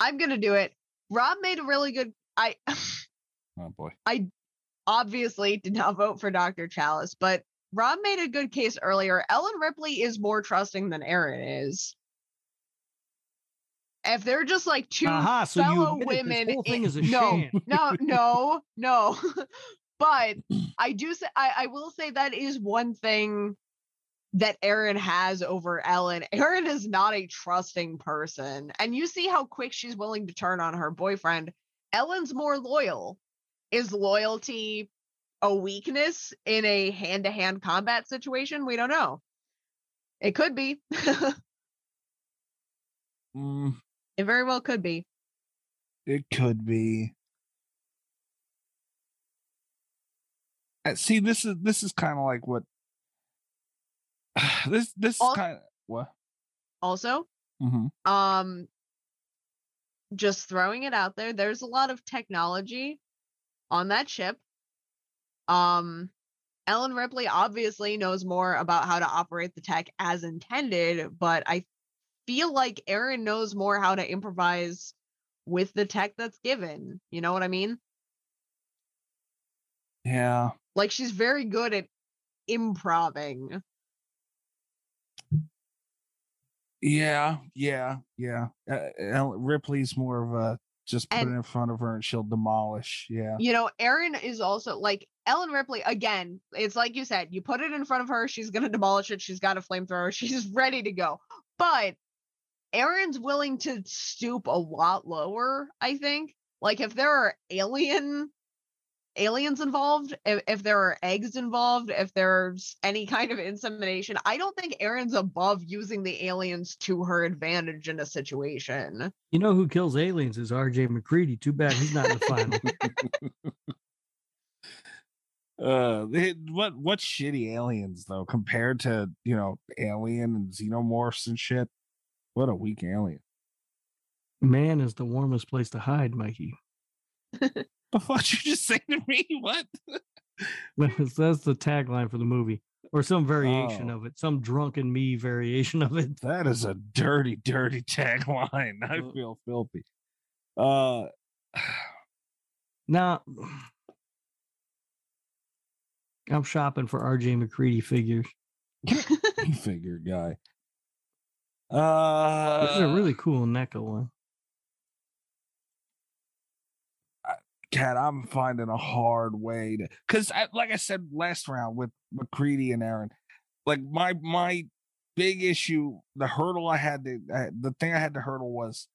I'm going to do it. Rob made a really good... Oh boy. I obviously did not vote for Dr. Chalice, but Rob made a good case earlier. Ellen Ripley is more trusting than Aaron is. If they're just like two fellow women... No. But I do say, I will say that is one thing that Aaron has over Ellen. Aaron is not a trusting person. And you see how quick she's willing to turn on her boyfriend. Ellen's more loyal. Is loyalty a weakness in a hand-to-hand combat situation? We don't know. It could be. It very well could be. It could be. See, this is kind of like what this also, is kind of what. Also, just throwing it out there. There's a lot of technology on that ship. Ellen Ripley obviously knows more about how to operate the tech as intended, but I feel like Aaron knows more how to improvise with the tech that's given. You know what I mean? Yeah. Like, she's very good at improvising. Yeah. Ripley's more of a just put it in front of her and she'll demolish. Yeah. You know, Aaron is also like Ellen Ripley. Again, it's like you said, you put it in front of her, she's going to demolish it. She's got a flamethrower. She's ready to go. But Aaron's willing to stoop a lot lower, I think. Like, if there are aliens involved, if there are eggs involved, if there's any kind of insemination, I don't think Aaron's above using the aliens to her advantage in a situation. You know who kills aliens is R.J. McCready. Too bad he's not in the final. What shitty aliens though, compared to, you know, Alien and Xenomorphs and shit. What a weak alien. Man is the warmest place to hide, Mikey. But what you just say to me? What? That's the tagline for the movie, or some variation of it, some drunken me variation of it. That is a dirty, dirty tagline. I feel filthy. Now, I'm shopping for R.J. McCready figures. Figure guy. This is a really cool NECA one. Cat, I'm finding a hard way to, because like I said last round with McCready and Aaron, like my big issue, the thing I had to hurdle was,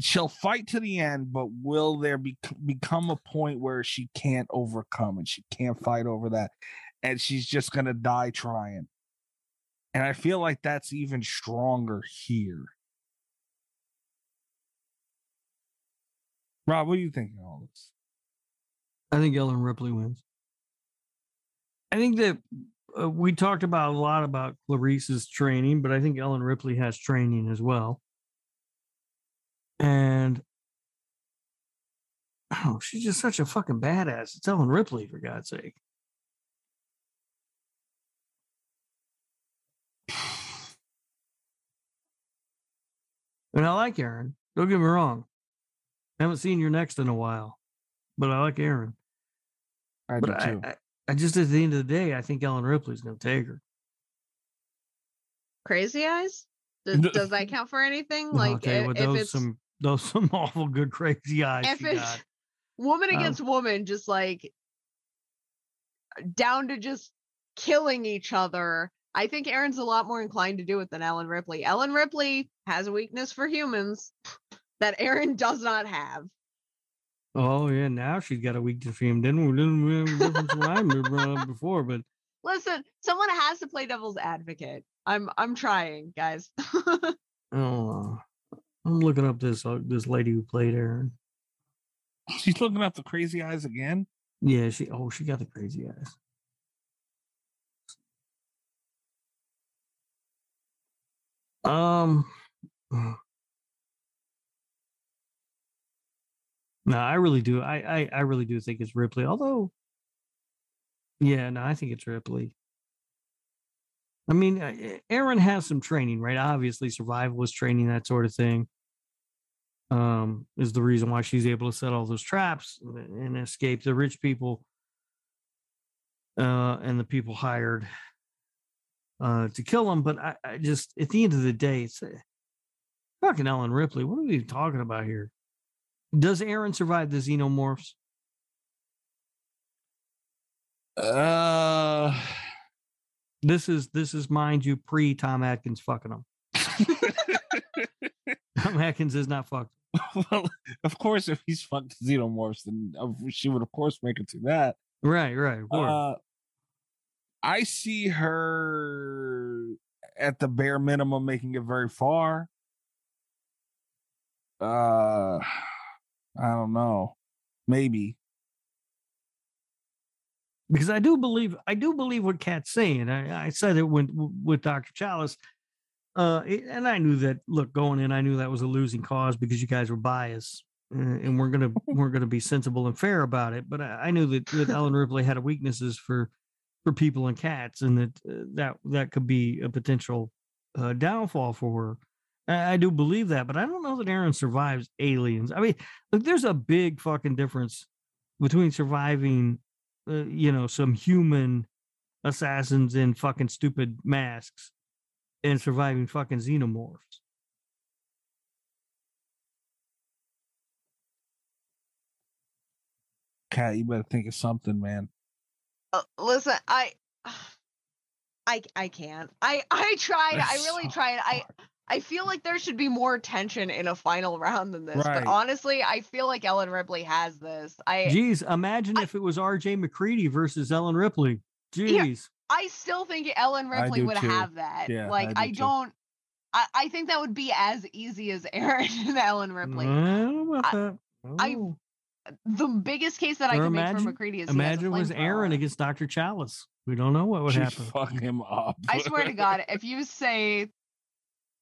she'll fight to the end, but will there become a point where she can't overcome and she can't fight over that, and she's just gonna die trying? And I feel like that's even stronger here. Rob, what do you think of all this? I think Ellen Ripley wins. I think that we talked a lot about Clarice's training, but I think Ellen Ripley has training as well. And she's just such a fucking badass. It's Ellen Ripley, for God's sake. And I like Aaron. Don't get me wrong. I haven't seen your next in a while, but I like Aaron. I do too. I just, at the end of the day, I think Ellen Ripley's going to take her. Crazy Eyes? Does that count for anything? No, like, those awful good Crazy Eyes. If it's woman against woman, just like down to just killing each other, I think Aaron's a lot more inclined to do it than Ellen Ripley. Ellen Ripley has a weakness for humans. That Aaron does not have. Oh yeah, now she's got a weakness for him. Didn't we before? But listen, someone has to play devil's advocate. I'm trying, guys. I'm looking up this lady who played Aaron. She's looking up the Crazy Eyes again. Yeah, she got the Crazy Eyes. No, I really do. I really do think it's Ripley. Although, yeah, no, I think it's Ripley. I mean, Aaron has some training, right? Obviously, survivalist training, that sort of thing, is the reason why she's able to set all those traps and escape the rich people and the people hired to kill them. But I just, at the end of the day, it's fucking Ellen Ripley. What are we talking about here? Does Aaron survive the xenomorphs? This is mind you, pre Tom Atkins fucking them. Tom Atkins is not fucked. Well, of course, if he's fucked xenomorphs, then she would, of course, make it to that. Right. I see her at the bare minimum making it very far. I don't know. Maybe. Because I do believe what Kat's saying. I said it with Dr. Chalice. And I knew that, look, going in, I knew that was a losing cause because you guys were biased, and we're going to be sensible and fair about it. But I knew that Ellen Ripley had a weaknesses for people and cats, and that could be a potential downfall for her. I do believe that, but I don't know that Aaron survives aliens. I mean, look, there's a big fucking difference between surviving, some human assassins in fucking stupid masks and surviving fucking xenomorphs. Kat, you better think of something, man. Listen, I can't. I tried. That's I really so tried. Hard. I feel like there should be more tension in a final round than this. Right. But honestly, I feel like Ellen Ripley has this. Jeez, imagine if it was R.J. McCready versus Ellen Ripley. Jeez. Yeah. I still think Ellen Ripley would have that. Yeah, I think that would be as easy as Aaron and Ellen Ripley. The biggest case that I can make for McCready is imagine it was Aaron against Dr. Chalice. We don't know what would happen. Fuck him up. I swear to God, if you say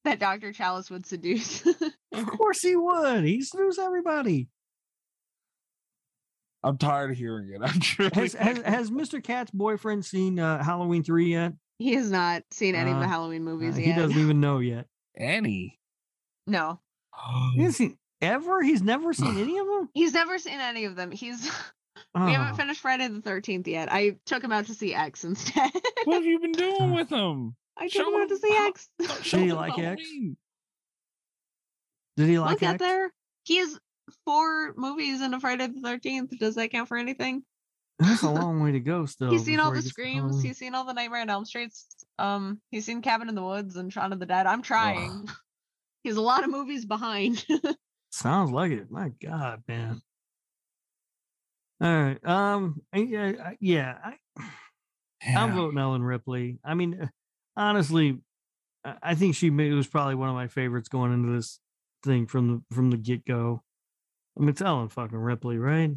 that Dr. Chalice would seduce, of course he would. He seduces everybody. I'm tired of hearing it. I'm sure. Has Mr. Cat's boyfriend seen Halloween 3 yet? He has not seen any of the Halloween movies yet. He doesn't even know yet. Any? No. He hasn't seen ever? He's never seen any of them? He's never seen any of them. We haven't finished Friday the 13th yet. I took him out to see X instead. What have you been doing with him? I took him out to see X. Did he like Halloween? X? Did he like X? Look at there. He is 4 movies into Friday the 13th. Does that count for anything? That's a long way to go still. He's seen all the Screams. He's seen all the Nightmare on Elm Streets. He's seen Cabin in the Woods and Shaun of the Dead. I'm trying. He's a lot of movies behind. Sounds like it. My God, man. All right. I'm voting Ellen Ripley. I mean, honestly, I think it was probably one of my favorites going into this thing from the get-go. I mean, it's Ellen fucking Ripley, right?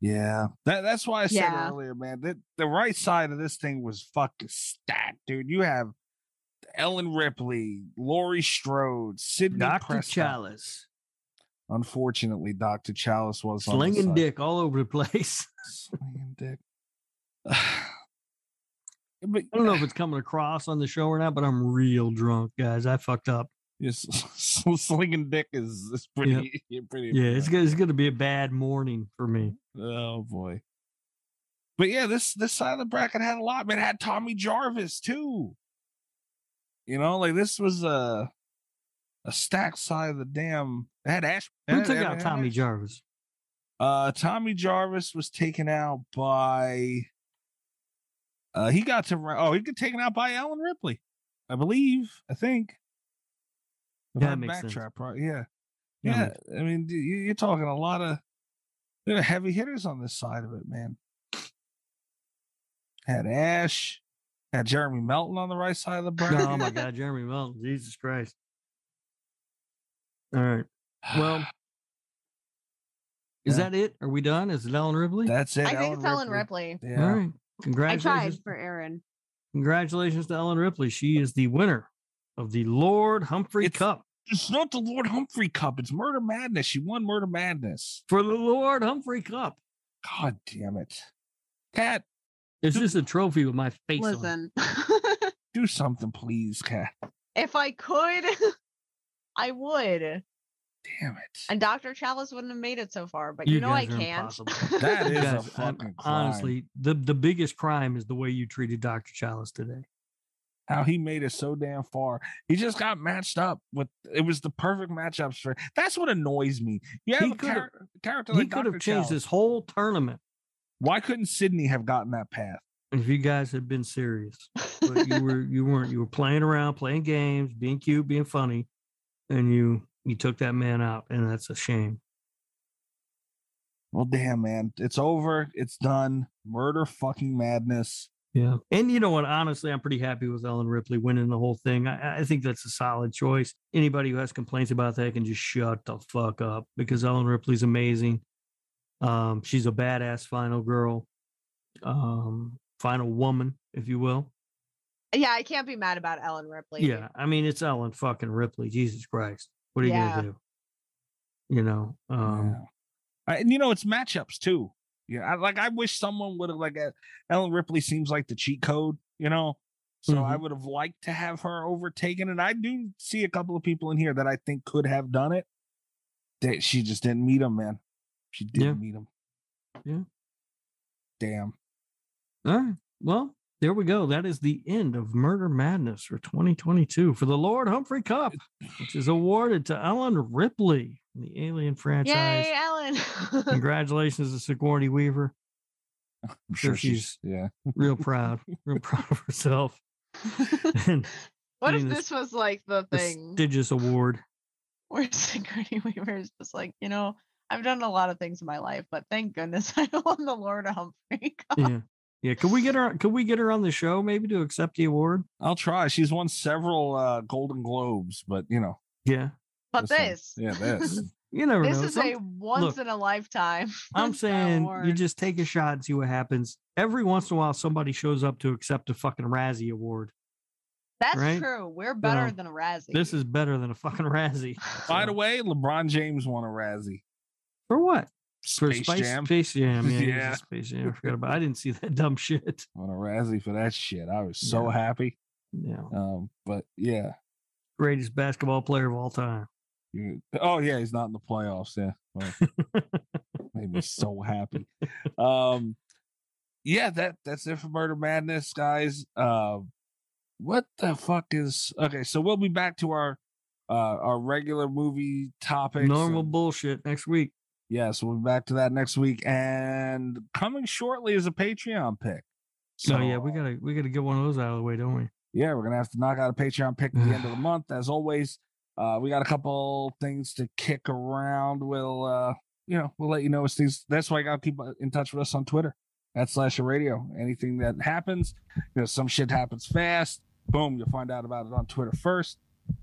Yeah. That's why I said earlier, man, that the right side of this thing was fucking stacked, dude. You have Ellen Ripley, Laurie Strode, Sidney Prescott. Dr. Chalice. Unfortunately, Dr. Chalice was slinging dick all over the place. Slinging dick. I don't know if it's coming across on the show or not, but I'm real drunk, guys. I fucked up. Slinging dick is pretty. Yep. Pretty bad. It's going to be a bad morning for me. Oh boy! But yeah, this side of the bracket had a lot. Man, it had Tommy Jarvis too. You know, like this was a stacked side of the damn. It had Ash. Who took out Tommy Jarvis? Tommy Jarvis was taken out by. He got taken out by Ellen Ripley, I believe. I think. That makes sense. Right? Yeah. I mean, you're talking a lot of heavy hitters on this side of it, man. Had Ash, had Jeremy Melton on the right side of the bracket. Oh my God, Jeremy Melton! Jesus Christ! All right, well, is that it? Are we done? Is it Ellen Ripley? That's it. I think it's Ellen Ripley. Yeah. All right, congratulations. I tried for Aaron. Congratulations to Ellen Ripley. She is the winner of the Lord Humphrey Cup. It's not the Lord Humphrey Cup. It's Murder Madness. She won Murder Madness. For the Lord Humphrey Cup. God damn it. Kat. It's just a trophy with my face on it. Do something, please, Kat. If I could, I would. Damn it. And Dr. Chalice wouldn't have made it so far, but you know I can't. That is a fucking crime. Honestly, the biggest crime is the way you treated Dr. Chalice today. How he made it so damn far. He just got matched up with. It was the perfect matchups for. That's what annoys me. You have a character like Dr. Chalice. He could have changed this whole tournament. Why couldn't Sydney have gotten that path? If you guys had been serious, but you weren't. You were playing around, playing games, being cute, being funny, and you You took that man out, and that's a shame. Well, damn, man. It's over. It's done. Murder fucking madness. Yeah. And you know what? Honestly, I'm pretty happy with Ellen Ripley winning the whole thing. I think that's a solid choice. Anybody who has complaints about that can just shut the fuck up, because Ellen Ripley's amazing. She's a badass final girl, final woman, if you will. Yeah, I can't be mad about Ellen Ripley. Yeah, I mean, it's Ellen fucking Ripley. Jesus Christ. What are you going to do? You know? And, you know, it's matchups, too. Yeah, I wish someone would have, Ellen Ripley seems like the cheat code, you know? So I would have liked to have her overtaken. And I do see a couple of people in here that I think could have done it. She just didn't meet him, man. She didn't meet him. Yeah. Damn. All right. Well, there we go. That is the end of Murder Madness for 2022 for the Lord Humphrey Cup, which is awarded to Ellen Ripley, the Alien franchise. Yay, Ellen! Congratulations to Sigourney Weaver. I'm sure she's real proud of herself. And what if this was like the thing? Prestigious award. Where Sigourney Weaver is just like, you know, I've done a lot of things in my life, but thank goodness I won the Lord Humphrey Cup. Yeah. Yeah, could we get her on the show maybe to accept the award? I'll try. She's won several Golden Globes, but you know. Yeah. But this. You never know. This is a once in a lifetime. I'm saying you just take a shot and see what happens. Every once in a while somebody shows up to accept a fucking Razzie award. That's true. We're better than a Razzie. This is better than a fucking Razzie. By the way, LeBron James won a Razzie. For what? Space Jam. Space Jam. Yeah, yeah. Space Jam. I forgot about it. I didn't see that dumb shit. On a Razzie for that shit. I was so happy. Yeah. But yeah. Greatest basketball player of all time. Oh yeah. He's not in the playoffs. Yeah. Well, made me so happy. Yeah, that's it for Murder Madness, guys. What the fuck is okay. So we'll be back to our regular movie topics. Normal bullshit next week. Yeah, so we'll be back to that next week, and coming shortly is a Patreon pick. So we gotta get one of those out of the way, don't we? Yeah, we're gonna have to knock out a Patreon pick at the end of the month, as always. We got a couple things to kick around. We'll let you know as things. That's why you gotta keep in touch with us on Twitter @SlasherRadio. Anything that happens, some shit happens fast. Boom, you'll find out about it on Twitter first.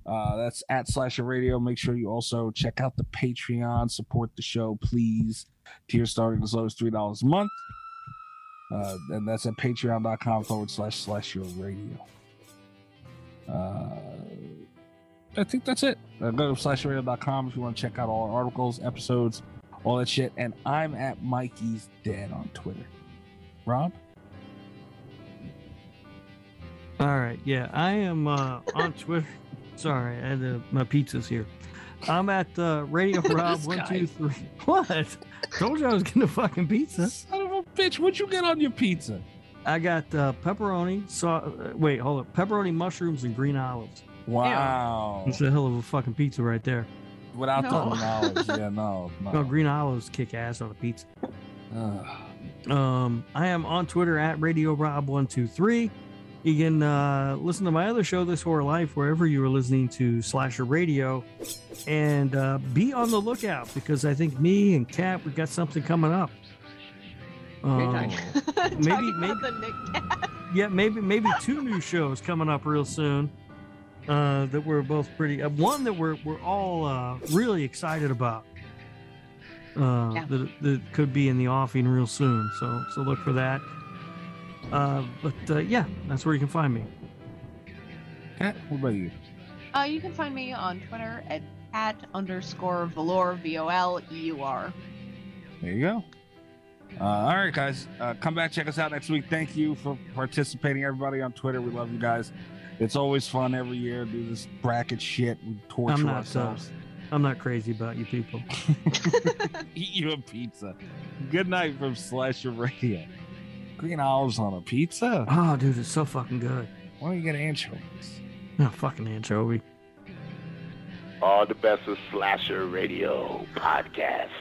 That's @SlasherRadio. Make sure you also check out the Patreon. Support the show, please. Tiers starting as low as $3 a month. And that's at patreon.com/SlasherRadio. I think that's it. Go to slasherradio.com if you want to check out all our articles, episodes, all that shit. And I'm at Mikey's Dead on Twitter. Rob? All right, yeah, I am on Twitter. Sorry, I had my pizza's here. I'm at Radio Rob 123. What? Told you I was getting a fucking pizza. Son of a bitch! What'd you get on your pizza? I got pepperoni. Wait, hold up. Pepperoni, mushrooms, and green olives. Wow, it's a hell of a fucking pizza right there. Without the green olives, yeah, no. No, green olives kick ass on a pizza. I am on Twitter at Radio Rob 123. You can listen to my other show, This Horror Life, wherever you are listening to Slasher Radio. And be on the lookout, because I think me and Kat, we've got something coming up. Maybe the Nick Cat. Yeah, maybe two new shows coming up real soon that we're both pretty... one that we're all really excited about that could be in the offing real soon. So look for that. That's where you can find me. Kat, what about you? You can find me on Twitter @Kat_Velour, VOLEUR. There you go. All right, guys. Come back, check us out next week. Thank you for participating, everybody on Twitter. We love you guys. It's always fun every year. Do this bracket shit. We torture ourselves. I'm not crazy about you people. Eat you a pizza. Good night from Slasher Radio. Green olives on a pizza? Oh, dude, it's so fucking good. Why don't you get anchovies? No, fucking anchovy. All the best of Slasher Radio podcast.